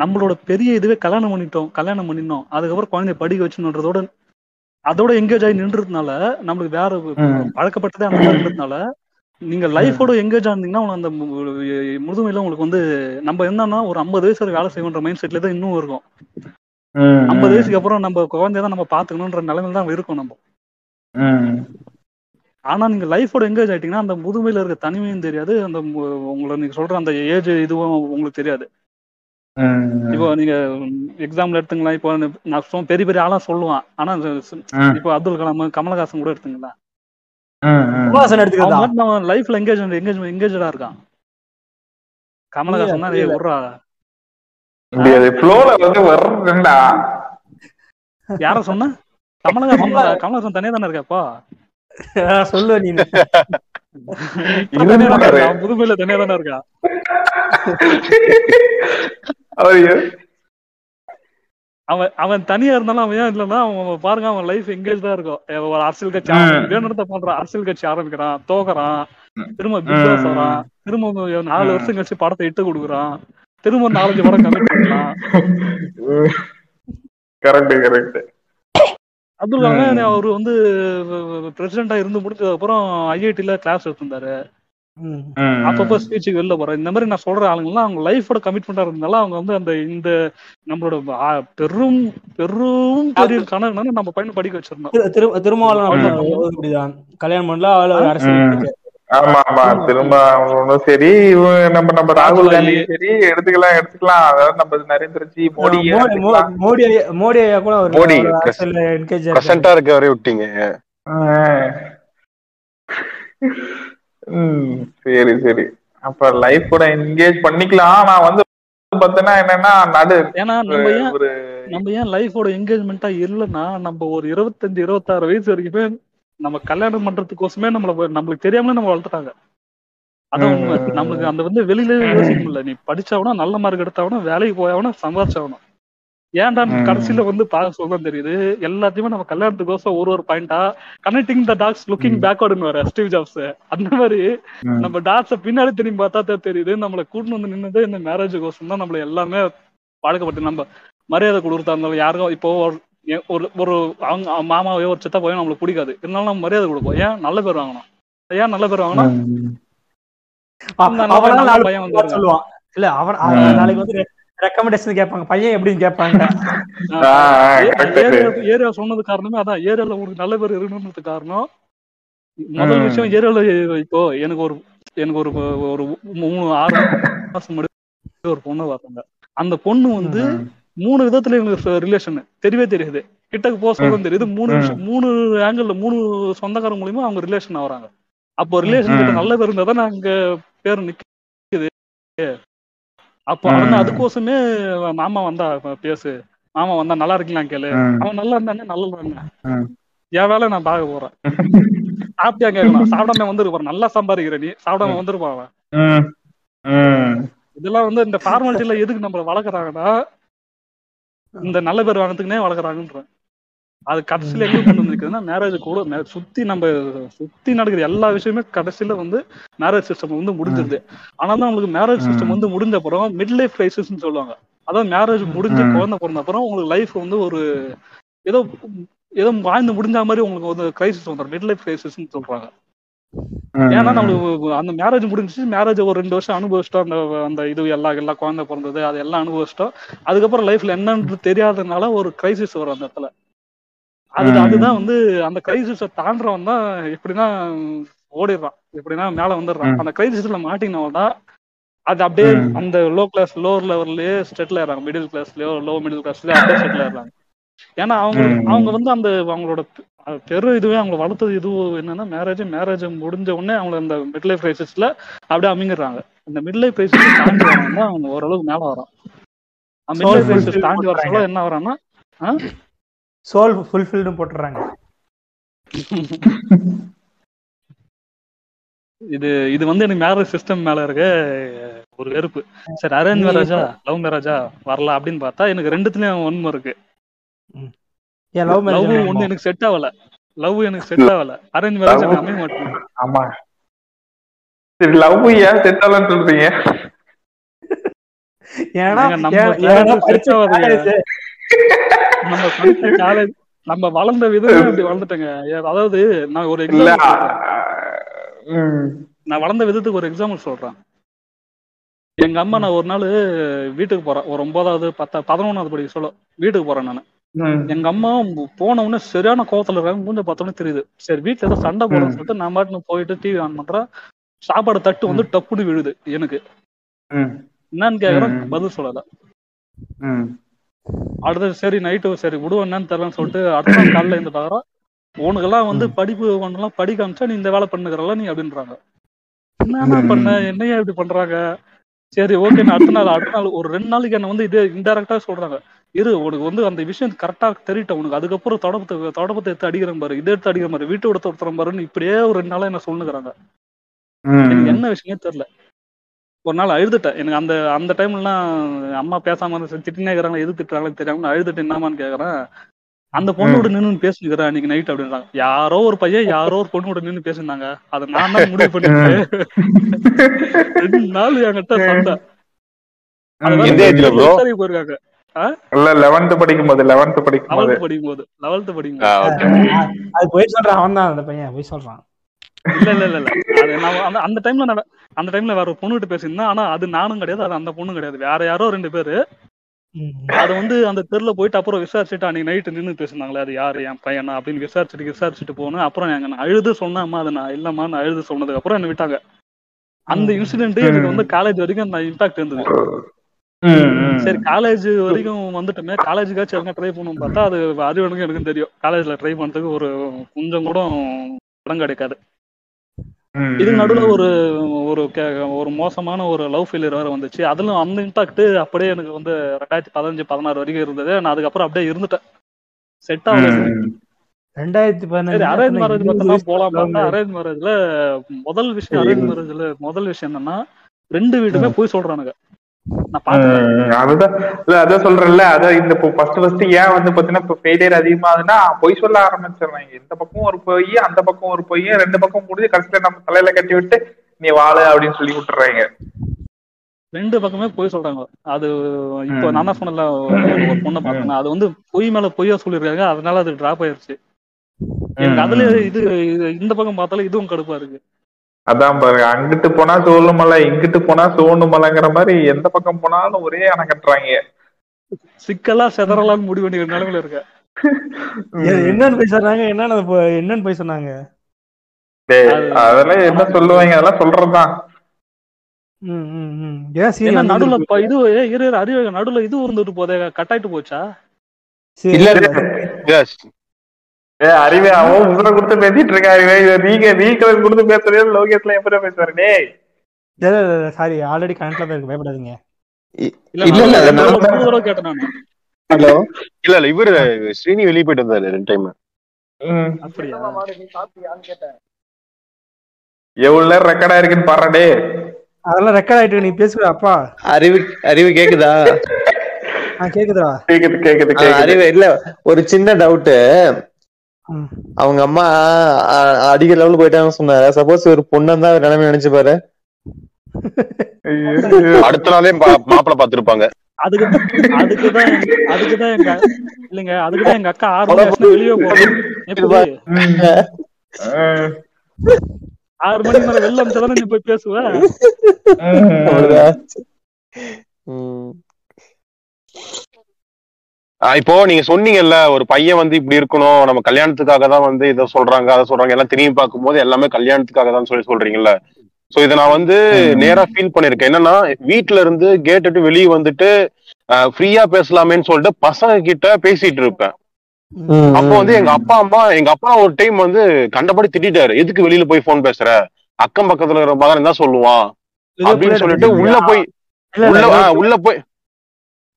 நம்மளோட பெரிய இதுவே கல்யாணம் பண்ணிட்டோம் அதுக்கப்புறம் குழந்தைய படிக்க வச்சுன்றதோட அதோட எங்கேஜ் ஆகி நின்றதுனால, நம்மளுக்கு வேற பழக்கப்பட்டதே அந்த மாதிரி இருந்ததுனால, நீங்க லைஃபோட எங்கேஜ் ஆனீங்கன்னா அந்த முதுமையில உங்களுக்கு வந்து நம்ம என்னன்னா ஒரு 50 வயசு வரை வேலை செய்வோன்ற மைண்ட் செட்ல தான் இன்னும் இருக்கும். 50 வயசுக்கு அப்புறம் நம்ம குழந்தையதான் நம்ம பாத்துக்கணும்ன்ற நிலைமையில தான் இருக்கும் நம்ம. ஆனா நீங்க லைஃபோட எங்கேஜ் ஆயிட்டீங்கன்னா அந்த முதுமையில இருக்க தனிமையும் தெரியாது, அந்த உங்களை நீங்க சொல்ற அந்த ஏஜ் இதுவும் உங்களுக்கு தெரியாது. இப்போ நீங்க எக்ஸாம்பிள் எடுத்துங்களா, இப்போ நான் பெரிய பெரிய ஆளா சொல்லுவான், ஆனா இப்போ அப்துல் கலாம் கமலஹாசன் கூட எடுத்துங்களா, லைஃப்ல எங்கேஜா இருக்கான். கமலஹாசன் யார சொன்ன, கமலஹாசன் தனியா தானே இருக்காப்பா சொல்லுவ நீ புதுமையில தனியா தானே இருக்கா. அவன் தனியா இருந்தாலும் அவன் ஏன் இல்லைன்னா அவன் பாருங்க அவன் லைஃப் எங்கேஜ் தான் இருக்கும். ஒரு அரசியல் கட்சி வேணும்னு பண்றான், அரசியல் கட்சி ஆரம்பிக்கிறான், தோக்குறான், திரும்ப பிசினஸ் வரான், திரும்ப 4 வருஷம் கழிச்சு படத்தை இட்டு கொடுக்குறான், திரும்ப 4-5 படம் கமிட் பண்றான். அப்துல் கலாம் அவரு வந்து பிரசிடென்டா இருந்து முடிச்சதுக்கு அப்புறம் IIT-ல கிளாஸ் எடுத்திருந்தாரு, அப்பப்போ ஸ்பீச்சுக்கு வெளில போறேன். இந்த மாதிரி நான் சொல்ற ஆளுங்கெல்லாம் அவங்க லைஃபோட கமிட்மெண்டா இருந்தாலும் அவங்க வந்து அந்த இந்த நம்மளோட பெரும் பெரும் பெரிய கனவுனால நம்ம பையனை படிக்க வச்சிருந்தோம். திரும்பதான் கல்யாணம் பண்ணலாம் அரசியல். ஆமா ஆமா, திரும்ப சரி நம்ம நம்ம ராகுல் காந்தி சரி எடுத்துக்கலாம். அதாவது நம்ம நரேந்திரஜி மோடி மோடி கூட மோடி பிரசன்டா இருக்க வரை விட்டீங்க. சரி சரி, அப்ப லைஃப் கூட என்கேஜ் பண்ணிக்கலாம். நான் வந்து பார்த்தேன்னா என்னன்னா நம்ம ஏன் லைஃபோட என்கேஜ்மெண்டா இல்லைன்னா, நம்ம ஒரு 25-26 வயசு வரைக்குமே நம்ம கல்யாணம் பண்றதுக்கோசமே நம்மளுக்கு தெரியாமலே நம்ம வளர்த்துட்டாங்க. அதான் நம்மளுக்கு அந்த வந்து வெளியில யோசிக்கும் இல்லை. நீ படிச்சாவணும், நல்ல மார்க் எடுத்தாவணும், வேலைக்கு போயாவணும், சம்பாதிச்சாவணும். ஏன்டா கடைசியில வந்து பார்க்க சொல்ல தெரியுது எல்லாத்தையுமே நம்ம கல்யாணத்துக்கோசம் ஒரு பாயிண்டா கனெக்டிங் த டாட்ஸ் லுக்கிங் பேக்வர்டுன்னு வர ஸ்டீவ் ஜாப்ஸ். அந்த மாதிரி நம்ம டாட்ஸ பின்னாடி திரும்பி பார்த்தா தெரியுது நம்மளை கூட்டின்னு வந்து நின்னது இந்த மேரேஜுக்கோசம் தான். நம்மள எல்லாமே பழக்கப்பட்டு நம்ம மரியாதை கொடுத்தா இருந்தாலும் யாருக்கும் இப்போ ஒரு அவங்க மாமாவையோ ஒரு சித்தப்பாவையோ நம்மளுக்கு பிடிக்காது, இருந்தாலும் நம்ம மரியாதை கொடுப்போம். ஏன் நல்ல பேர் வாங்கணும், ஏன் நல்ல பேர் வாங்கணும் சொல்லுவான் இல்ல அவன் நாளைக்கு வந்து ரெக்கமெண்டேஷன் கேட்பாங்க, பையன் எப்படின்னு கேட்பாங்க. ஏரியா சொன்னது காரணமே அதான், ஏரியால உங்களுக்கு நல்ல பேர் இருக்கணும்ன்றது காரணம். முதல் விஷயம் எருவுல. இப்போ எனக்கு ஒரு 6 மாசம் முன்னாடி ஒரு பொண்ணு பார்த்தாங்க. அந்த பொண்ணு வந்து 3 விதத்துல எங்களுக்கு ரிலேஷன் தெரியவே தெரியுது, கிட்டக்கு போக சொல்றது தெரியுது. 3 ஆங்கிள் 3 சொந்தக்கார மூலியமா அவங்க ரிலேஷன் ஆகுறாங்க. அப்போ ரிலேஷன் கிட்ட நல்ல பேர் இருந்தாதான் நாங்க பேர் நிக்குது. அப்போ அவன் அதுக்கோசமே மாமா வந்தா பேசு, மாமா வந்தா நல்லா இருக்கலாம் கேளு, அவன் நல்லா இருந்தாங்க நல்லா இருந்தாங்க என் வேலை நான் பார்க்க போறேன், சாப்பிட்டியா கேட்கலாம், சாப்பிடாம வந்துருப்பான், நல்லா சம்பாதிக்கிற நீ சாப்பிடாம வந்துருப்பான் அவன். இதெல்லாம் வந்து இந்த ஃபார்மாலிட்டி எல்லாம் எதுக்கு நம்மள வளர்க்குறாங்கன்னா இந்த நல்ல பேர் வாங்கறதுக்குன்னே வளர்க்குறாங்கன்ற. அது கடைசியில எங்க கொண்டு வந்துருக்குதுன்னா மேரேஜ் கூட சுத்தி நம்ம சுத்தி நடக்கிற எல்லா விஷயமே கடைசியில வந்து மேரேஜ் சிஸ்டம் வந்து முடிஞ்சிருது. ஆனாலும் அவங்களுக்கு மேரேஜ் சிஸ்டம் வந்து முடிஞ்ச அப்புறம் மிட் லைஃப் கிரைசிஸ்ன்னு சொல்லுவாங்க. அதான் மேரேஜ் முடிஞ்ச குழந்தை பிறந்த அப்புறம் உங்களுக்கு லைஃப் வந்து ஒரு ஏதோ ஏதோ வாழ்ந்து முடிஞ்ச மாதிரி உங்களுக்கு ஒரு கிரைசிஸ் வந்துடும், மிட் லைஃப் கிரைசிஸ்ன்னு சொல்றாங்க. ஏன்னா நம்மளுக்கு அந்த மேரேஜ் முடிஞ்சிச்சு, மேரேஜ் ஒரு 2 வருஷம் அனுபவிச்சிட்டோம், அந்த அந்த இது எல்லாம் குழந்தை பிறந்தது அது எல்லாம் அனுபவிச்சிட்டோம். அதுக்கப்புறம் லைஃப்ல என்னன்னு தெரியாததுனால ஒரு கிரைசிஸ் வரும் அந்த இடத்துல. அதுதான் வந்து அந்த கிரைசிஸ தாண்டவன் தான் எப்படின்னா ஓடிடுறான், எப்படின்னா மேல வந்துடுறான். அந்த கிரைசிஸ்ல மாட்டினவன் தான் அது அப்படியே அந்த லோ கிளாஸ் லோவர் லெவல்லயே ஸ்டெட்டில் ஆயிடுறாங்க, மிடில் கிளாஸ்லயோ லோ மிடில் கிளாஸ்லயோ அப்படியே ஸ்டெட்டில் ஆயிடுறாங்க. ஏன்னா அவங்க வந்து அந்த அவங்களோட பெரு இதுவே அவங்களை வளர்த்தது இதுவும் என்னன்னா மேரேஜ் முடிஞ்ச உடனே அவங்க அந்த மிட் லைஃப் கிரைசிஸ்ல அப்படியே அமைஞ்சிடுறாங்க. அந்த மிட் லைஃப் கிரைசிஸ் தாண்டினா அவங்க ஓரளவுக்கு மேல வரான். அந்த மிட் லைஃப் கிரைசிஸ் தாண்டி வரச்சோட என்ன வரான்னா soul fulfilled போட்றாங்க. இது வந்து எனக்கு மேரேஜ் சிஸ்டம் மேல இருக்க ஒரு வெறுப்பு. சரி, அரேஞ்ச் மேரேஜா லவ் மேரேஜா வரலாம் அப்படின்னு பார்த்தா எனக்கு ரெண்டுத்துலயும் ஒண்ணும் இருக்கு. லவ் ஒண்ணு எனக்கு செட் ஆகல, லவ் எனக்கு செட் ஆகல, அரேஞ்ச் மேரேஜ் நம்பவே மாட்டேன். ஆமா, சரி லவ் ஏன் செட் ஆகலன்னு சொல்றீங்க? ஏன்னா நம்ம செட் ஆகாது. நம்ம வளர்ந்த விதம் அப்படி வளர்ந்துட்டேங்க. அதாவது நான் ஒரு நான் வளர்ந்த விதத்துக்கு ஒரு எக்ஸாம்பிள் சொல்றேன். எங்க அம்மா, நான் ஒரு நாள் வீட்டுக்கு போறேன், ஒரு 9ஆவது 10 11ஆவது படிக்க சொல்ல வீட்டுக்கு போறேன். நான் எங்க அம்மா போன உடனே சரியான கோவத்துல இருக்காங்க, மூஞ்ச பார்த்தோன்னு தெரியுது. சரி வீட்டுல ஏதோ சண்டை போடுறேன்னு சொல்லிட்டு நான் பாட்டுன்னு போயிட்டு டிவி ஆன் பண்றேன். சாப்பாடு தட்டு வந்து டப்புன்னு விழுது. எனக்கு என்னன்னு கேக்குறேன், பதில் சொல்லல. அடுத்தது சரி நைட்டு சரி விடுவோம் என்னன்னு தெரியலன்னு சொல்லிட்டு அடுத்த நாள் காலையில இருந்து பாக்குறோம், உனக்கெல்லாம் வந்து படிப்பு ஒன்றெல்லாம் படிக்க ஆரம்பிச்சா நீ இந்த வேலை பண்ணுகிறல நீ அப்படின்றாங்க. என்ன பண்ண என்னையா இப்படி பண்றாங்க? சரி ஓகே, நான் அடுத்த நாள் ஒரு 2 நாளைக்கு என்ன வந்து இது இன்டைரக்டா சொல்றாங்க, இரு உனக்கு வந்து அந்த விஷயம் கரெக்டா தெரியட்டும் உனக்கு, அதுக்கப்புறம் தொடப்பத்தை எடுத்து அடிக்கிற பாரு, இதை எடுத்து அடிக்கிற பாரு, வீட்டு எடுத்து ஒருத்தரம் பாருன்னு இப்படியே ஒரு 2 நாளா என்ன சொல்லுங்கிறாங்க. எனக்கு என்ன விஷயமே தெரியல. ஒரு நாள் அழுதுட்டேன். எனக்கு அந்த டைம்லாம் அம்மா பேசாம திட்டினே இருக்கிறாங்க, எது திட்டுறாங்கன்னு தெரியாம அழுதுட்டு என்னமான்னு கேட்கறேன். அந்த பொண்ணோட நின்று பேசிக்கிறேன் அன்னைக்கு நைட் அப்படின்றாங்க. யாரோ ஒரு பையன் யாரோ ஒரு பொண்ணோட நின்று பேசினாங்க, அதை நான் தான் முடிவு பண்ணிருக்கேன். 2 நாள் என்கிட்ட சண்டை. போயிருக்காங்க அந்த டைம்ல வேற ஒரு பொண்ணுகிட்ட பேசியிருந்தேன். ஆனா அது நானும் கிடையாது, அது அந்த பொண்ணும் கிடையாது, வேற யாரோ 2 பேரு. அது வந்து அந்த தெருல போயிட்டு அப்புறம் விசாரிச்சுட்டு அன்னைக்கு நைட்டு நின்று பேசினாங்களே அது யாரு, என் பையனா அப்படின்னு விசாரிச்சுட்டு போனேன். அப்புறம் எங்க நான் அழுது சொன்னாமா, அது நான் இல்லம்மா நான் அழுது சொன்னதுக்கு அப்புறம் என்ன விட்டாங்க. அந்த இன்சிடென்ட் எனக்கு வந்து காலேஜ் வரைக்கும் அந்த இம்பாக்ட் இருந்தது. சரி காலேஜ் வரைக்கும் வந்துட்டோமே, காலேஜுக்காச்சும் எங்க ட்ரை பண்ணுவோம் பார்த்தா அது அறிவனுக்கும் எனக்கும் தெரியும் காலேஜ்ல ட்ரை பண்றதுக்கு ஒரு கொஞ்சம் கூட இடம் கிடைக்காது. இது நடுவுல ஒரு மோசமான ஒரு லவ் ஃபெயிலியர் வேற வந்துச்சு. அதுல அந்த இம்பாக்ட் அப்படியே எனக்கு வந்து 2015-16 வரைக்கும் இருந்தது. நான் அதுக்கப்புறம் அப்படியே இருந்துட்டேன், செட் ஆகல. 2015 அரேஞ்ச் மேரேஜ் பத்தமா போலாம். அரேஞ்ச் மேரேஜ்ல முதல் விஷயம் என்னன்னா 2 வீடுமே போய் சொல்றானுங்க. அதான் சொல்றேன்ல, அதான் இந்த ஏன் வந்து பாத்தீங்கன்னா ஃபெயிலியர் அதிகமாகுதுன்னா பொய் சொல்ல ஆரம்பிச்சிடறாங்க. இந்த பக்கம் ஒரு பொய் அந்த பக்கம் ஒரு பொய், 2 பக்கம் முடிஞ்சு கடைசியில நம்ம தலையில கட்டி விட்டு நீ வாழ அப்படின்னு சொல்லி விட்டுறாங்க. 2 பக்கமே பொய் சொல்றாங்க. அது இப்போ நான் தான் சொன்னல ஒரு பொண்ணை பார்த்தேன்னா, அது வந்து பொய் மேல பொய்யா சொல்லிருக்காங்க, அதனால அது டிராப் ஆயிருச்சு எனக்கு. அதுல இது இந்த பக்கம் பார்த்தாலும் இதுவும் கடுப்பா இருக்கு. அதான் பாருங்க, அங்கிட்டு போனா சோழு மலை இங்கிட்டு போனா சோனு மலைங்கிற மாதிரி எந்த பக்கம் போனாலும் ஒரே அணை கட்டுறாங்க. சிக்கலா செதறலான்னு முடிவு பண்ணிக்கிற நிலவுல இருக்க. என்னன்னு போய் சொன்னாங்க அதெல்லாம் என்ன சொல்லுவாங்க, அதெல்லாம் சொல்றதுதான். நடுவுல இது அறிவு நடுவுல இது இருந்துட்டு போதே கட் ஆயிட்டு போச்சா? அறிவே அவன் உங்களை கொடுத்து பேசிட்டு இருக்கா? கொடுத்து பேசுறே லோகேஷ்ல எப்படி பேசுவாருனே? சாரி, ஆல்ரெடி கனெக்ட்ல போயிருக்கு, பயப்படாதீங்க. ஹலோ, இல்ல இல்ல இவரு ஸ்ரீனி வெளியே போயிட்டு வந்தாரு ரெண்டு டைம். எவ்வளவு நேரம் ரெக்கார்ட் ஆயிருக்குன்னு பாருடே. அதெல்லாம் ரெக்கார்ட் ஆயிட்டு நீ பேசுற அப்பா. அறிவு கேக்குதா? கேக்குதா? கேக்குது கேக்குது. அறிவு இல்ல, ஒரு சின்ன டவுட். அவங்க அம்மா அடிக்க லெவலுக்கு போயிட்டாங்கன்னு சொன்னாரு. சப்போஸ் ஒரு பொண்ணு தான் அவர் நிலைமை நினைச்சு பாரு, அடுத்த நாளே மாப்பிள்ள பாத்துருப்பாங்க. அதுக்குதான் எங்க அக்கா 6 மணி வெளியே போகுது. 6 மணி மேல வெளில அனுப்பிச்சாலும் நீ போய் பேசுவேன். இப்போ நீங்க சொன்னீங்கல்ல, ஒரு பையன் வந்து இப்படி இருக்கணும், நம்ம கல்யாணத்துக்காக தான் வந்து இதை சொல்றாங்க அதை சொல்றாங்க, எல்லாம் திரும்பி பார்க்கும் போது எல்லாமே கல்யாணத்துக்காக தான் சொல்லி சொல்றீங்கல்ல. சோ இதை நான் வந்து நேரா ஃபீல் பண்ணிருக்கேன். என்னன்னா, வீட்டுல இருந்து கேட்டு வெளியே வந்துட்டு ஃப்ரீயா பேசலாமேன்னு சொல்லிட்டு பசங்க கிட்ட பேசிட்டு இருப்பேன். அப்போ வந்து எங்க அப்பா ஒரு டைம் வந்து கண்டபடி திட்டாரு, எதுக்கு வெளியில போய் போன் பேசுற, அக்கம் பக்கத்துல இருக்கிற மகன் என்ன சொல்லுவான் அப்படின்னு சொல்லிட்டு உள்ள போய்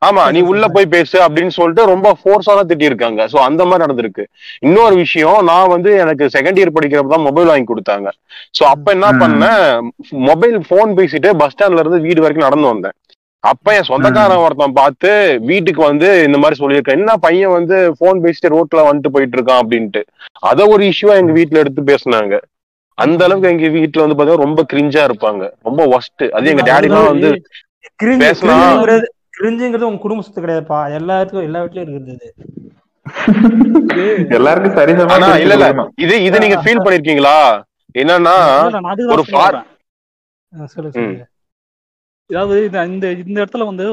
ஆமா நீ உள்ள போய் பேசு அப்படின்னு சொல்லிட்டு ரொம்ப ஃபோர்ஸா தான் திட்டிருக்காங்க. சோ அந்த மாதிரி நடந்திருக்கு. இன்னொரு விஷயம், நான் வந்து எனக்கு செகண்ட் இயர் படிக்கிறப்பதான் மொபைல் வாங்கி கொடுத்தாங்க. சோ அப்ப என்ன பண்ணேன், மொபைல் போன் பேசிட்டு பஸ் ஸ்டாண்ட்ல இருந்து வீடு வரைக்கும் நடந்து வந்தேன். அப்ப என் சொந்தக்காரன் ஒருத்தன் பார்த்து வீட்டுக்கு வந்து இந்த மாதிரி சொல்லியிருக்கேன், என்ன பையன் வந்து போன் பேசிட்டு ரோட்ல வந்துட்டு போயிட்டு இருக்கான் அப்படின்ட்டு. அத ஒரு இஷ்யூவா எங்க வீட்டுல எடுத்து பேசினாங்க. அந்த அளவுக்கு எங்க வீட்டுல வந்து பாத்தீங்கன்னா ரொம்ப கிரிஞ்சா இருப்பாங்க, ரொம்ப ஒஸ்ட். அது எங்க டேடிலாம் வந்து பேசலாம். கிரிஞ்சுங்கிறது உங்க குடும்பத்து கிடையாதுப்பா, எல்லாத்துக்கும் எல்லா வீட்லயும் இருக்கிறது. எல்லாருக்கும் சரிசமமா இல்ல இல்ல இது இது நீங்க ஃபீல் பண்ணிருக்கீங்களா? என்னன்னா ஒரு அதாவது இந்த இந்த இடத்துல வந்து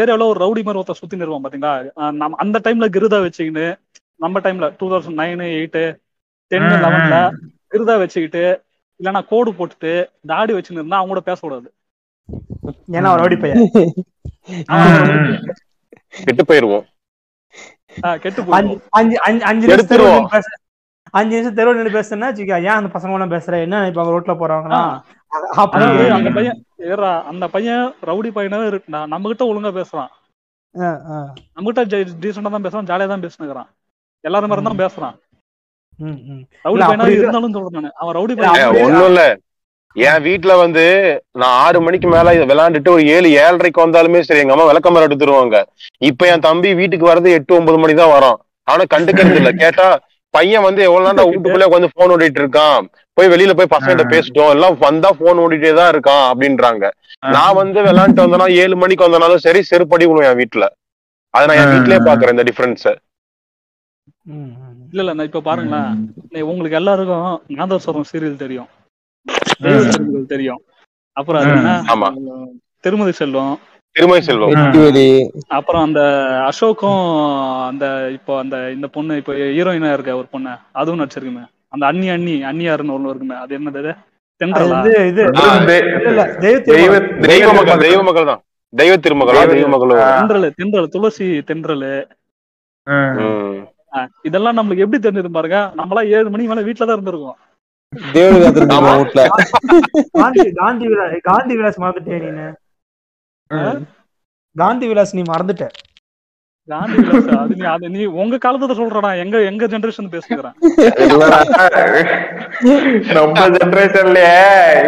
ஏரியாவில் ஒரு ரவுடி மாதிரி ஒருத்தர் சுத்தி நிறுவான் பாத்தீங்களா. நம்ம அந்த டைம்ல கிருதா வச்சுக்கிட்டு, நம்ம டைம்ல 2009, 2008, 2010, 2011 கிருதா வச்சுக்கிட்டு இல்லைன்னா கோடு போட்டுட்டு தாடி வச்சுன்னு இருந்தா அவங்களோட பேசக்கூடாது. ஏன்னா ரவுடி பையன் கெட்டு போயிருவோம். 5 நிமிஷம் தெருவில் நின்று பேசுனா ஏன் அந்த பசங்களும் பேசுற, என்ன இப்ப அவங்க ரோட்ல போறாங்கன்னா அந்த பையன் ஏறா, அந்த பையன் ரவுடி பையனாவே இருக்குண்ணா, நம்ம கிட்ட ஒழுங்கா பேசுறான், நம்ம கிட்ட டீசெண்டா தான் பேசுறான், ஜாலியா தான் பேசுனுக்குறான், எல்லாரும் மாதிரி தான் பேசுறான். ரவுடி பையனா இருந்தாலும் சொல்றேன் நான், அவன் ரவுடி பையன் ஒண்ணும் இல்ல. என் வீட்டுல வந்து நான் 6 மணிக்கு மேல இதை விளையாண்டுட்டு ஒரு 7, 7:30 வந்தாலுமே சரி எங்க அம்மா விளக்கமரம் எடுத்துருவாங்க. இப்ப என் தம்பி வீட்டுக்கு வர்றது 8, 9 மணி தான் வரும். ஆனா கண்டுக்கிறது இல்ல. கேட்டா பையன் வந்து எவ்வளவு நாள் வீட்டுக்குள்ளே உட்காந்து போன் ஓடிட்டு இருக்கான், போய் வெளியில போய் பசங்கிட்ட பேசிட்டோம், எல்லாம் வந்தா போன் ஓடிட்டே தான் இருக்கான் அப்படின்றாங்க. நான் வந்து விளையாண்டு வந்தனா 7 மணிக்கு வந்தனாலும் சரி செருப்படி விழும் என் வீட்டுல. அதை நான் என் வீட்லயே பாக்குறேன் இந்த டிஃபரன்ஸ். இல்ல இல்ல நான் இப்ப பாருங்களேன், உங்களுக்கு எல்லாருக்கும் நாதஸ்வரம் சீரியல் தெரியும், தெரியும், அப்புறம் திருமதி செல்வம், அப்புறம் அந்த அசோக்கும் அந்த இப்போ அந்த இந்த பொண்ணு இப்போ ஹீரோயினா இருக்க ஒரு பொண்ணு அதுவும் நடிச்சிருக்குமே, அந்த அண்ணியாருன்னு ஒண்ணு இருக்குமே, அது என்னது தென்றலா? தென்றல், துளசி தென்றல். இதெல்லாம் நம்மளுக்கு எப்படி தெரிஞ்சிருக்கும் பாருங்க. நம்மளாம் 7 மணிக்கு மேல வீட்டுலதான் இருந்திருக்கோம். காந்தி விலாஸ் நீ மறந்துட்ட. காந்தி விலாஸ் நீ உங்க காலத்துல சொல்றா, எங்க எங்க ஜெனரேஷன் பேசுகிறேன். நம்ம ஜெனரேஷன்ல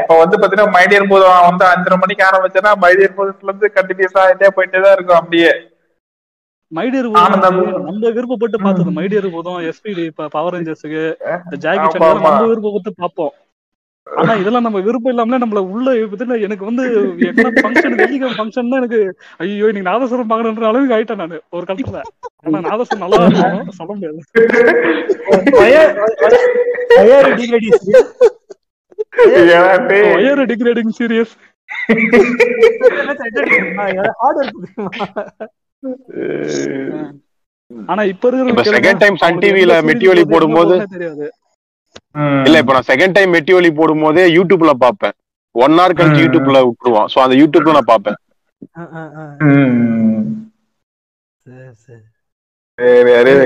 இப்ப வந்து பாத்தீங்கன்னா மைடியர் பூதம் வந்து 5:30 மணிக்கு ஆரம்பிச்சேன்னா மைடியர் பூதத்துல இருந்து கண்டினியூஸா இதே போயிட்டேதான் இருக்கும். அப்படியே மைடியர் நம்ம விருப்பப்பட்டு பார்த்தது மைடியர் போதும், எஸ்பிடி பவர் ரேஞ்சர்ஸுக்கு, ஜாக்கி சான் நம்ம விருப்பப்பட்டு பார்ப்போம். ஆனா இதெல்லாம் நம்ம விருப்பம் இல்லாமலே நம்மள உள்ள இதுல எனக்கு வந்து ஃபங்க்ஷன் தான் எனக்கு ஐயோ இன்னைக்கு நாதஸ்வரம் பாக்கணுன்ற அளவுக்கு ஆயிட்டேன் நானு ஒரு கட்டத்துல. ஆனா நாதஸ்வரம் நல்லா இருக்கும் சொல்ல முடியாது. டிகிரேடிங் சீரியஸ் ஆனா இப்ப இருக்கிற செகண்ட் டைம் சன் டிவில மெட்டிவலி போடும்போது தெரியாது. இல்ல இப்ப நான் செகண்ட் டைம் வெட்டி ஒலி போடும் போதே யூடியூப்ல பாப்பேன். 1 hour கழிச்சு யூடியூப்ல விட்டுருவான். சோ அந்த யூடியூப்ல நான் பாப்பேன்.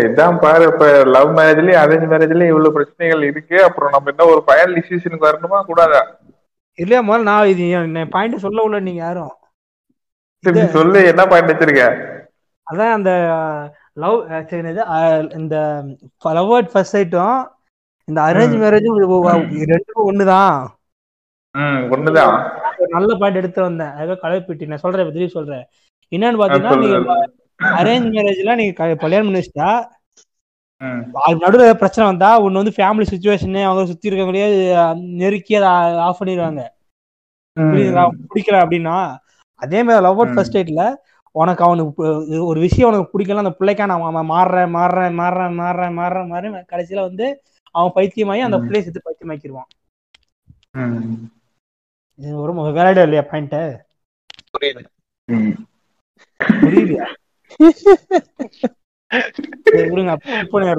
இதான் பாரு, இப்ப லவ் மேரேஜ்லயும் அரேஞ்ச் மேரேஜ்லயும் இவ்வளவு பிரச்சனைகள் இருக்கு. அப்புறம் நம்ம என்ன ஒரு பயன் டிசிஷனுக்கு வரணுமா கூடாதா? இல்லையா முதல்ல நான் இது பாயிண்ட் சொல்ல உள்ள நீங்க யாரும் சரி சொல்லு, என்ன பாயிண்ட் வச்சிருக்க? அதான் அந்த லவ் இந்த லவ் அட் ஃபர்ஸ்ட் சைட்டும் இந்த அரேஞ்ச் மேரேஜும் ரெண்டும் ஒண்ணுதான். ஒண்ணுதான் நல்ல பாயிண்ட் எடுத்து வந்தேன். அதுக்காக கலப்பிட்டு நான் சொல்றேன், திரும்பி சொல்றேன். என்னன்னு பாத்தீங்கன்னா, நீங்க அரேஞ்ச் மேரேஜ்லாம் நீங்க கல்யாணம் பண்ணி வச்சுட்டா நடுவில் பிரச்சனை வந்தா ஒன்னு வந்து ஃபேமிலி சுச்சுவேஷன் அவங்க சுத்தி இருக்கக்கூடிய நெருக்கி அதை ஆஃப் பண்ணிடுவாங்க. புரியுதுங்களா? பிடிக்கல அப்படின்னா அதே மாதிரி லவ் அட் ஃபர்ஸ்ட் சைட்ல உனக்கு அவனுக்கு ஒரு விஷயம் உனக்கு பிடிக்கல, அந்த பிள்ளைக்கா நான் மாறுறேன் மாறுறேன் மாறுறேன் மாறுறேன் மாறுற மாதிரி கடைசியில வந்து அவன் பைத்தியமாயி அந்த பிள்ளையை சேர்த்து பைத்தியமாக்கிடுவான். ஒரு வேலையிட இல்லையா பாயிண்ட்? புரியுது புரியுது. அறிவே பொண்ணு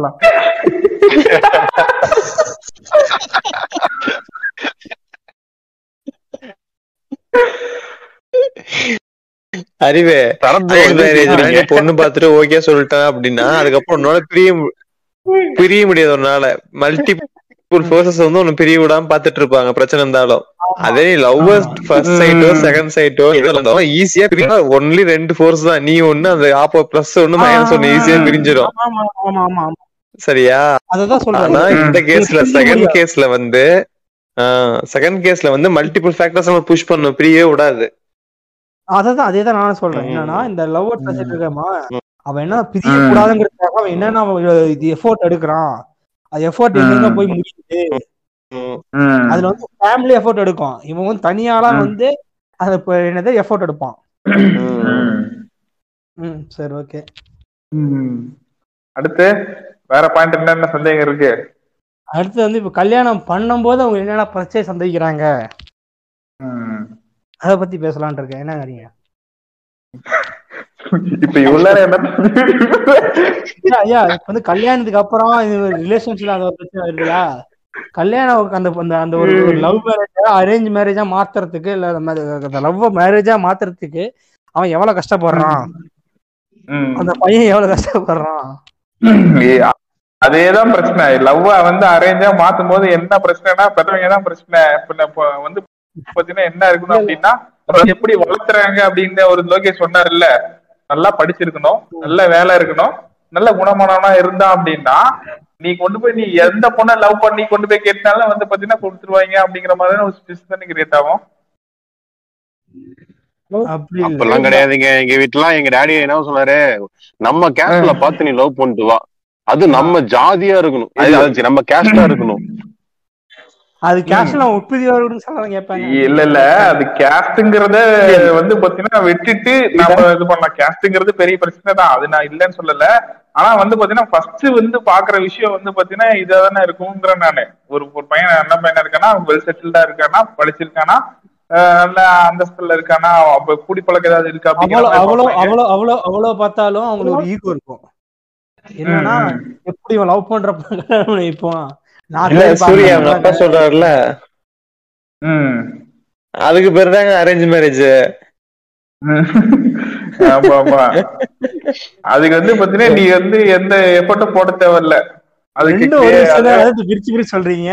பாத்துட்டு ஓகே சொல்லிட்டேன் அப்படின்னா அதுக்கப்புறம் உன்னால பிரிய முடியாது. ஒன்னால மல்டிபிள் ஃபோர்ஸஸ் வந்து ஒன்னு பிரிய விடாம பாத்துட்டு இருப்பாங்க பிரச்சனை இருந்தாலும். அதே லவ் ஃபர்ஸ்ட் சைட்டோ செகண்ட் சைட்டோ ஈஸியா பிரியா. ஒன்லி 2 ஃபோர்ஸ் தான், நீ ஒண்ணு அந்த ஆப்போ பிளஸ் ஒண்ணு மைனஸ் ஒண்ணு ஈஸியா பிரிஞ்சிடும். சரியா? ஆனா இந்த கேஸ்ல செகண்ட் கேஸ்ல வந்து மல்டிபிள் ஃபேக்டர்ஸ் நம்ம புஷ் பண்ணணும், பிரியவே விடாது. அதான் அதேதான் நானும் சொல்றேன். என்னன்னா இந்த லவ் இருக்கமா அவன் என்ன பிரிய கூடாதுங்கிறதுக்காக அவன் என்னன்னா இது எஃபோர்ட் எடுக்கிறான். அது எஃபோர்ட் எங்க போய் முடிச்சுட்டு அதுல வந்து ஃபேமிலி எஃபோர்ட் எடுக்கும். இவன் வந்து தனியால வந்து அது என்னது எஃபோர்ட் எடுப்பான். சரி ஓகே. அடுத்து வேற பாயிண்ட் என்னென்ன சந்தேகம் இருக்கு? அடுத்து வந்து இப்ப கல்யாணம் பண்ணும் போது அவங்க என்னென்ன பிரச்சனை சந்திக்கிறாங்க அதை பத்தி பேசலான் இருக்கேன். என்ன கறீங்க இப்ப இவ்வளவு வந்து கல்யாணத்துக்கு அப்புறம் ரிலேஷன்ஷிப்ல அது ஒரு பிரச்சனை இருக்குதா? கல்யாணம் அந்த ஒரு லவ் மேரேஜா அரேஞ்ச் மேரேஜா மாத்துறதுக்கு இல்ல அந்த லவ் மேரேஜா மாத்துறதுக்கு அவன் எவ்வளவு கஷ்டப்படுறான், அந்த பையன் எவ்வளவு கஷ்டப்படுறான். அதேதான் பிரச்சனை. லவ் வந்து அரேஞ்சா மாத்தும் போது என்ன பிரச்சனைனா பெற்றவங்க தான் பிரச்சனை. வந்து பாத்தீங்கன்னா என்ன இருக்கணும் அப்படின்னா எப்படி வளர்த்துறாங்க அப்படின்னு ஒரு லோகேஷ் சொன்னார்ல, நல்லா படிச்சிருக்கணும், நல்ல வேலை இருக்கணும், நல்ல குணமானவனா இருந்தா அப்படின்னா நீ கொண்டு போய் நீ எந்த பொண்ணை லவ் பண்ணி கொண்டு போய் கேட்டாலும் வந்து பாத்தீங்கன்னா கொடுத்துருவாங்க அப்படிங்கிற மாதிரியான ஒரு சிச்சுவேஷன் கிரியேட் ஆகும். அப்பெல்லாம் கிடையாதுங்க. எங்க வீட்டுலாம் எங்க டாடி என்ன சொன்னாரு, நம்ம கேஸ்ட்ல பார்த்து நீ லவ் பண்ணிட்டு வா, அது நம்ம ஜாதியா இருக்கணும், நம்ம கேஸ்டா இருக்கணும். அது கேஸ்ட்ல உற்பத்தியா இருக்கணும்னு சொல்றாங்க. கேட்பாங்க இல்ல இல்ல அது கேஸ்ட்ங்கறத வந்து பாத்தீங்கன்னா விட்டுட்டு நம்ம இது பண்ணலாம். கேஸ்ட்ங்கிறது பெரிய பிரச்சனை தான், அது நான் இல்லன்னு சொல்லல. ஆனா வந்து பாத்தீங்கன்னா ஃபர்ஸ்ட் வந்து பாக்குற விஷயம் வந்து பாத்தீங்கன்னா இதாதானே இருக்குங்கிற நானு. ஒரு பையன் என்ன பையனா இருக்கானா, வெல் செட்டில்டா இருக்கானா, படிச்சிருக்கானா, நல்ல அந்தஸ்துல இருக்கானா, அப்ப கூடி பழக்கம் ஏதாவது இருக்கா, அவ்வளவு பார்த்தாலும் அவங்களுக்கு ஒரு ஈகோ இருக்கும். என்னன்னா எப்படி லவ் பண்றப்ப இப்போ சூர்யா அப்பா சொல்றாருல, அதுக்கு பேருதாங்க அரேஞ்ச் மேரேஜ். அதுக்கு வந்து பாத்தீங்கன்னா நீ வந்து எந்த எஃபோர்ட்டும் போட தேவையில்ல. அதுக்கு பிரிச்சு பிரிச்சு சொல்றீங்க.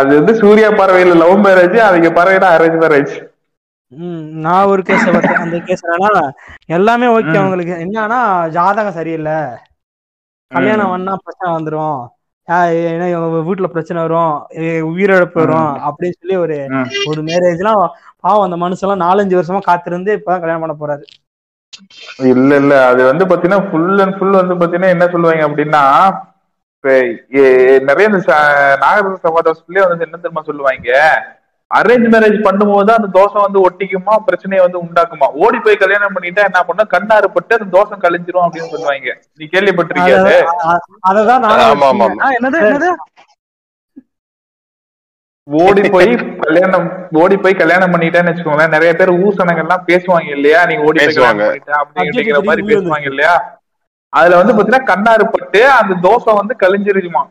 அது வந்து சூர்யா பார்வையில லவ் மேரேஜ், அதுக்கு பார்வையில அரேஞ்ச் மேரேஜ். நான் ஒரு கேஸ் பார்த்தேன். அந்த கேஸ் என்னன்னா எல்லாமே ஓகே, அவங்களுக்கு என்னன்னா ஜாதகம் சரியில்லை, கல்யாணம் பண்ணா பிரச்சனை வந்துடும், ஏன்னா வீட்டுல பிரச்சனை வரும், உயிரிழப்பு வரும் அப்படின்னு சொல்லி ஒரு மேரேஜ் எல்லாம் பாவம் அந்த மனுஷெல்லாம் 4-5 வருஷமா காத்திருந்து இப்பதான் கல்யாணம் பண்ண போறாரு. இல்ல இல்ல அது வந்து பாத்தீங்கன்னா ஃபுல் அண்ட் ஃபுல் வந்து பாத்தீங்கன்னா என்ன சொல்லுவாங்க அப்படின்னா, நிறைய இந்த நாகரீக சமாதானத்திலேயே வந்து என்ன தெரியுமா சொல்லுவாங்க, அரேஞ்ச் மேரேஜ் பண்ணும்போது அந்த தோசை வந்து ஒட்டிக்குமா, பிரச்சனையை வந்து உண்டாக்குமா, ஓடி போய் கல்யாணம் பண்ணிட்டா என்ன பண்ண கண்ணாறுபட்டு அந்த தோசை கழிஞ்சிரும் அப்படின்னு சொல்லுவாங்க. நீ கேள்விப்பட்டிருக்கியாது? ஓடி போய் கல்யாணம் பண்ணிட்டேன்னு வச்சுக்கோங்களேன். நிறைய பேர் ஊசனங்கள்லாம் பேசுவாங்க இல்லையா, நீங்க ஓடி போய் கல்யாணம் பண்ணிட்டேன் அப்படின்னு கேட்கிற மாதிரி பேசுவாங்க இல்லையா. அதுல வந்து பாத்தீங்கன்னா கண்ணாறு பட்டு அந்த தோசை வந்து கழிஞ்சிருக்குமா.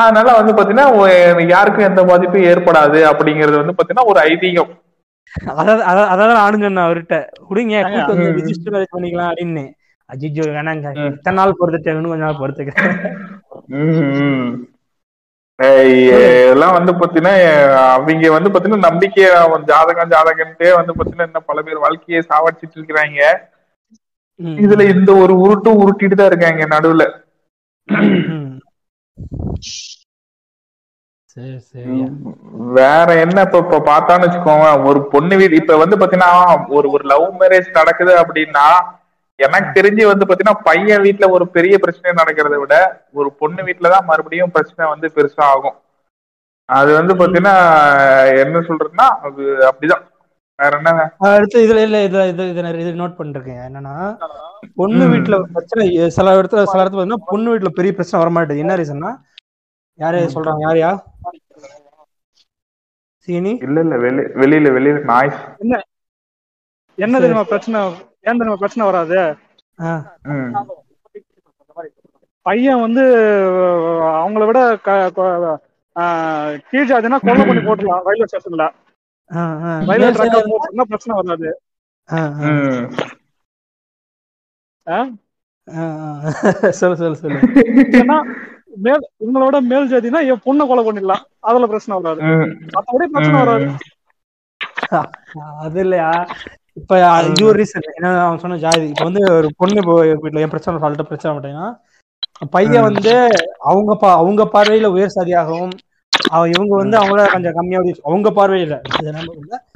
அதனால வந்து பாத்தீங்கன்னா யாருக்கும் எந்த பாதிப்பும் ஏற்படாது அப்படிங்கறது வந்து பாத்தீங்கன்னா ஒரு ஐதீகம். அதான் நானும் சொன்னேன் அவர்கிட்ட, குடிங்க ரிஜிஸ்டர் மேரேஜ் பண்ணிக்கலாம் அப்படின்னு. அஜிஜோ வேணாங்க, இத்தனை நாள் பொறுத்துட்டேன்னு கொஞ்ச நாள் பொறுத்துக்கிறேன். இதெல்லாம் வந்து பாத்தீங்கன்னா அவங்க வந்து பாத்தீங்கன்னா நம்பிக்கைய ஜாதகம் ஜாதகன்ட்டே வந்து பாத்தீங்கன்னா என்ன பல பேர் வாழ்க்கையை சாவடிச்சிட்டு இருக்கிறாங்க. இதுல இந்த ஒரு உருட்டும் உருட்டிட்டு தான் இருக்காங்க நடுவுல. வேற என்ன இப்ப பார்த்தான்னு வச்சுக்கோங்க, ஒரு பொண்ணு வீடு இப்ப வந்து பாத்தீங்கன்னா ஒரு லவ் மேரேஜ் நடக்குது அப்படின்னா எனக்கு தெரிஞ்சு வந்து பாத்தீங்கன்னா பையன் வீட்டுல ஒரு பெரிய பிரச்சனை நடக்கிறத விட ஒரு பொண்ணு வீட்டுலதான் மறுபடியும் பிரச்சனை வந்து பெருசா ஆகும். அது வந்து பாத்தீங்கன்னா என்ன சொல்றதுன்னா அது அப்படிதான். வேற என்ன அடுத்து இதுல இல்ல இது நோட் பண்ணிருக்கேன் என்னன்னா, பொண்ணு வீட்டுல பிரச்சனை சில இடத்துல பாத்தீங்கன்னா பொண்ணு வீட்டுல பெரிய பிரச்சனை வரமாட்டேது. என்ன ரீசன்னா யாரு சொல்றாங்க, யாரையா சீனி இல்ல வெளியில நாய்ஸ் என்ன தெரியுமா பிரச்சனை, ஏன் தெரியுமா பிரச்சனை வராது, பையன் வந்து அவங்கள விட கீழ் ஜாதினா கொலை பண்ணி போட்டுலாம் ரயில்வே ஸ்டேஷன்ல, ரயில்வே ட்ராக் போட்டுனா பிரச்சனை வராது. சொல்லு ஏன்னா இவங்களோட மேல் ஜாதினா என் பொண்ணை கொலை பண்ணிடலாம், அதுல பிரச்சனை வராது, மற்றபடி பிரச்சனை வராது. அது இல்லையா இப்ப இது ஒரு ரீசன் என்ன அவன் சொன்ன ஜாதி. இப்ப வந்து ஒரு பொண்ணு வீட்டுல என் பிரச்சனை சொல்லிட்டு பிரச்சனை மாட்டேங்கன்னா பையன் வந்து அவங்க பார்வையில உயர் சாதியாகவும் இவங்க வந்து அவங்கள கொஞ்சம் கம்மியாக அவங்க பார்வையில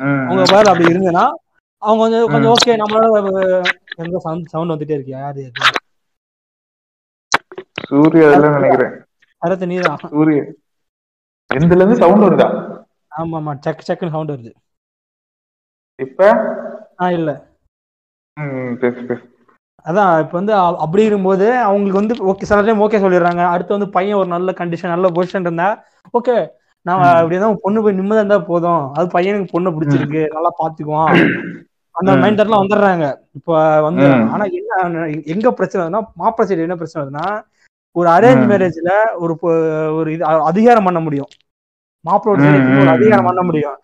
அவங்க பார்வையில அப்படி இருந்ததுன்னா அவங்க வந்து கொஞ்சம் ஓகே நம்மளால எங்க சவுண்ட் வந்துட்டே இருக்கு. யாரு சூர்யா நினைக்கிறேன், சரத் நீதான் சூர்யா எந்தல இருந்து சவுண்ட் வருதா? ஆமா ஆமா சக் சக்குன்னு சவுண்ட் வருது இப்ப. இல்ல அதான் இப்ப வந்து அப்படி இருக்கும்போது அவங்களுக்கு வந்து ஓகே சில டைம் ஓகே சொல்லிடுறாங்க. அடுத்து வந்து பையன் ஒரு நல்ல கண்டிஷன் நல்ல பொசிஷன் இருந்தா ஓகே நான் அப்படியேதான் பொண்ணு போய் நிம்மதியா இருந்தா போதும், அது பையனுக்கு பொண்ணு பிடிச்சிருக்கு நல்லா பாத்துக்குவான் அந்த மைண்ட் செட்லாம் வந்துடுறாங்க இப்ப வந்து. ஆனா என்ன எங்க பிரச்சனைனா மாப்பிள்ளை சைடு என்ன பிரச்சனை வருதுன்னா, ஒரு அரேஞ்ச் மேரேஜ்ல ஒரு இது அதிகாரம் பண்ண முடியும், மாப்பிள்ளோட அதிகாரம் பண்ண முடியும்.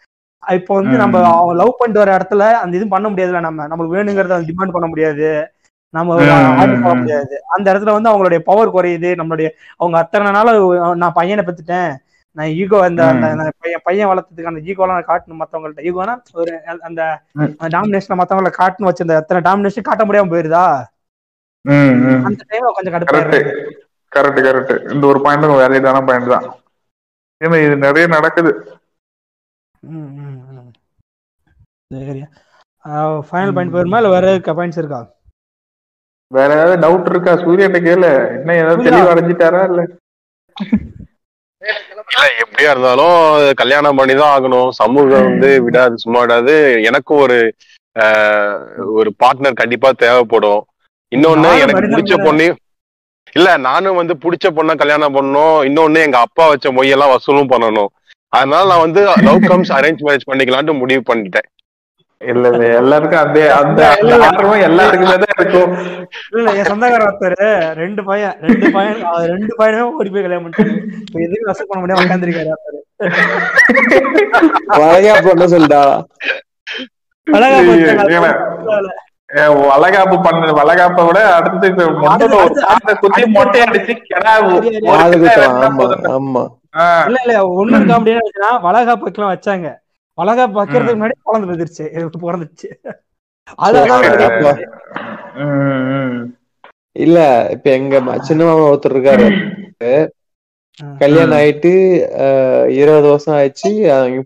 இப்ப வந்து நம்ம லவ் பண்ணிட்டு வர இடத்துல அந்த இது பண்ண முடியாதுல, நம்மளுக்கு வேணுங்கிறத டிமாண்ட் பண்ண முடியாது, நம்ம ஆர்டர் பண்ண முடியாது. அந்த இடத்துல வந்து அவங்களுடைய பவர் குறையுது. நம்மளுடைய அவங்க அத்தனை நாள் நான் பையனை பெற்றுட்டேன், நான் ஈகோ அந்த பையன் வளர்த்ததுக்கு அந்த ஈகோலாம் நான் காட்டணும் மற்றவங்கள்ட்ட. ஈகோனா ஒரு அந்த டாமினேஷன் மற்றவங்கள காட்டணும் வச்சு அந்த அத்தனை டாமினேஷன் காட்ட முடியாம போயிருதா அந்த டைம்ல கொஞ்சம் கரெக்ட். இந்த ஒரு பாயிண்ட் வேலையிலான பாயிண்ட் தான், ஏன்னா இது நிறைய நடக்குது. ஃபைனல் பாயிண்ட் போயிருமா இல்ல வேற பாயிண்ட்ஸ் இருக்கா? வேற ஏதாவது டவுட் இருக்கா? சூரியன் கேளு, என்ன ஏதாவது தெளிவா அடைஞ்சிட்டாரா? இல்ல இல்ல எப்படியா இருந்தாலும் கல்யாணம் பண்ணிதான் ஆகணும், சமூகம் வந்து விடாது சும்மா விடாது. எனக்கு ஒரு பார்ட்னர் கண்டிப்பா தேவைப்படும். இன்னொன்னு எனக்கு பிடிச்ச பொண்ணு இல்ல, நானும் வந்து பிடிச்ச பொண்ண கல்யாணம் பண்ணணும். இன்னொன்னு எங்க அப்பா வச்ச மொய்யெல்லாம் வசூலும் பண்ணணும். அதனால நான் வந்து லவ் கம்ஸ் அரேஞ்ச் மேரேஜ் பண்ணிக்கலாம்னு முடிவு பண்ணிட்டேன். இல்ல எல்லாருக்கும் அதே அந்த ஆர்வம் எல்லாருக்குமே தான் இருக்கும். இல்ல என் சொந்தக்காரர் ஒருத்தரு ரெண்டு பையனுமே ஓடி போய் கல்யாணம் பண்ணிட்டு எதுக்கு வசூல் பண்ண முடியாது உட்காந்துருக்காரு. வளகாப்பு பண்ண வளகாப்ப விட அடுத்து மொட்டை அடிச்சு இல்ல இல்ல ஒண்ணு இருக்கா அப்படின்னு வளகாப்பு எல்லாம் வச்சாங்க. வளகாப்பு வைக்கிறதுக்கு முன்னாடி குழந்தை வந்துருச்சு, பிறந்துச்சு. இல்ல இப்ப எங்க சின்ன மாமா ஒருத்தர் இருக்காரு, கல்யாணம் ஆயிட்டு 20 வருஷம் ஆயிடுச்சு.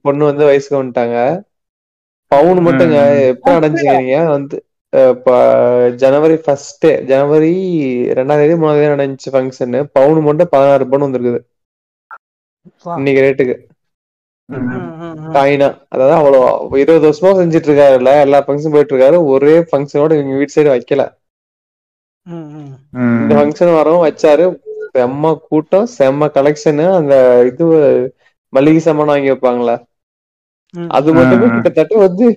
பொண்ணு வந்து வயசுக்கு வந்துட்டாங்க. பவுன் மட்டும் எப்ப நடந்துச்சுங்க வந்து ஜனவரி 2ஆம் தேதி 3ஆம் தேதி நடந்துச்சு ஃபங்க்ஷன். பவுன் மட்டும் 16 பவுன் வந்துருக்குது இன்னைக்கு ரேட்டுக்கு. காயினா அதாவது அவ்வளோ 20 வருஷமா செஞ்சுட்டு இருக்காருல்ல, எல்லா ஃபங்க்ஷன் போயிட்டு இருக்காரு. ஒரே ஃபங்க்ஷனோட இவங்க வீட்டு சைடு வைக்கல. இந்த ஃபங்க்ஷன் வரவும் வச்சாரு, செம்ம கூட்டம் செம்ம கலெக்ஷனு. அந்த இது மளிகை சாமான் வாங்கி வைப்பாங்களா அது மட்டுமே கிட்டத்தட்ட வந்து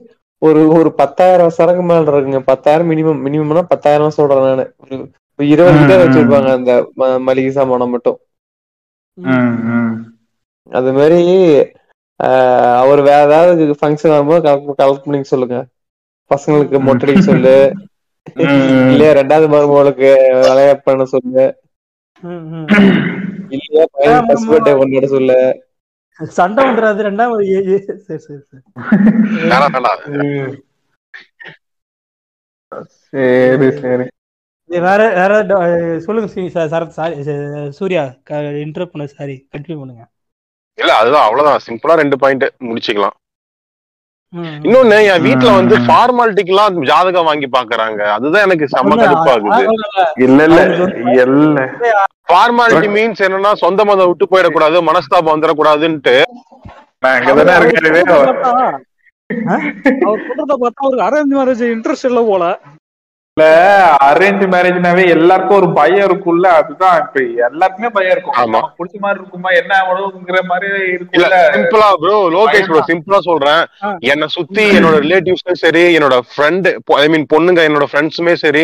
ஒரு ஒரு 10,000 சரக்கு மேல இருக்குங்க. 10,000 மினிமம்னா 10,000 சொல்றேன் நானு. 20 கிட்ட வச்சிருப்பாங்க அந்த மளிகை சாமானம் மட்டும். அது மாதிரி அவர் வேற ஏதாவது ஃபங்க்ஷன் ஆகும்போது கலெக்ட் பண்ணிக்க சொல்லுங்க. பசங்களுக்கு மொட்டடிக்க சொல்லு, இல்லையா ரெண்டாவது மருமகளுக்கு விளையாட்டு பண்ண சொல்லு, இல்லையா ஃபர்ஸ்ட் பர்த்டே கொண்டாட சொல்லு. சண்டை பண்றது ரெண்டாவது. சரி சரி வேற வேற சொல்லுங்க. சூர்யா இன்டர்ப்ட் பண்ண, சாரி கண்டினியூ பண்ணுங்க. இல்ல அதுதான் அவ்வளவுதான், சிம்பிளா 2 பாயிண்ட் முடிச்சுக்கலாம். இன்னொன்னு என் வீட்டுல வந்து ஃபார்மாலிட்டிக்கு எல்லாம் ஜாதகம் வாங்கி பாக்குறாங்க, அதுதான் எனக்கு செம்ம கடுப்பாகுது. இல்ல இல்ல இல்ல ஃபார்மாலிட்டி மீன்ஸ் என்னன்னா சொந்த மதம் விட்டு போயிடக்கூடாது, மனஸ்தாபம் வந்துடக்கூடாதுன்ட்டு. அரேஞ்ச் மேரேஜ் இன்ட்ரெஸ்ட் இல்ல போல. இல்ல அரேஞ்ச் மேரேஜ்னாவே எல்லாருக்கும் ஒரு பயம் இருக்கும்ல, அதுதான் இப்ப எல்லாருக்குமே பயம் இருக்கும். ஆமா புடிச்ச மாதிரி இருக்குமா என்ன ஆகணும்ங்கிற மாதிரி இருக்குல்ல. சிம்பிளா ப்ரோ, லோகேஷ் ப்ரோ சிம்பிளா சொல்றேன், என்னை சுத்தி என்னோட ரிலேட்டிவ்ஸும் சரி, என்னோட ஃப்ரெண்டு ஐ மீன் பொண்ணுங்க, என்னோட ஃப்ரெண்ட்ஸுமே சரி,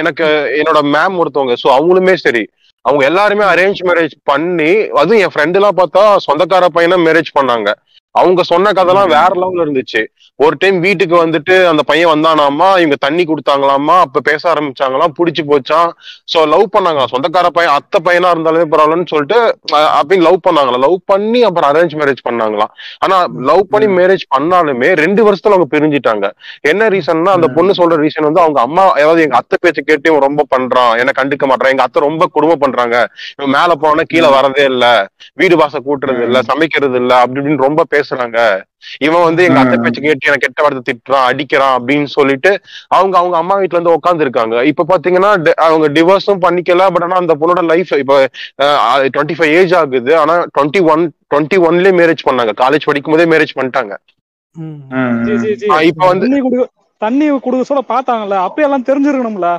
எனக்கு என்னோட மேம் ஒருத்தவங்க, ஸோ அவங்களுமே சரி, அவங்க எல்லாருமே அரேஞ்ச் மேரேஜ் பண்ணி, அதுவும் என் ஃப்ரெண்டு எல்லாம் பார்த்தா சொந்தக்கார பையனா மேரேஜ் பண்ணாங்க. அவங்க சொன்ன கதெல்லாம் வேற லெவல்ல இருந்துச்சு. ஒரு டைம் வீட்டுக்கு வந்துட்டு அந்த பையன் வந்தானாமா, இவங்க தண்ணி கொடுத்தாங்களாமா, அப்ப பேச ஆரம்பிச்சாங்களாம், புடிச்சு போச்சான். சோ லவ் பண்ணாங்க, சொந்தக்கார பையன் அத்தை பையனா இருந்தாலுமே பரவாயில்லன்னு சொல்லிட்டு அப்படின்னு லவ் பண்ணாங்களா, லவ் பண்ணி அப்புறம் அரேஞ்ச் மேரேஜ் பண்ணாங்களாம். ஆனா லவ் பண்ணி மேரேஜ் பண்ணாலுமே 2 வருஷத்துல அவங்க பிரிஞ்சுட்டாங்க. என்ன ரீசன்னா, அந்த பொண்ணு சொல்ற ரீசன் வந்து அவங்க அம்மா, அதாவது எங்க அத்தை பேச்ச கேட்டு ரொம்ப பண்றான், என்ன கண்டுக்க மாட்டான், எங்க அத்தை ரொம்ப கொடுமை பண்றாங்க, இவன் மேல போனா கீழே வரதே இல்ல, வீடு வாச கூட்டுறது இல்ல, சமைக்கிறது இல்ல, அப்படி இப்படின்னு ரொம்ப பேசுறாங்க, இவன் வந்து எங்க அத்தை பேச்சு கேட்டு எனக்கு கெட்ட வார்த்தை திட்டுறான், அடிக்கிறான் அப்படின்னு சொல்லிட்டு அவங்க அவங்க அம்மா வீட்டுல இருந்து உட்கார்ந்து இருக்காங்க. இப்ப பாத்தீங்கன்னா அவங்க டிவோர்ஸும் பண்ணிக்கல, பட் ஆனா அந்த பொண்ணோட லைஃப் இப்ப 25 ஏஜ் ஆகுது. ஆனா 21 மேரேஜ் பண்ணாங்க, காலேஜ் படிக்கும் போதே மேரேஜ் பண்ணிட்டாங்க. இப்ப வந்து தண்ணி குடுக்க சொல்ல பாத்தாங்கல்ல, அப்பெல்லாம் தெரிஞ்சிருக்கணும்ல.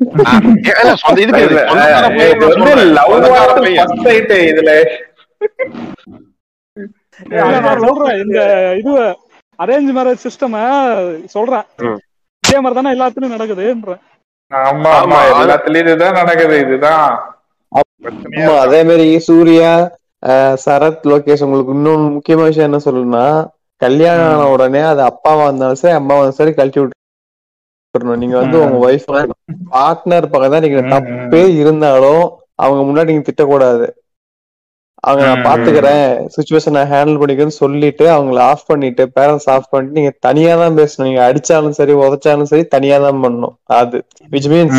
இதுல சொல்றேன், இந்த இது அரேஞ்ச் மேரேஜ் சிஸ்டம் சொல்றேன், இதே மாதிரி தானே எல்லாத்துலயும் நடக்குதுன்றேன். ஆமா ஆமா எல்லாத்துலயும் இதுதான் நடக்குது. இதுதான் அதே மாதிரி சூர்யா, சரத், லோகேஷ், உங்களுக்கு இன்னொன்னு முக்கியமான விஷயம் என்ன சொல்லணும்னா, கல்யாணம் ஆன உடனே அது அப்பாவா இருந்தாலும் சரி அம்மாவா இருந்தாலும் சரி கழட்டி விட்டுறணும். நீங்க வந்து உங்க வைஃப் பார்ட்னர் பக்கம்தான் நீங்க தப்பே இருந்தாலும் அவங்க முன்னாடி நீங்க திட்டக்கூடாது. அவங்க நான் பாத்துக்கிறேன், சுச்சுவேஷன் நான் ஹேண்டில் பண்ணிக்கிறேன்னு சொல்லிட்டு அவங்களை ஆஃப் பண்ணிட்டு, பேரண்ட்ஸ் ஆஃப் பண்ணிட்டு நீங்க தனியா தான் பேசணும். நீங்க அடிச்சாலும் சரி உதச்சாலும் சரி தனியா தான் பண்ணணும். அது விச் மீன்ஸ்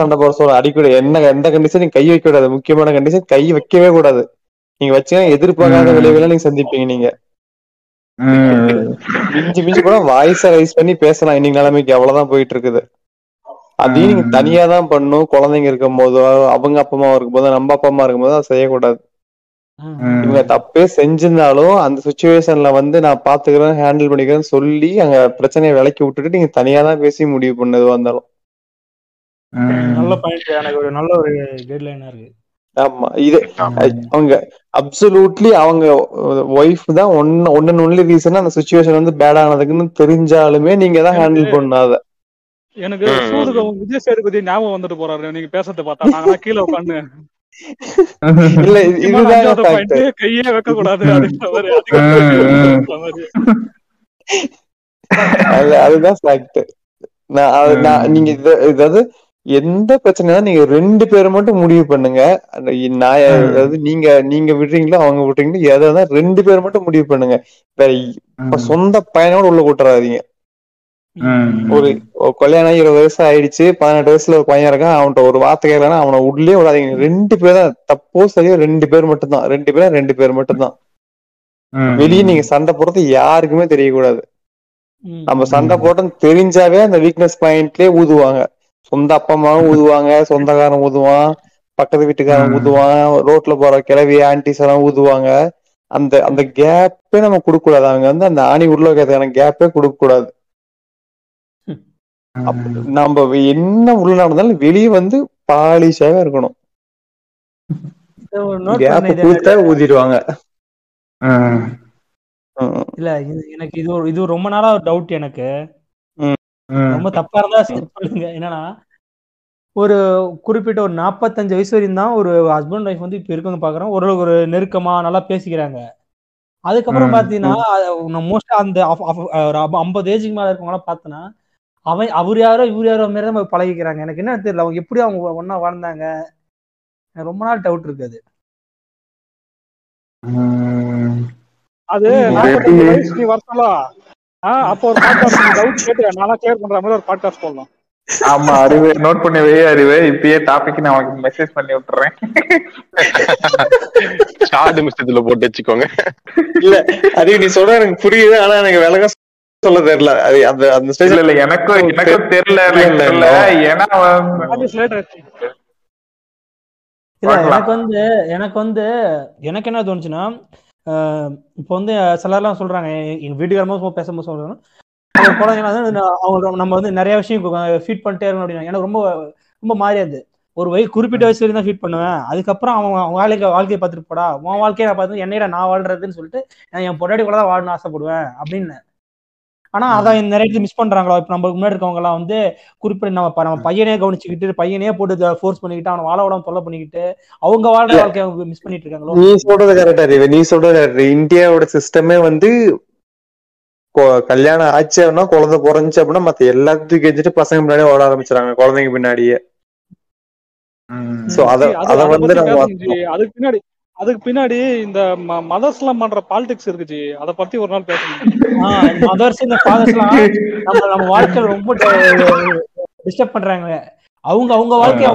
சண்டை போட சொல்ற அடிக்கூடாது, என்ன எந்த கண்டிஷன் நீங்க கை வைக்க கூடாது. முக்கியமான கண்டிஷன் கை வைக்கவே கூடாது. நீங்க வச்சீங்கன்னா எதிர்பார்க்காத விளைவுகளை நீங்க சந்திப்பீங்க. நீங்க மிஞ்சி மிஞ்சி கூட வாய்ஸை ரைஸ் பண்ணி பேசலாம். இன்னைக்கு நிலைமைக்கு அவ்வளவுதான் போயிட்டு இருக்குது. அதையும் நீங்க தனியா தான் பண்ணும். குழந்தைங்க இருக்கும் போதோ அவங்க அப்பா அம்மா இருக்கும் போதோ நம்ம அப்பா அம்மா இருக்கும் போதோ அதை செய்யக்கூடாது. இவங்க தப்பே செஞ்சிருந்தாலும் அந்த சுச்சுவேஷன்ல வந்து நான் பாத்துக்கிறேன் ஹேண்டில் பண்ணிக்கிறேன்னு சொல்லி அங்க பிரச்சனையை விலக்கி விட்டுட்டு நீங்க தனியா தான் பேசி முடிவு பண்ணது வந்தாலும் நல்ல பாயிண்ட். எனக்கு ஒரு நல்ல ஒரு கைட்லைனா இருக்கு. ஆமா இது அவங்க அப்சல்யூட்லி அவங்க ஒய்ஃப் தான் ஒன்லி ரீசன். அந்த சுச்சுவேஷன் வந்து பேட் ஆனதுக்குன்னு தெரிஞ்சாலுமே நீங்க தான் ஹேண்டில் பண்ணாத. எனக்கு விஜய் சேதுபதி ஞாபகம் வந்துட்டு போறாரு. நீங்க பேசறத பார்த்தா நான் கீழே உட்காந்து இல்ல இதுதான் கையே வைக்க கூடாது. அதுதான் ஃபேக்ட். நீங்க இதாவது எந்த பிரச்சனையா நீங்க 2 பேரும் மட்டும் முடிவு பண்ணுங்க. நான் அதாவது நீங்க நீங்க விடுறீங்களோ அவங்க விடுறீங்களோ எதாவது 2 பேரும் மட்டும் முடிவு பண்ணுங்க. சொந்த பையனோட உள்ள கூட்டுறாதீங்க. ஒரு கல்யாணம் 20 வயசு ஆயிடுச்சு, 18 வயசுல ஒரு பையன் இருக்கான், அவன்கிட்ட ஒரு வார்த்தை கேட்கலன்னா அவனை உள்ளே விடாதீங்க. 2 பேர் தான் தப்போ சரியோ 2 பேர் மட்டும்தான். 2 பேர் மட்டும்தான். வெளியே நீங்க சண்டை போடுறது யாருக்குமே தெரியக்கூடாது. நம்ம சண்டை போட்டோம் தெரிஞ்சாவே அந்த வீக்னஸ் பாயிண்ட்லயே ஊதுவாங்க. சொந்த அப்பா அம்மாவும் ஊதுவாங்க, சொந்தக்காரன் ஊதுவான், பக்கத்து வீட்டுக்காரன் ஊதுவான், ரோட்ல போற கிளவி ஆன்டிஸ் எல்லாம் ஊதுவாங்க. அந்த அந்த கேப்பே நம்ம கொடுக்க கூடாது. அவங்க வந்து அந்த ஆணி உள்ள வைக்கிறதுக்கான கேப்பே கொடுக்க கூடாது. நம்ம என்ன உள்ள நடந்தாலும் வெளியே வந்து பாலிஷாவே இருக்கணும். ஊதிடுவாங்க. இல்ல எனக்கு இது ரொம்ப நாளா ஒரு டவுட் எனக்கு. ரொம்ப தப்பா இருந்தா சொல்லுங்க. என்னன்னா ஒரு குறிப்பிட்ட ஒரு 45 வயசு வரையும் தான் ஒரு ஹஸ்பண்ட் ஒய்ஃப் வந்து இப்ப இருக்கவங்க பாக்குறோம், ஓரளவுக்கு ஒரு நெருக்கமா நல்லா பேசிக்கிறாங்க. அதுக்கப்புறம் பாத்தீங்கன்னா மோஸ்டா அந்த 50 ஏஜுக்கு மேல இருக்கவங்களாம் பார்த்தோன்னா அவன் அவர் யாரோ இவர் யாரோ மாதிரி தான் பழகிக்கிறாங்க. எனக்கு என்ன தெரியல அவங்க எப்படி அவங்க ஒன்னா வாழ்ந்தாங்க, ரொம்ப நாள் டவுட் இருக்கு. அது வரலாம். அப்போ ஒரு பாட்காஸ்ட் டவுட் கேட்டுக்கேன் நானா கிளியர் பண்ற மாதிரி ஒரு பாட்காஸ்ட் போடலாம். ஆமா அறிவே நோட் பண்ணவே அறிவே இப்பயே டாபிக் நான் உங்களுக்கு மெசேஜ் பண்ணி விட்டுறேன். சார்ஜ் மிஸ்டத்துல போட்டு வச்சுக்கோங்க. இல்ல அறிவு நீ சொல்ற எனக்கு புரியுது, ஆனா எனக்கு விலக சொல்ல தெரியல. அது அந்த அந்த ஸ்டேஜ்ல இல்ல எனக்கும் தெரியல. ஏன்னா இல்ல எனக்கு என்ன தோணுச்சுன்னா இப்ப வந்து சிலர்லாம் சொல்றாங்க எங்க வீட்டுக்காரமா பேசும்போது சொல்றாங்க அவங்க குழந்தைங்க அவங்க நம்ம வந்து நிறைய விஷயம் ஃபீட் பண்ணிட்டே இருக்கணும் அப்படின்னா. எனக்கு ரொம்ப ரொம்ப மாறியாது. ஒரு குறிப்பிட்ட வயசு வரையும் தான் ஃபீட் பண்ணுவேன். அதுக்கப்புறம் அவன் வாழ்க்கையை பார்த்துட்டு போடா உன் வாழ்க்கையை நான் பார்த்து என்னையில நான் வாழ்றதுன்னு சொல்லிட்டு நான் என் பொட்டாடி கூட தான் வாழணும்னு ஆசைப்படுவேன் அப்படின்னு. ஆனா அதான் நிறைய மிஸ் பண்றாங்களோ. இப்ப நம்ம முன்னாடி இருக்கவங்க எல்லாம் வந்து குறிப்பிட்ட நம்ம பையனே கவனிச்சுக்கிட்டு பையனே போட்டு ஃபோர்ஸ் பண்ணிக்கிட்டு அவன் வாழ விடாம தொல்லை பண்ணிக்கிட்டு அவங்க வாழ்ற வாழ்க்கையை மிஸ் பண்ணிட்டு இருக்காங்களோ. நீ சொல்றது கரெக்டா இந்தியாவோட சிஸ்டமே வந்து கல்யாணம் ஆச்சு அப்படின்னா குழந்தை குறைஞ்சு அப்படின்னா மத்த எல்லாத்தையும் கெஞ்சிட்டு பசங்க முன்னாடியே ஓட ஆரம்பிச்சாங்க குழந்தைங்க பின்னாடியே. அதுக்கு பின்னாடி இந்த மதர்ஸ் எல்லாம் பண்ற பாலிடிக்ஸ் இருக்குச்சு, அதை பத்தி ஒரு நாள் பேசணும். மதர்ஸ் இந்த ஃபாதர்ஸ் எல்லாம் நம்ம வாழ்க்கையில ரொம்ப டிஸ்டர்ப் பண்றாங்க. அவங்க வாழ்க்கையை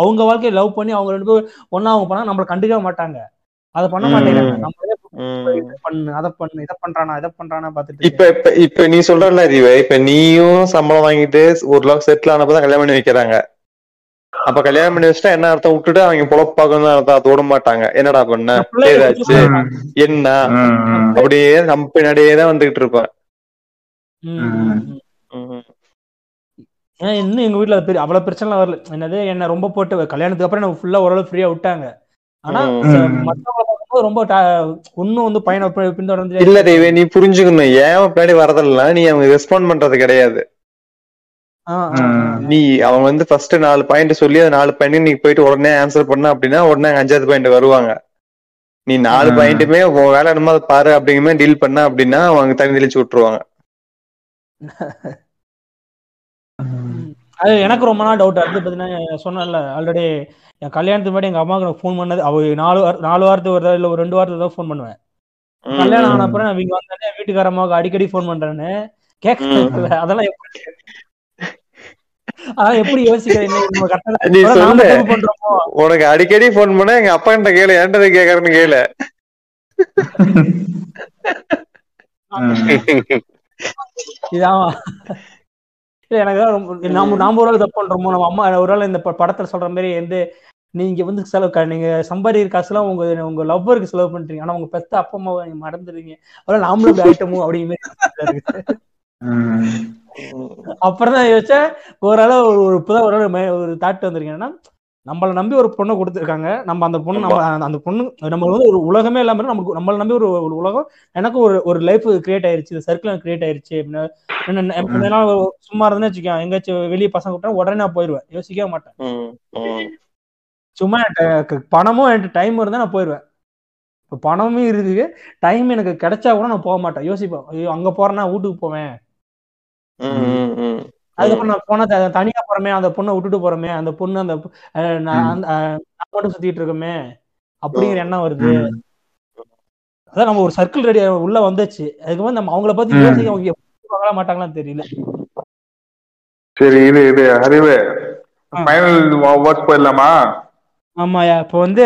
அவங்க வாழ்க்கையை லவ் பண்ணி அவங்க ரெண்டு பேரும் ஒன்னா அவங்க பண்ணா நம்மள கண்டுக்க மாட்டாங்க. அதை பண்ண மாட்டேங்கிறாங்க. இப்ப நீ சொல்றல அறிவு, இப்ப நீயும் சம்பளம் வாங்கிட்டு ஒரு லாக் செட்டில் ஆனப்பதான் கல்யாணம் பண்ணி வைக்கிறாங்க. அப்ப கல்யாணம் பண்ணி வச்சுட்டா என்ன அர்த்தம்? விட்டுட்டு அவங்க பொழப்பு பார்க்கணும் அர்த்தம். அது ஓட மாட்டாங்க. என்னடா பண்ண ஏதாச்சு என்ன அப்படியே நம்ம பின்னாடியேதான் வந்துகிட்டு இருப்பேன். இன்னும் எங்க வீட்டுல அவ்வளவு பிரச்சனை வரல. என்னது என்ன ரொம்ப போட்டு கல்யாணத்துக்கு அப்புறம் நம்ம ஃபுல்லா ஓரளவு ஃப்ரீயா விட்டாங்க. ஆனா மற்றவங்க ரொம்ப ஒன்னும் வந்து பயண பின்தொடர்ந்து இல்ல தேவே நீ புரிஞ்சுக்கணும். ஏன் பின்னாடி வரதில்ல நீ அவங்க ரெஸ்பாண்ட் பண்றது கிடையாது. நீ அவன் வந்து ஃபர்ஸ்ட் 4 பாயிண்ட் சொல்லி 4 பாயிண்ட் நீ போயிட்டு உடனே ஆன்சர் பண்ண அப்படின்னா உடனே 5வது பாயிண்ட் வருவாங்க. நீ 4 பாயிண்ட்டுமே வேலை என்னமோ அதை பாரு அப்படிங்குமே டீல் பண்ண அப்படின்னா அவங்க தண்ணி தெளிச்சு விட்டுருவாங்க. அது எனக்கு ரொம்ப நாள் டவுட். அடுத்து பார்த்தீங்கன்னா சொன்னல ஆல்ரெடி என் கல்யாணத்துக்கு முன்னாடி எங்க அம்மாவுக்கு நான் ஃபோன் பண்ணது அவ 4 வாரத்துக்கு ஒரு தடவை இல்லை ஒரு 2 வாரத்துக்கு தான் ஃபோன் பண்ணுவேன். கல்யாணம் ஆன அப்புறம் நான் இங்க வந்தேன் வீட்டுக்காரம்மாவுக்கு அடிக்கடி ஃபோன் பண்றேன்னு கேட்கல. அதெல்லாம் எப்படி உனக்கு அடிக்கடி போன் பண்ண எங்க அப்பா கிட்ட கேளு ஏன்டா கேக்குறேன்னு கேளு. எனக்கு நாம ஒரு ஆள் தப்பு பண்றோமோ நம்ம அம்மா ஒரு ஆள் இந்த படத்துல சொல்ற மாதிரி வந்து நீங்க வந்து செலவு நீங்க சம்பாதிக்கிற காசு எல்லாம் உங்க உங்க லவ்வருக்கு செலவு பண்றீங்க. ஆனா உங்க பெத்த அப்பா அம்மாவை நீங்க மறந்துடுறீங்க. அதனால நாமளும் ஆயிட்டமோ அப்படிங்கிற மாதிரி அப்புறம்தான் யோசிச்சா ஓரளவு ஒரு புதா ஒரு தாட்டு வந்திருக்கேன்னா நம்மளை நம்பி ஒரு பொண்ணை கொடுத்துருக்காங்க. நம்ம அந்த பொண்ணு அந்த பொண்ணு நம்ம வந்து ஒரு உலகமே இல்லாம நமக்கு நம்மளை நம்பி ஒரு உலகம் எனக்கு ஒரு லைஃப் கிரியேட் ஆயிருச்சு, சர்க்கிள் கிரியேட் ஆயிருச்சு. சும்மா இருந்தா வச்சுக்கோ எங்கேயாச்சும் வெளியே பசங்க கூப்பிட்டா உடனே நான் போயிடுவேன், யோசிக்கவே மாட்டேன். சும்மா பணமும் எனக்கு டைம் இருந்தா நான் போயிடுவேன். இப்போ பணமும் இருக்கு, டைம் எனக்கு கிடைச்சா கூட நான் போக மாட்டேன், யோசிப்பேன். ஐயோ அங்க போறேன்னா வீட்டுக்கு போவேன், அதுக்கப்புறம் நான் போனா தனியா போறமே, அந்த பொண்ணை விட்டுட்டு போறமே, அந்த பொண்ணு அந்த மட்டும் சுத்திட்டு இருக்கமே அப்படிங்கிற எண்ணம் வருது. அதான் நம்ம ஒரு சர்க்கிள் ரெடி உள்ள வந்துச்சு. அதுக்கப்புறம் நம்ம அவங்கள பத்தி யோசிக்க வாங்க மாட்டாங்களான்னு தெரியல. சரி இது அறிவு ஃபைனல் வாட்ச் போயிடலாமா? ஆமாயா. இப்ப வந்து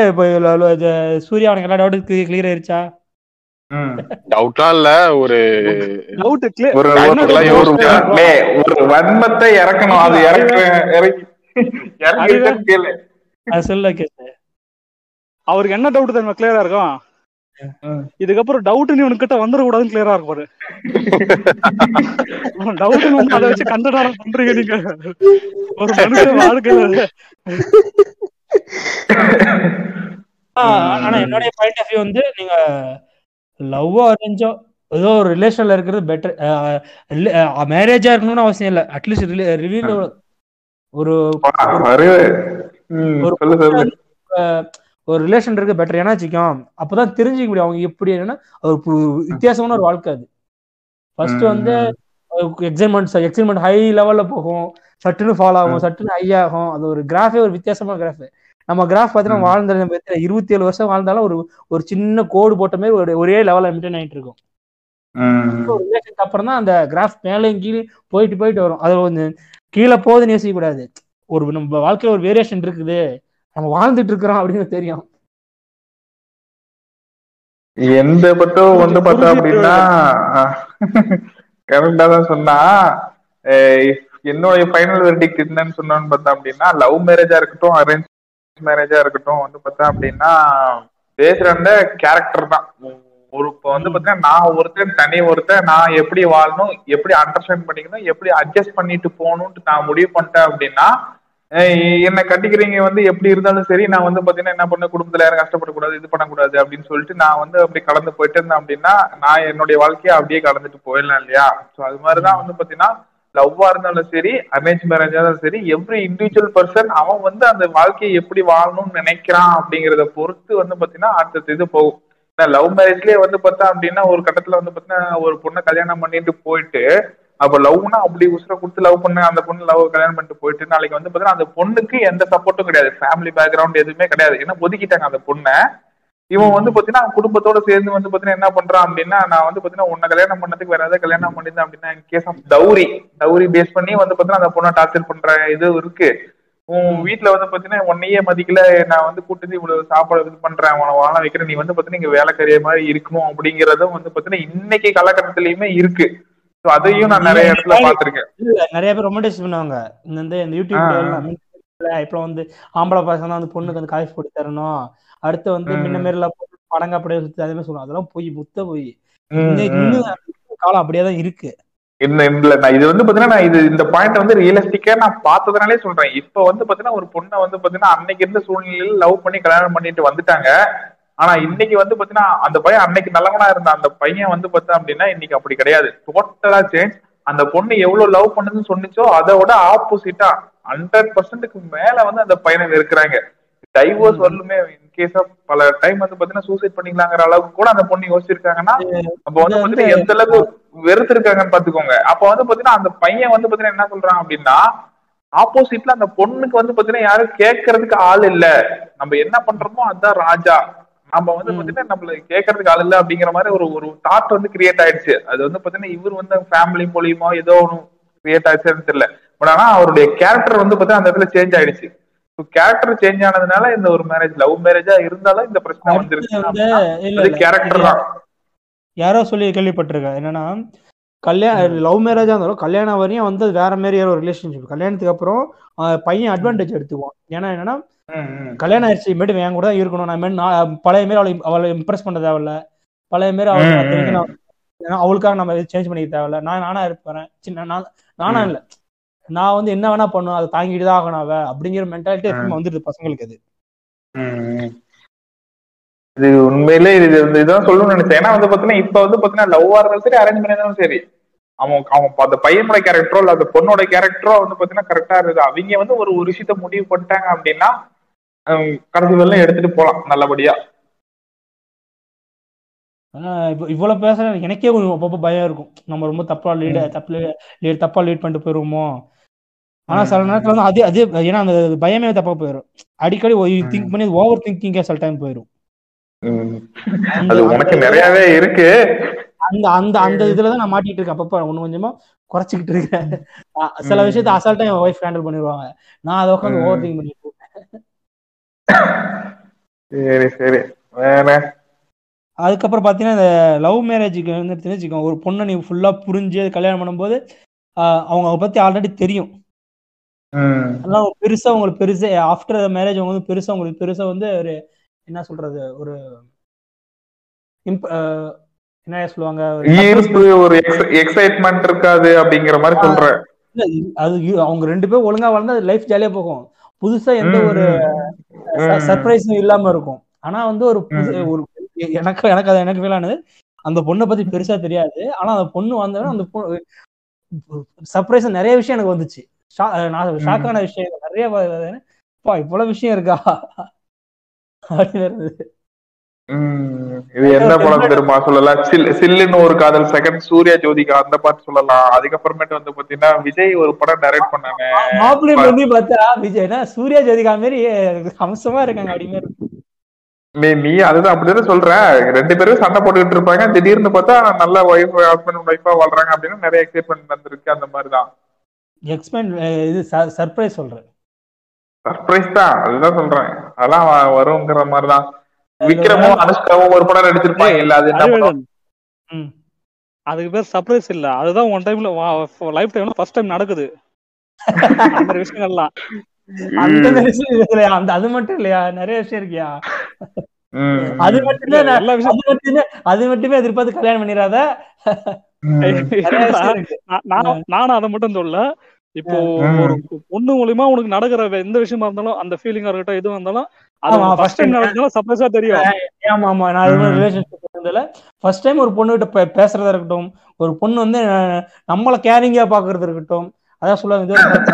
சூர்யா அவனுக்கு எல்லா டவுட் கிளியர் ஆயிருச்சா? அவருக்கு என்ன டவுட் தெரியுமா கிளியரா இருக்கும்? இதுக்கப்புறம் டவுட் நீ உனக்கிட்ட வந்துட கூடாதுன்னு கிளியரா இருக்கும் பாரு. டவுட் அதை வச்சு கண்டன பண்றீங்க நீங்க ஒரு மனுஷன் வாழ்க்கை. ஆனா என்னுடைய பாயிண்ட் ஆஃப் வியூ வந்து நீங்க லவ்வோ அரேஞ்சோ ஏதோ ஒரு ரிலேஷன்ல இருக்கிறது பெட்டர். மேரேஜா இருக்கணும்னு அவசியம் இல்லை. அட்லீஸ்ட் ரிவியூல ஒரு ஒரு ரிலேஷன் இருக்கு பெட்டர். ஏன்னா வச்சுக்கோம், அப்பதான் தெரிஞ்சுக்க முடியும் அவங்க எப்படி என்னன்னா ஒரு வித்தியாசமான ஒரு வாழ்க்கை. அது ஃபர்ஸ்ட் வந்து எக்ஸைட்மெண்ட் ஹை லெவல்ல போகும், சட்டுன்னு ஃபால் ஆகும், சட்டுன்னு ஹை ஆகும். அது ஒரு கிராஃபே ஒரு வித்தியாசமான கிராஃப். நம்ம கிராஃப் பார்த்தீங்கன்னா வாழ்ந்த 27 வருஷம் வாழ்ந்தாலும் ஒரு சின்ன கோடு போட்ட மாதிரி ஒரே லெவலில் மெயின்டைன் ஆகிட்டு இருக்கும். ரிலேஷனுக்கு அப்புறம் தான் அந்த கிராஃப் மேலே கீழே போயிட்டு போயிட்டு வரும். அது கொஞ்சம் கீழே போகுதுன்னு யோசிக்க கூடாது. ஒரு நம்ம வாழ்க்கையில ஒரு வேரியேஷன் இருக்குது, நம்ம வாழ்ந்துட்டு இருக்கிறோம் அப்படின்னு தெரியும். எந்த பட்டம் வந்து பார்த்தா அப்படின்னா கரெக்டா தான் சொன்னா, என்னோட ஃபைனல் வெர்டிக்ட் என்னன்னு சொன்னான்னு பார்த்தா அப்படின்னா, லவ் மேரேஜா இருக்கட்டும் அரேஞ்ச் மேரேஜா இருக்கட்டும் வந்து பார்த்தா அப்படின்னா பேசுற கேரக்டர் தான். ஒரு இப்போ வந்து பாத்தீங்கன்னா நான் ஒருத்தன் நான் எப்படி வாழணும், எப்படி அண்டர்ஸ்டாண்ட் பண்ணிக்கணும், எப்படி அட்ஜஸ்ட் பண்ணிட்டு போகணும்னு நான் முடிவு பண்ணிட்டேன் அப்படின்னா, என்னை கட்டிக்கிறீங்க வந்து எப்படி இருந்தாலும் சரி, நான் வந்து பாத்தீங்கன்னா என்ன பண்ண, குடும்பத்துல யாரும் கஷ்டப்படக்கூடாது, இது பண்ணக்கூடாது அப்படின்னு சொல்லிட்டு நான் வந்து அப்படி கலந்து போயிட்டு இருந்தேன் அப்படின்னா நான் என்னுடைய வாழ்க்கையை அப்படியே கலந்துட்டு போயிடலாம் இல்லையா. ஸோ அது மாதிரிதான் வந்து பாத்தீங்கன்னா லவ்வா இருந்தாலும் சரி, அரேஞ்ச் மேரேஜா இருந்தாலும் சரி, எவ்ரி இண்டிவிஜுவல் பர்சன் அவன் வந்து அந்த வாழ்க்கையை எப்படி வாழணும்னு நினைக்கிறான் அப்படிங்கிறத பொறுத்து வந்து பாத்தீங்கன்னா அடுத்த இது போகும். லவ் மேரேஜ்லயே வந்து பார்த்தா அப்படின்னா ஒரு கட்டத்துல வந்து பாத்தீங்கன்னா ஒரு பொண்ணை கல்யாணம் பண்ணிட்டு போயிட்டு, அப்ப லவ்னா அப்படி உசுரை கொடுத்து லவ் பண்ண அந்த பொண்ணு லவ் கல்யாணம் பண்ணிட்டு போயிட்டு நாளைக்கு வந்து பாத்தீங்கன்னா அந்த பொண்ணுக்கு எந்த சப்போர்ட்டும் கிடையாது, ஃபேமிலி பேக்ரவுண்ட் எதுவுமே கிடையாது. ஏன்னா ஒதுக்கிட்டாங்க அந்த பொண்ணை. இவன் வந்து பாத்தீங்கன்னா குடும்பத்தோட சேர்ந்து வந்து பாத்தீங்கன்னா என்ன பண்றான் அப்படின்னா, நான் வந்து பாத்தீங்கன்னா உன்னை கல்யாணம் பண்ணதுக்கு வேற ஏதாவது கல்யாணம் பண்ணிருந்தேன் அப்படின்னா in case of dowry base பண்ணி வந்து பாத்தீங்கன்னா அந்த பொண்ணை டார்ச்சர் பண்ற இது இருக்கு. உன் வீட்டுல வந்து பாத்தீங்கன்னா உன்னையே மதிக்கல, நான் வந்து கூட்டி இவ்வளவு சாப்பாடு இது பண்றேன், உன வாழ வைக்கிறேன், நீ வந்து பாத்தீங்கன்னா இங்க வேலைக்கறிய மாதிரி இருக்கணும் அப்படிங்கறதும் வந்து பாத்தீங்கன்னா இன்னைக்கு காலகட்டத்திலயுமே இருக்கு. சோ அதையும் நான் நிறைய இடத்துல பாத்திருக்கேன். நிறைய பேர் ரொமான்டைஸ் பண்ணுவாங்க இந்த யூடியூப்ல. இப்ப வந்து ஆம்பளை பசங்க வந்து பொண்ணுக்கு வந்து காய்ச்சி போட்டு தரணும், அடுத்து வந்து முன்ன மாரில படங்க அப்படியே சுத்தி அதே மாதிரி சொல்லுவோம். அதெல்லாம் போய் முத்த போய் இன்னும் காலம் அப்படியேதான் இருக்கு. இது வந்து பாத்தீங்கன்னா இந்த பாயிண்ட் வந்து ரியலிஸ்டிக்கா நான் பார்த்ததுனாலே சொல்றேன். இப்ப வந்து பாத்தீங்கன்னா ஒரு பொண்ணை வந்து பாத்தீங்கன்னா அன்னைக்கு இருந்த சூழ்நிலையில லவ் பண்ணி கல்யாணம் பண்ணிட்டு வந்துட்டாங்க. ஆனா இன்னைக்கு வந்து பாத்தீங்கன்னா அந்த பையன் அன்னைக்கு நல்லவனா இருந்தா அந்த பையன் வந்து பாத்தா அப்படின்னா இன்னைக்கு அப்படி கிடையாது, டோட்டலா சேஞ்ச். அந்த பொண்ணு எவ்வளவு லவ் பண்ணுதுன்னு சொன்னிச்சோ அதோட ஆப்போசிட்டா 100%க்கு மேல வந்து அந்த பையனை இருக்கிறாங்க. டைவோர்ஸ் வரலுமே இன்கேஸ் ஆஃப் பல டைம் வந்து பாத்தீங்கன்னா சூசைட் பண்ணிக்கலாங்கிற அளவுக்கு கூட அந்த பொண்ணு யோசிச்சிருக்காங்கன்னா அப்ப வந்து பாத்தீங்கன்னா எந்த அளவுக்கு வெறுத்திருக்காங்கன்னு பாத்துக்கோங்க. அப்ப வந்து பாத்தீங்கன்னா அந்த பையன் வந்து பாத்தீங்கன்னா என்ன சொல்றான் அப்படின்னா, ஆப்போசிட்ல அந்த பொண்ணுக்கு வந்து பாத்தீங்கன்னா யாரும் கேட்கறதுக்கு ஆள் இல்ல, நம்ம என்ன பண்றோமோ அதுதான் ராஜா, நம்ம வந்து பாத்தீங்கன்னா நம்மள கேட்கறதுக்கு ஆள் இல்ல அப்படிங்கிற மாதிரி ஒரு தாட் வந்து கிரியேட் ஆயிடுச்சு. அது வந்து பாத்தீங்கன்னா இவர் வந்து ஃபேமிலி மூலியமா ஏதோ ஒன்று கிரியேட் ஆயிடுச்சுன்னு தெரியல, பட் ஆனா அவருடைய கேரக்டர் வந்து பாத்தீங்கன்னா அந்த இடத்துல சேஞ்ச் ஆயிடுச்சு. கேரக்டர் சேஞ்ச் ஆனதுனால இந்த ஒரு மேரேஜ் லவ் மேரேஜா இருந்தாலும் இந்த பிரச்சனை வந்துருச்சு. கேரக்டர் தான். யாரோ சொல்லி கேள்விப்பட்டிருக்கேன் என்னன்னா, கல்யாணம் லவ் மேரேஜா இருந்தாலும் கல்யாணம் வரையும் வந்து வேற மாதிரி ஒரு ரிலேஷன்ஷிப். கல்யாணத்துக்கு அப்புறம் பையன் அட்வான்டேஜ் எடுத்துக்குவான். ஏன்னா என்னன்னா கல்யாணம் ஆயிடுச்சு மட்டும் என் கூட தான் இருக்கணும், நான் பழைய மாரி அவளை இம்ப்ரெஸ் பண்ண தேவையில்ல, பழைய மாரி அவளுக்காக நம்ம சேஞ்ச் பண்ணிக்க தேவையில்ல, நான் நானா இருப்பேன், சின்ன நானா இல்லை, நான் வந்து என்ன வேணா பண்ணுவேன், அதை தாங்கிட்டு தான் ஆகணும் அப்படிங்கிற மென்டாலிட்டி எப்பவுமே வந்துடுது பசங்களுக்கு. அது இது உண்மையிலே இது இதுதான் சொல்லணும்னு நினைச்சேன். ஏன்னா வந்து பாத்தீங்கன்னா இப்ப வந்து பாத்தீங்கன்னா லவ்வா இருந்தாலும் சரி, அரேஞ்ச் மேரேஜாலும் சரி, அவன் அந்த பையனோட கேரக்டரோ இல்ல அந்த பொண்ணோட கேரக்டரோ வந்து பாத்தீங்கன்னா கரெக்டா இருக்கு. அவங்க வந்து ஒரு விஷயத்த முடிவு பண்ணிட்டாங்க அப்படின்னா கடைசி வரலாம் எடுத்துட்டு போலாம் நல்லபடியா. இவ்வளவு பேச எனக்கே அப்பப்போ பயம் இருக்கும், நம்ம ரொம்ப தப்பா லீட் பண்ணிட்டு போயிருவோமோ. ஆனா சில நேரத்துல வந்து அதே அதே ஏன்னா அந்த பயமே தப்பா போயிடும். அடிக்கடி திங்க் பண்ணி ஓவர் திங்கிங்கா சில டைம் போயிடும். நிறையவே இருக்கு. அந்த அந்த அந்த இதுலதான் நான் மாட்டிட்டு இருக்கேன். அப்பப்ப ஒண்ணு கொஞ்சமா குறைச்சிக்கிட்டு இருக்கேன். சில விஷயத்த அசால்ட்டா என் வைஃப் ஹேண்டில் பண்ணிடுவாங்க, நான் அதை உட்காந்து ஓவர் திங்க் பண்ணிட்டு இருக்கேன். அதுக்கப்புறம் பார்த்தீங்கன்னா இந்த லவ் மேரேஜுக்கு வந்து தெரிஞ்சுக்கோ, ஒரு பொண்ணை நீ ஃபுல்லாக புரிஞ்சு கல்யாணம் பண்ணும்போது அவங்க பற்றி ஆல்ரெடி தெரியும். அதெல்லாம் பெருசாக அவங்களுக்கு பெருசாக ஆஃப்டர் மேரேஜ் அவங்க வந்து பெருசாக அவங்களுக்கு பெருசாக வந்து ஒரு என்ன சொல்றது ஒரு என்ன சொல்லுவாங்க ஒரு எக்ஸைட்மெண்ட் இருக்காது அப்படிங்கிற மாதிரி சொல்றேன். அது அவங்க ரெண்டு பேரும் ஒழுங்காக வாழ்ந்தா அது லைஃப் ஜாலியாக போகும், புதுசாக எந்த ஒரு சர்ப்ரைஸும் இல்லாமல் இருக்கும். ஆனால் வந்து ஒரு எனக்கு அது எனக்கு ஃபீல் ஆனது அந்த பொண்ணை பத்தி பெருசா தெரியாது. ஆனா அந்த பொண்ணு வந்தவன அந்த சர்ப்ரைஸ் நிறைய விஷயம் எனக்கு வந்துச்சு, ஷாக்கான விஷயம் நிறைய, இவ்வளவு விஷயம் இருக்கா அப்படின்னு. இது என்ன படம் தெரியுமா சொல்லலாம், சில்லுன்னு ஒரு காதல், செகண்ட் சூர்யா ஜோதிகா அந்த பாட்டு சொல்லலாம். அதுக்கப்புறமேட்டு வந்து பாத்தீங்கன்னா விஜய் ஒரு படம் டைரக்ட் பண்ணாங்க, மாப்பிள்ளை வந்து பார்த்தா விஜய்னா சூர்யா ஜோதிகா மாதிரி அம்சமா இருக்காங்க அப்படின்னு. நீ அதுதான் அப்படிதான் சொல்ற, ரெண்டு பேரும் சண்டை போட்டுக்கிட்டு இருப்பாங்க, திடீர்னு பார்த்தா நல்ல ஒய்ஃப் ஹஸ்பண்ட் ஒய்ஃபா வாழ்றாங்க அப்படின்னு நிறைய எக்ஸ்பெக்ட் நடந்திருக்கு. அந்த மாதிரிதான் எக்ஸ்பெக்ட், இது சர்ப்ரைஸ் சொல்றேன், சர்ப்ரைஸ் தான் அதுதான் சொல்றேன், அதெல்லாம் வருங்கிற மாதிரிதான். விக்ரமும் அனுஷ்காவும் ஒரு படம் நடிச்சிருப்பாங்க இல்ல, அது என்ன படம், அதுக்கு பேர் சர்ப்ரைஸ் இல்ல, அதுதான் ஒன் டைம்ல லைஃப் டைம்ல ஃபர்ஸ்ட் டைம் நடக்குது அந்த விஷயங்கள்லாம். அது மட்டும் இல்லையா, நிறைய விஷயம் இருக்கியா, அது மட்டுமே அது மட்டுமே எதிர்பார்த்து கல்யாணம் பண்ணிடாத. நானும் அதை மட்டும் சொல்ல, இப்போ ஒரு பொண்ணு மூலியமா உனக்கு நடக்கிற எந்த விஷயமா இருந்தாலும், அந்த ஃபீலிங்கா இருக்கட்டும் எதுவும் இருந்தாலும், ஒரு பொண்ணுகிட்ட பேசுறதா இருக்கட்டும், ஒரு பொண்ணு வந்து நம்மள கேரிங்கா பாக்குறது இருக்கட்டும், அதான் சொல்லுவாங்க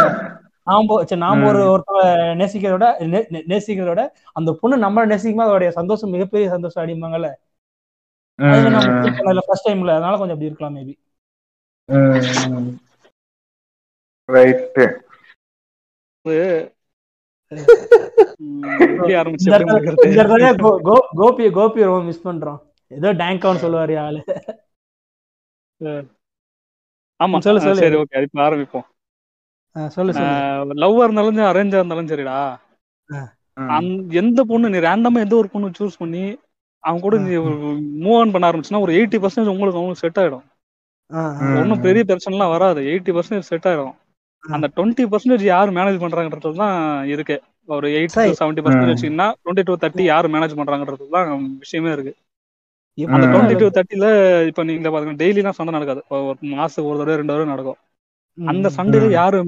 நாம ஒருத்தவங்க நேசிக்கிறதோட அந்த பொண்ணு நம்மள நேசிக்கும்போது அதோடைய சந்தோஷம் மிகப்பெரிய சந்தோஷம் அடிப்பாங்கல்ல, அதனால கொஞ்சம் அப்படி இருக்கலாம் மேபி. கோபி ரொம்ப மிஸ் பண்றோம், ஏதோ டேங்க் ஆன் சொல்லுவாரு ஆளு. ஆமா சொல்லு சொல்லு, சரி ஓகே இப்போ ஆரம்பிப்போம். சொல்லு சொல்லு, லவ்வா இருந்தாலும் அரேஞ்சா இருந்தாலும் சரிடா, எந்த பொண்ணு நீ ரேண்டமா எந்த ஒரு பொண்ணு சூஸ் பண்ணி அவங்க கூட நீ மூவ் ஆன் பண்ண ஆரம்பிச்சுன்னா ஒரு 80% உங்களுக்கு அவங்களுக்கு செட் ஆயிடும், ஒன்னும் பெரிய பிரச்சனை எல்லாம் வராது, 80% செட் ஆயிடும். அந்த 20% யாரு மேனேஜ் பண்றாங்கன்றது தான் இருக்கு, ஒரு 80-70% 20-30 யாரு மேனேஜ் பண்றாங்கன்றது தான் விஷயமே இருக்கு. அந்த 20-30ல இப்ப நீங்க பாத்தீங்கன்னா டெய்லிலாம் சண்டை நடக்காது, ஒரு மாசத்துக்கு ஒரு தடவை 2 தடவை நடக்கும். அந்த சண்டையில யாரு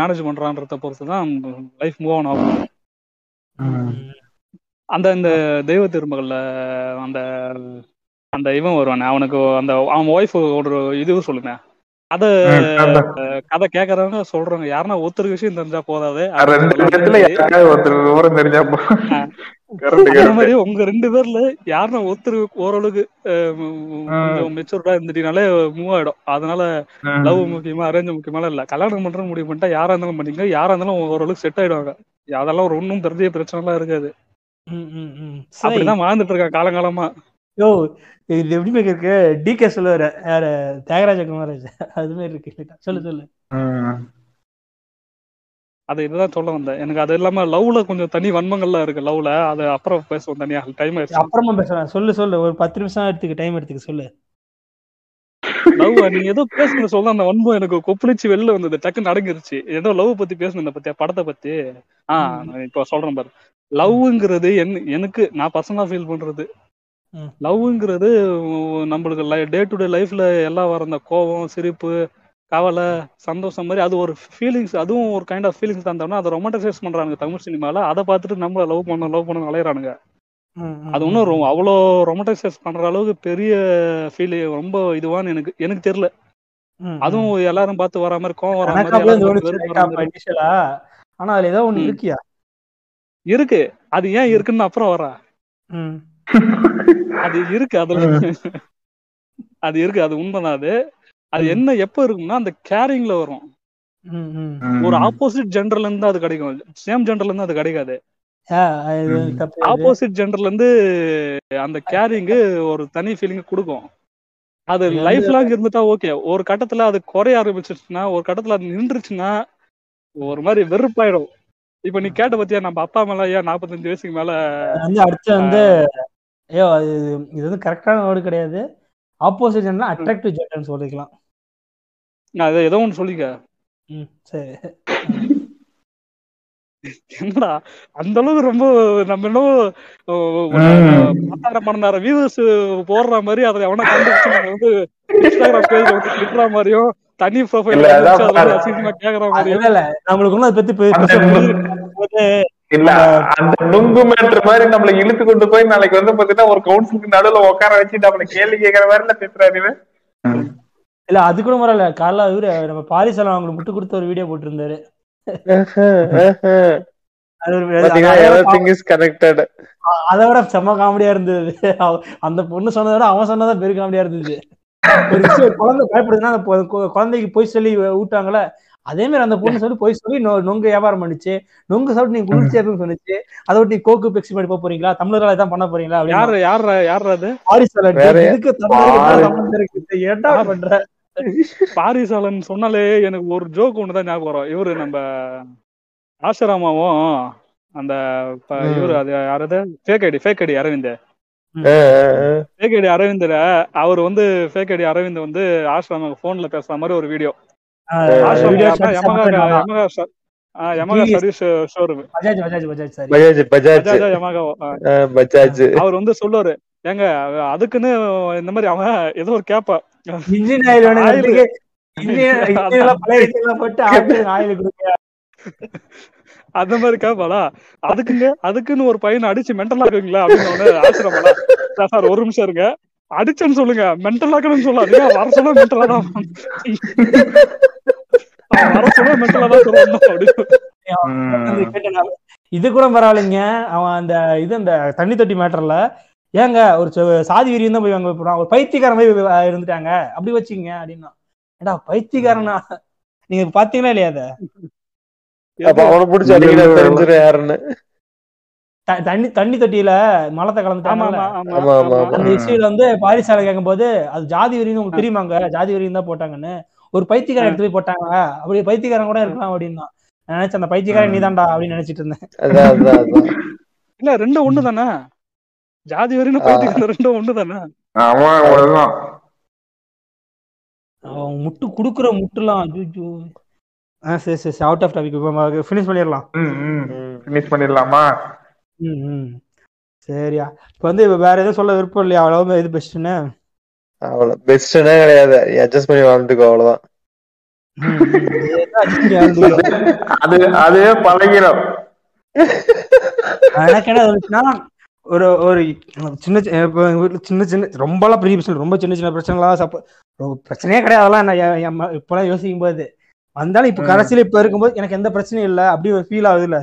மேனேஜ் பண்றான்றத பொறுத்துதான் லைஃப் மூவ் ஆன் ஆகும். அந்த இந்த தெய்வ திருமகள்ல அந்த அந்த இவன் வருவானே, அவனுக்கு அந்த அவன் ஒய்ஃப் ஒரு இதுவும் சொல்லுங்க, அத கதை கேக்குறவங்க சொல்றவங்க யாருன்னா ஒருத்தருக்கு விஷயம் தெரிஞ்சா போதாது, அந்த மாதிரி உங்க 2 பேர்ல யாருன்னா ஒருத்தருக்கு ஓரளவுக்கு மெச்சூர்டா இருந்துட்டீங்கனாலே மூவ் ஆயிடும். அதனால லவ் முக்கியமா அரேஞ்ச் முக்கியமா இல்ல, கல்யாணம் பண்ற முடிவு பண்ணிட்டா யாரா இருந்தாலும் பண்ணிக்க, யாரா இருந்தாலும் ஓரளவுக்கு செட் ஆயிடுவாங்க, அதெல்லாம் ஒரு ஒன்னும் பெரிய பிரச்சனை எல்லாம் இருக்காது. அப்படிதான் வாழ்ந்துட்டு இருக்காங்க காலங்காலமா. யோ இது எப்படி மேக் இருக்கு, டிகே சொல்லுவாரு யாரு, தியாகராஜ குமாராஜ், அது மாதிரி இருக்கு. சொல்லு சொல்லு, அது இதுதான் சொல்ல வந்தேன். எனக்கு அது இல்லாம லவ்ல கொஞ்சம் தனி வன்மங்கள்லாம் இருக்கு லவ்ல, அது அப்புறம் பேசுவோம், தனியா டைம் ஆயிடுச்சு, அப்புறமா பேசுறேன். சொல்லு சொல்லு, ஒரு 10 நிமிஷம் எடுத்துக்க, டைம் எடுத்துக்க சொல்லு. லவ் நீங்க ஏதோ பேசுன சொல்ல அந்த வன்பம் எனக்கு கொப்பளிச்சு வெளில வந்தது, டக்குன்னு அடங்கிருச்சு. ஏதோ லவ் பத்தி பேசுனேன் பத்தியா, படத்தை பத்தி. இப்ப சொல்றேன் பாரு, லவ்ங்கிறது எனக்கு நான் பர்சனலா ஃபீல் பண்றது, லவ்ங்கிறது நம்மளுக்கு டே டு டே லைஃப்ல எல்லாம் வர அந்த கோபம், சிரிப்பு, கவலை, சந்தோஷம் மாதிரி அது ஒரு ஃபீலிங்ஸ், அதுவும் ஒரு கைண்ட் ஆஃப் ஃபீலிங்ஸ் தந்தோம்னா அதை ரொமான்டிசைஸ் பண்றாங்க தமிழ் சினிமால. அதை பார்த்துட்டு நம்மள லவ் பண்ண அலையறானுங்க. அது ஒன்றும் அவ்வளோ ரொமான்டிசைஸ் பண்ற அளவுக்கு பெரிய ஃபீல் ரொம்ப இதுவான்னு எனக்கு தெரியல. அதுவும் எல்லாரும் பார்த்து வர மாதிரி கோவம் வர மாதிரி. ஆனா அதுல ஏதோ ஒண்ணு இருக்கியா இருக்கு, அது ஏன் இருக்குன்னு அப்புறம் வரா, அது இருக்கு, அதுல அது இருக்கு, அது உண்மைதான். அது என்ன எப்ப இருக்கும்னா அந்த கேரிங்ல வரும், ஒரு ஆப்போசிட் ஜெண்டர்ல இருந்து அது கிடைக்கும், சேம் ஜெண்டர்ல இருந்து அது கிடைக்காது. ஆப்போசிட் ஜெண்டர்ல இருந்து அந்த கேரிங்கு ஒரு தனி ஃபீலிங் கொடுக்கும். அது லைஃப் லாங் இருந்துட்டா ஓகே, ஒரு கட்டத்துல அது குறைய ஆரம்பிச்சிருச்சுன்னா, ஒரு கட்டத்துல அது நின்றுச்சுன்னா ஒரு மாதிரி வெறுப்பாயிடும். இப்ப நீ கேட்ட பத்தியா நம்ம அப்பா அம்மா எல்லாம் 45 வயசுக்கு மேல வந்து ஐயோ இது வந்து கரெக்டான வேர்டு கிடையாது, ஆப்போசிட் ஜெண்டர்னா அட்ராக்டிவ் ஜெண்டர்னு சொல்லிக்கலாம். நான் அதை ஏதோ ஒன்று சொல்லிக்க, சரி என்னடா அந்த அளவுக்கு ரொம்ப நம்ம இன்னும் 10,000-12,000 வியூவர்ஸ் போடுற மாதிரி அதை எவனா கண்டுபிடிச்சு வந்து இன்ஸ்டாகிராம் பேஜ் வந்து திட்டுற மாதிரியும் தனி ப்ரொஃபைல் கேக்குற மாதிரியும் நம்மளுக்கு ஒன்றும் அதை பத்தி இல்ல அந்த நுங்கு மேட்டர் மாதிரி நம்மள இழுத்து கொண்டு போய் நாளைக்கு வந்து பாத்தீங்கன்னா ஒரு கவுன்சிலுக்கு நடுவுல உட்கார வச்சு நம்மள கேள்வி கேட்கற மாதிரி பேசுறாரு. இல்ல அது கூட முறையில காலைல இவரு நம்ம பாரிசாலம் அவங்களுக்கு முட்டு கொடுத்து ஒரு வீடியோ போட்டு இருந்தாரு. அதை விட செம்ம காமெடியா இருந்தது. அந்த பொண்ணு சொன்னதை விட அவன் சொன்னதான் பெரிய காமெடியா இருந்தது. ஒரு குழந்தை பயப்படுதுன்னா அந்த குழந்தைக்கு போய் சொல்லி ஊட்டாங்கள, அதே மாதிரி அந்த பொண்ணு சொல்லி போய் சொல்லி நொங்கு வியாபாரம் பண்ணிச்சு. நொங்கு சாப்பிட்டு நீங்க குளிர்ச்சி அப்படின்னு சொன்னிச்சு. அதை விட்டு நீங்க கோக்கு பெக்சி பண்ணி போறீங்களா, தமிழர்களா தான் பண்ண போறீங்களா? யார் பண்ற பாரிசாலன் சொன்னாலே எனக்கு ஒரு ஜோக் ஒண்ணுதான் ஞாபகம் வரும். இவரு நம்ம ஆசராமாவும் அந்த இவரு அது யாராவது ஃபேக்கடி அரவிந்த் ஃபேக்கடி அரவிந்தர் அவர் வந்து ஃபேக்கடி அரவிந்த் வந்து ஆசிரம போன்ல பேசுற மாதிரி ஒரு வீடியோ அவர் வந்து சொல்லுவாரு, ஏங்க அதுக்குன்னு இந்த மாதிரி அவன் ஏதோ ஒரு கேப்பா அந்த மாதிரி கேப்பாளா, அதுக்குன்னு ஒரு பையனை அடிச்சு மென்டல் ஆக்குவீங்களா அப்படின்னு ஆசிரமலா சார் ஒரு நிமிஷம் இருங்க அடிச்சன்னு சொல்லுங்க, மென்டல் ஆக்கணும்னு சொல்லாது, வர சொன்னா மென்டலா தான் வர சொன்னா மென்டலா தான் சொல்லணும் அப்படின்னு. இது கூட பரவாயில்லைங்க. அவன் அந்த இது அந்த தண்ணி தொட்டி மேட்டர்ல ஏங்க ஒரு சாதி வீரியம் தான் போய் வாங்க போறான், ஒரு பைத்தியக்காரன் போய் இருந்துட்டாங்க அப்படி வச்சுங்க அப்படின்னா, ஏடா பைத்தியக்காரனா நீங்க பாத்தீங்கன்னா இல்லையா? அதை தண்ணி தொட்டியில மலத்தை கலந்துட்டாங்க வந்து பாரிசாலை கேட்கும் போது அது ஜாதி வரியும் உங்களுக்கு தெரியுமாங்க, ஜாதி வரியும் தான் போட்டாங்கன்னு ஒரு பைத்தியக்காரன் எடுத்து போய் போட்டாங்க, அப்படி பைத்தியக்காரன் கூட இருக்கலாம் அப்படின்னா நினைச்சேன். அந்த பைத்தியக்காரன் நீதான்டா அப்படின்னு நினைச்சிட்டு இருந்தேன். இல்ல ரெண்டும் ஒண்ணு தானே, ஜாதி வரியும் பைத்தியக்காரன் ரெண்டும் ஒண்ணு தானே. முட்டு குடுக்குற முட்டுலாம் சரி சரி சரி அவுட் ஆஃப் டாபிக் ஃபினிஷ் பண்ணிடலாம். ஃபினிஷ் பண்ணிடலாமா? சரியா இப்ப வந்து வேற எதுவும் சொல்ல விருப்பம் இல்லையா? அவ்வளவு இது பெஸ்ட்னு அவ்வளவு பெஸ்ட்னே கிடையாது, அட்ஜஸ்ட் பண்ணி வாழ்ந்துக்கோ அவ்வளவுதான். அதுவே பழகிறோம். எனக்கு என்ன வந்துச்சுன்னா ஒரு ஒரு சின்ன சின்ன சின்ன ரொம்பலாம் பெரிய பிரச்சனை, ரொம்ப சின்ன சின்ன பிரச்சனைலாம் பிரச்சனையே கிடையாது. அதெல்லாம் என்ன இப்பெல்லாம் யோசிக்கும் போது வந்தாலும் இப்ப கடைசியில இப்ப இருக்கும்போது எனக்கு எந்த பிரச்சனையும் இல்லை அப்படி ஒரு ஃபீல் ஆகுது. இல்ல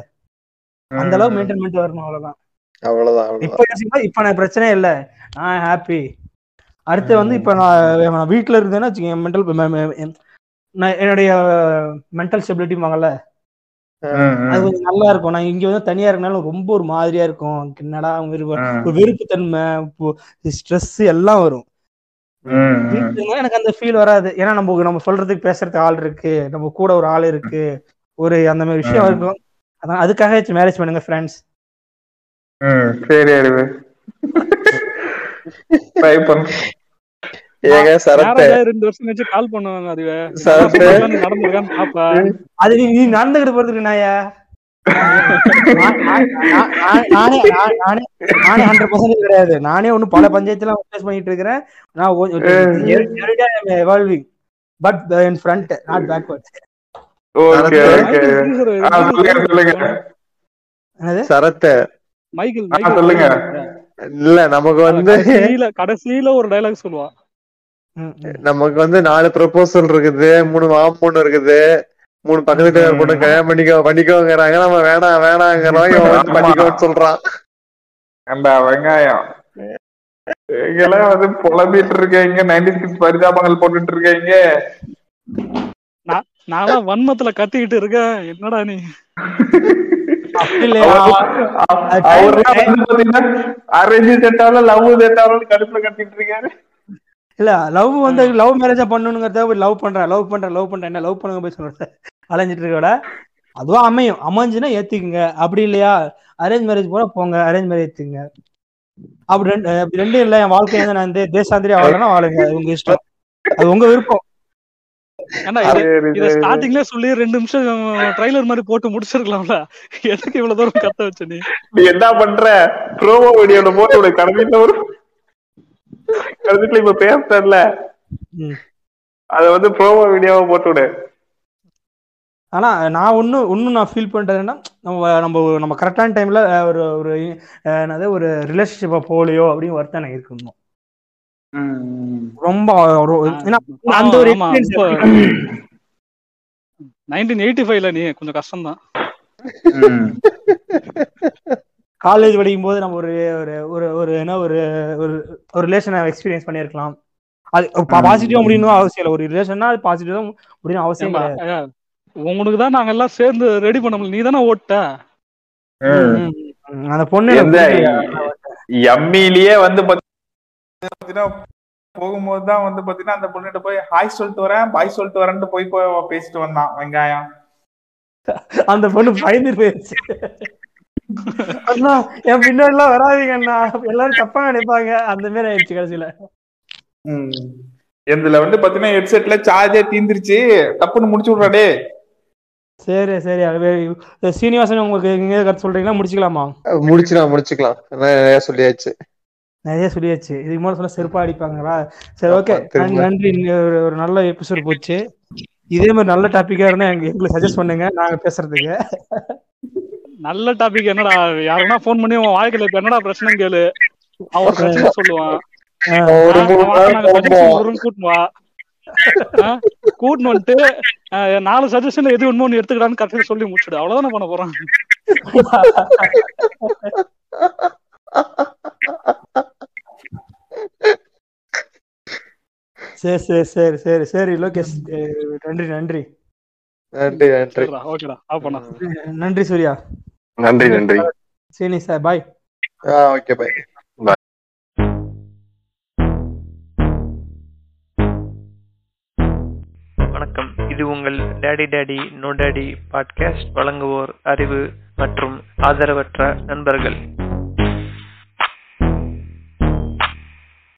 அந்த அளவு மெயின்டைன் பண்ணிட்டு வரணும் அவ்வளவுதான். அவ்வளவுதான் இப்ப யோசிக்கும். இப்ப நான் பிரச்சனையே இல்லை, நான் ஹாப்பி. அடுத்து வந்து இப்ப நான் வீட்டுல இருந்தேன்னா என்னுடைய மென்டல் ஸ்டெபிலிட்டி வாங்கல அது கொஞ்சம் நல்லா இருக்கும். நான் இங்க வந்து தனியா இருக்கனாலும் ரொம்ப ஒரு மாதிரியா இருக்கும், என்னடா அவங்க வெறுப்பு தன்மை ஸ்ட்ரெஸ் எல்லாம் வரும். எனக்கு அந்த ஃபீல் வராது, ஏன்னா நம்ம சொல்றதுக்கு பேசுறதுக்கு ஆள் இருக்கு, நம்ம கூட ஒரு ஆள் இருக்கு, ஒரு அந்த மாதிரி விஷயம் இருக்கும். அதான் அதுக்காக மேரேஜ் பண்ணுங்க ஃப்ரெண்ட்ஸ். சரி அறிவு ட்ரை பண்ணு. ஏங்க சரத் 2 வருஷம் கழிச்சு கால் பண்ணுவாங்க அறிவு. சரத் நடந்துர்கான் பாப்பா அது நீ நடந்துக்கிட்டு போறதுக்கு நாயா. நானே 100% கிடையாது, நானே ஒண்ணு பல பஞ்சாயத்துல ஃபேஸ் பண்ணிட்டு இருக்கிறேன். நான் evolving but in front not backward. Okay okay சொல்லுங்க சரத். மைக்கேல் சொல்லுங்க. இல்ல நமக்கு வந்து கடைசியில ஒரு டயலாக் சொல்லுவான், நமக்கு வந்து 4 ப்ரொபோசல் இருக்குது, 3 மாப்பொண்ணு இருக்குது, 3 பக்கத்துல பொண்ணு கல்யாணம் பண்ணிக்கோங்கிறாங்க. நம்ம வேணாம் வேணாங்கிறோம், இவன் வந்து பண்ணிக்கோன்னு சொல்றான். அந்த வெங்காயம் எங்கெல்லாம் வந்து புலம்பிட்டு இருக்கீங்க, 96 பரிதாபங்கள் போட்டுட்டு இருக்கீங்க. நானா வன்மத்துல கத்திக்கிட்டு இருக்கேன், என்னடா நீ கடுப்புல கட்டிட்டு இருக்காரு. இல்ல லவ் வந்து லவ் மேரேஜா பண்ணுங்கிறத லவ் பண்றேன் என்ன லவ் பண்ணுங்க போய் சொல்ற அலைஞ்சிட்டு இருக்கோட அதுவும் அமையும். அமைஞ்சுன்னா ஏத்துக்குங்க, அப்படி இல்லையா அரேஞ்ச் மேரேஜ் போல போங்க, அரேஞ்ச் மேரேஜ் ஏத்துக்குங்க. அப்படி ரெண்டும் இல்ல என் வாழ்க்கை நான் வந்து தேசாந்திரி ஆகலன்னா வாழுங்க, உங்க இஷ்டம், அது உங்க விருப்பம். ஸ்டார்டிங்ல சொல்லி 2 நிமிஷம் ட்ரைலர் மாதிரி போட்டு முடிச்சிருக்கலாம்ல, எதுக்கு இவ்வளவு தூரம் கத்த வச்சு நீ என்ன பண்ற? ப்ரோமோ வீடியோல போட்டு உங்களுக்கு கடமையில ஒரு இப்ப பேசல அத வந்து ப்ரோமோ வீடியோவை போட்டு விடு. ஆனால் நான் ஒன்றும் நான் ஃபீல் பண்ணுறதுன்னா நம்ம கரெக்டான டைமில் ஒரு ஒரு என்னது ஒரு ரிலேஷன்ஷிப்பை போகலையோ அப்படின்னு ஒருத்தன் எனக்கு இருக்கணும் ரொம்ப. ஏன்னா அந்த ஒரு 1985ல நீ கொஞ்சம் கஷ்டம்தான். காலேஜ் படிக்கும் போது நம்ம ஒரு ஒரு ஒரு என்ன ஒரு ஒரு ரிலேஷனை எக்ஸ்பீரியன்ஸ் பண்ணியிருக்கலாம். அது பாசிட்டிவா முடியணும் அவசியம் இல்லை, ஒரு ரிலேஷன்னா அது பாசிட்டிவா முடியணும் அவசியம் இல்லை. உங்களுக்கு தான் நாங்க எல்லாம் சேர்ந்து ரெடி பண்ண முடியல, நீ தானே ஓட்ட அந்த பொண்ணு எம்மிலேயே வந்து பாத்தீங்கன்னா போகும்போது தான் வந்து பாத்தீங்கன்னா அந்த பொண்ணுகிட்ட போய் ஹாய் சொல்லிட்டு வரேன் பாய் சொல்லிட்டு வரேன்ட்டு போய் பேசிட்டு வந்தான் வெங்காயம். அந்த பொண்ணு பயந்து போயிடுச்சு, அண்ணா என் பின்னாடி எல்லாம் வராதிங்க அண்ணா எல்லாரும் தப்பா நினைப்பாங்க அந்த மாதிரி ஆயிடுச்சு. கடைசியில எதுல வந்து பாத்தீங்கன்னா ஹெட்செட்ல சார்ஜே தீந்துருச்சு, தப்புன்னு முடிச்சு விடுறாடே. சரி சரி சீனிவாசன் உங்களுக்கு எங்க கரெக்ட் சொல்றீங்களா? முடிச்சுக்கலாமா? முடிச்சுக்கலாம் நிறைய சொல்லியாச்சு இதுக்கு மேல சொன்னா செருப்பா அடிப்பாங்களா? சரி ஓகே நன்றி. ஒரு நல்ல எபிசோட் போச்சு. இதே மாதிரி நல்ல டாபிக்கா இருந்தா எங்களுக்கு சஜஸ்ட் பண்ணுங்க நாங்க பேசுறதுக்கு. நல்ல டாபிக் என்னடா, யாருன்னா போன் பண்ணி உன் வாழ்க்கையில என்னடா பிரச்சனை கேளு, அவன் பிரச்சனை சொல்லுவான், கூட்டுன்னு வந்துட்டு 4 சஜஷன்ல எது ஒண்ணு ஒண்ணு எடுத்துக்கலான்னு கரெக்டா சொல்லி முடிச்சுடு. அவ்வளவுதான் பண்ண போறோம். சரி சரி சரி சரி சரி லோகேஷ் நன்றி நன்றி நன்றி நன்றி ஓகேடா ஆப்பண்ணா நன்றி. சூர்யா நன்றி நன்றி. சீனி சார் பாய். Okay bye. வணக்கம். இது உங்கள் daddy daddy no daddy podcast. வழங்குவோர் அறிவு மற்றும் ஆதரவற்ற நண்பர்கள்.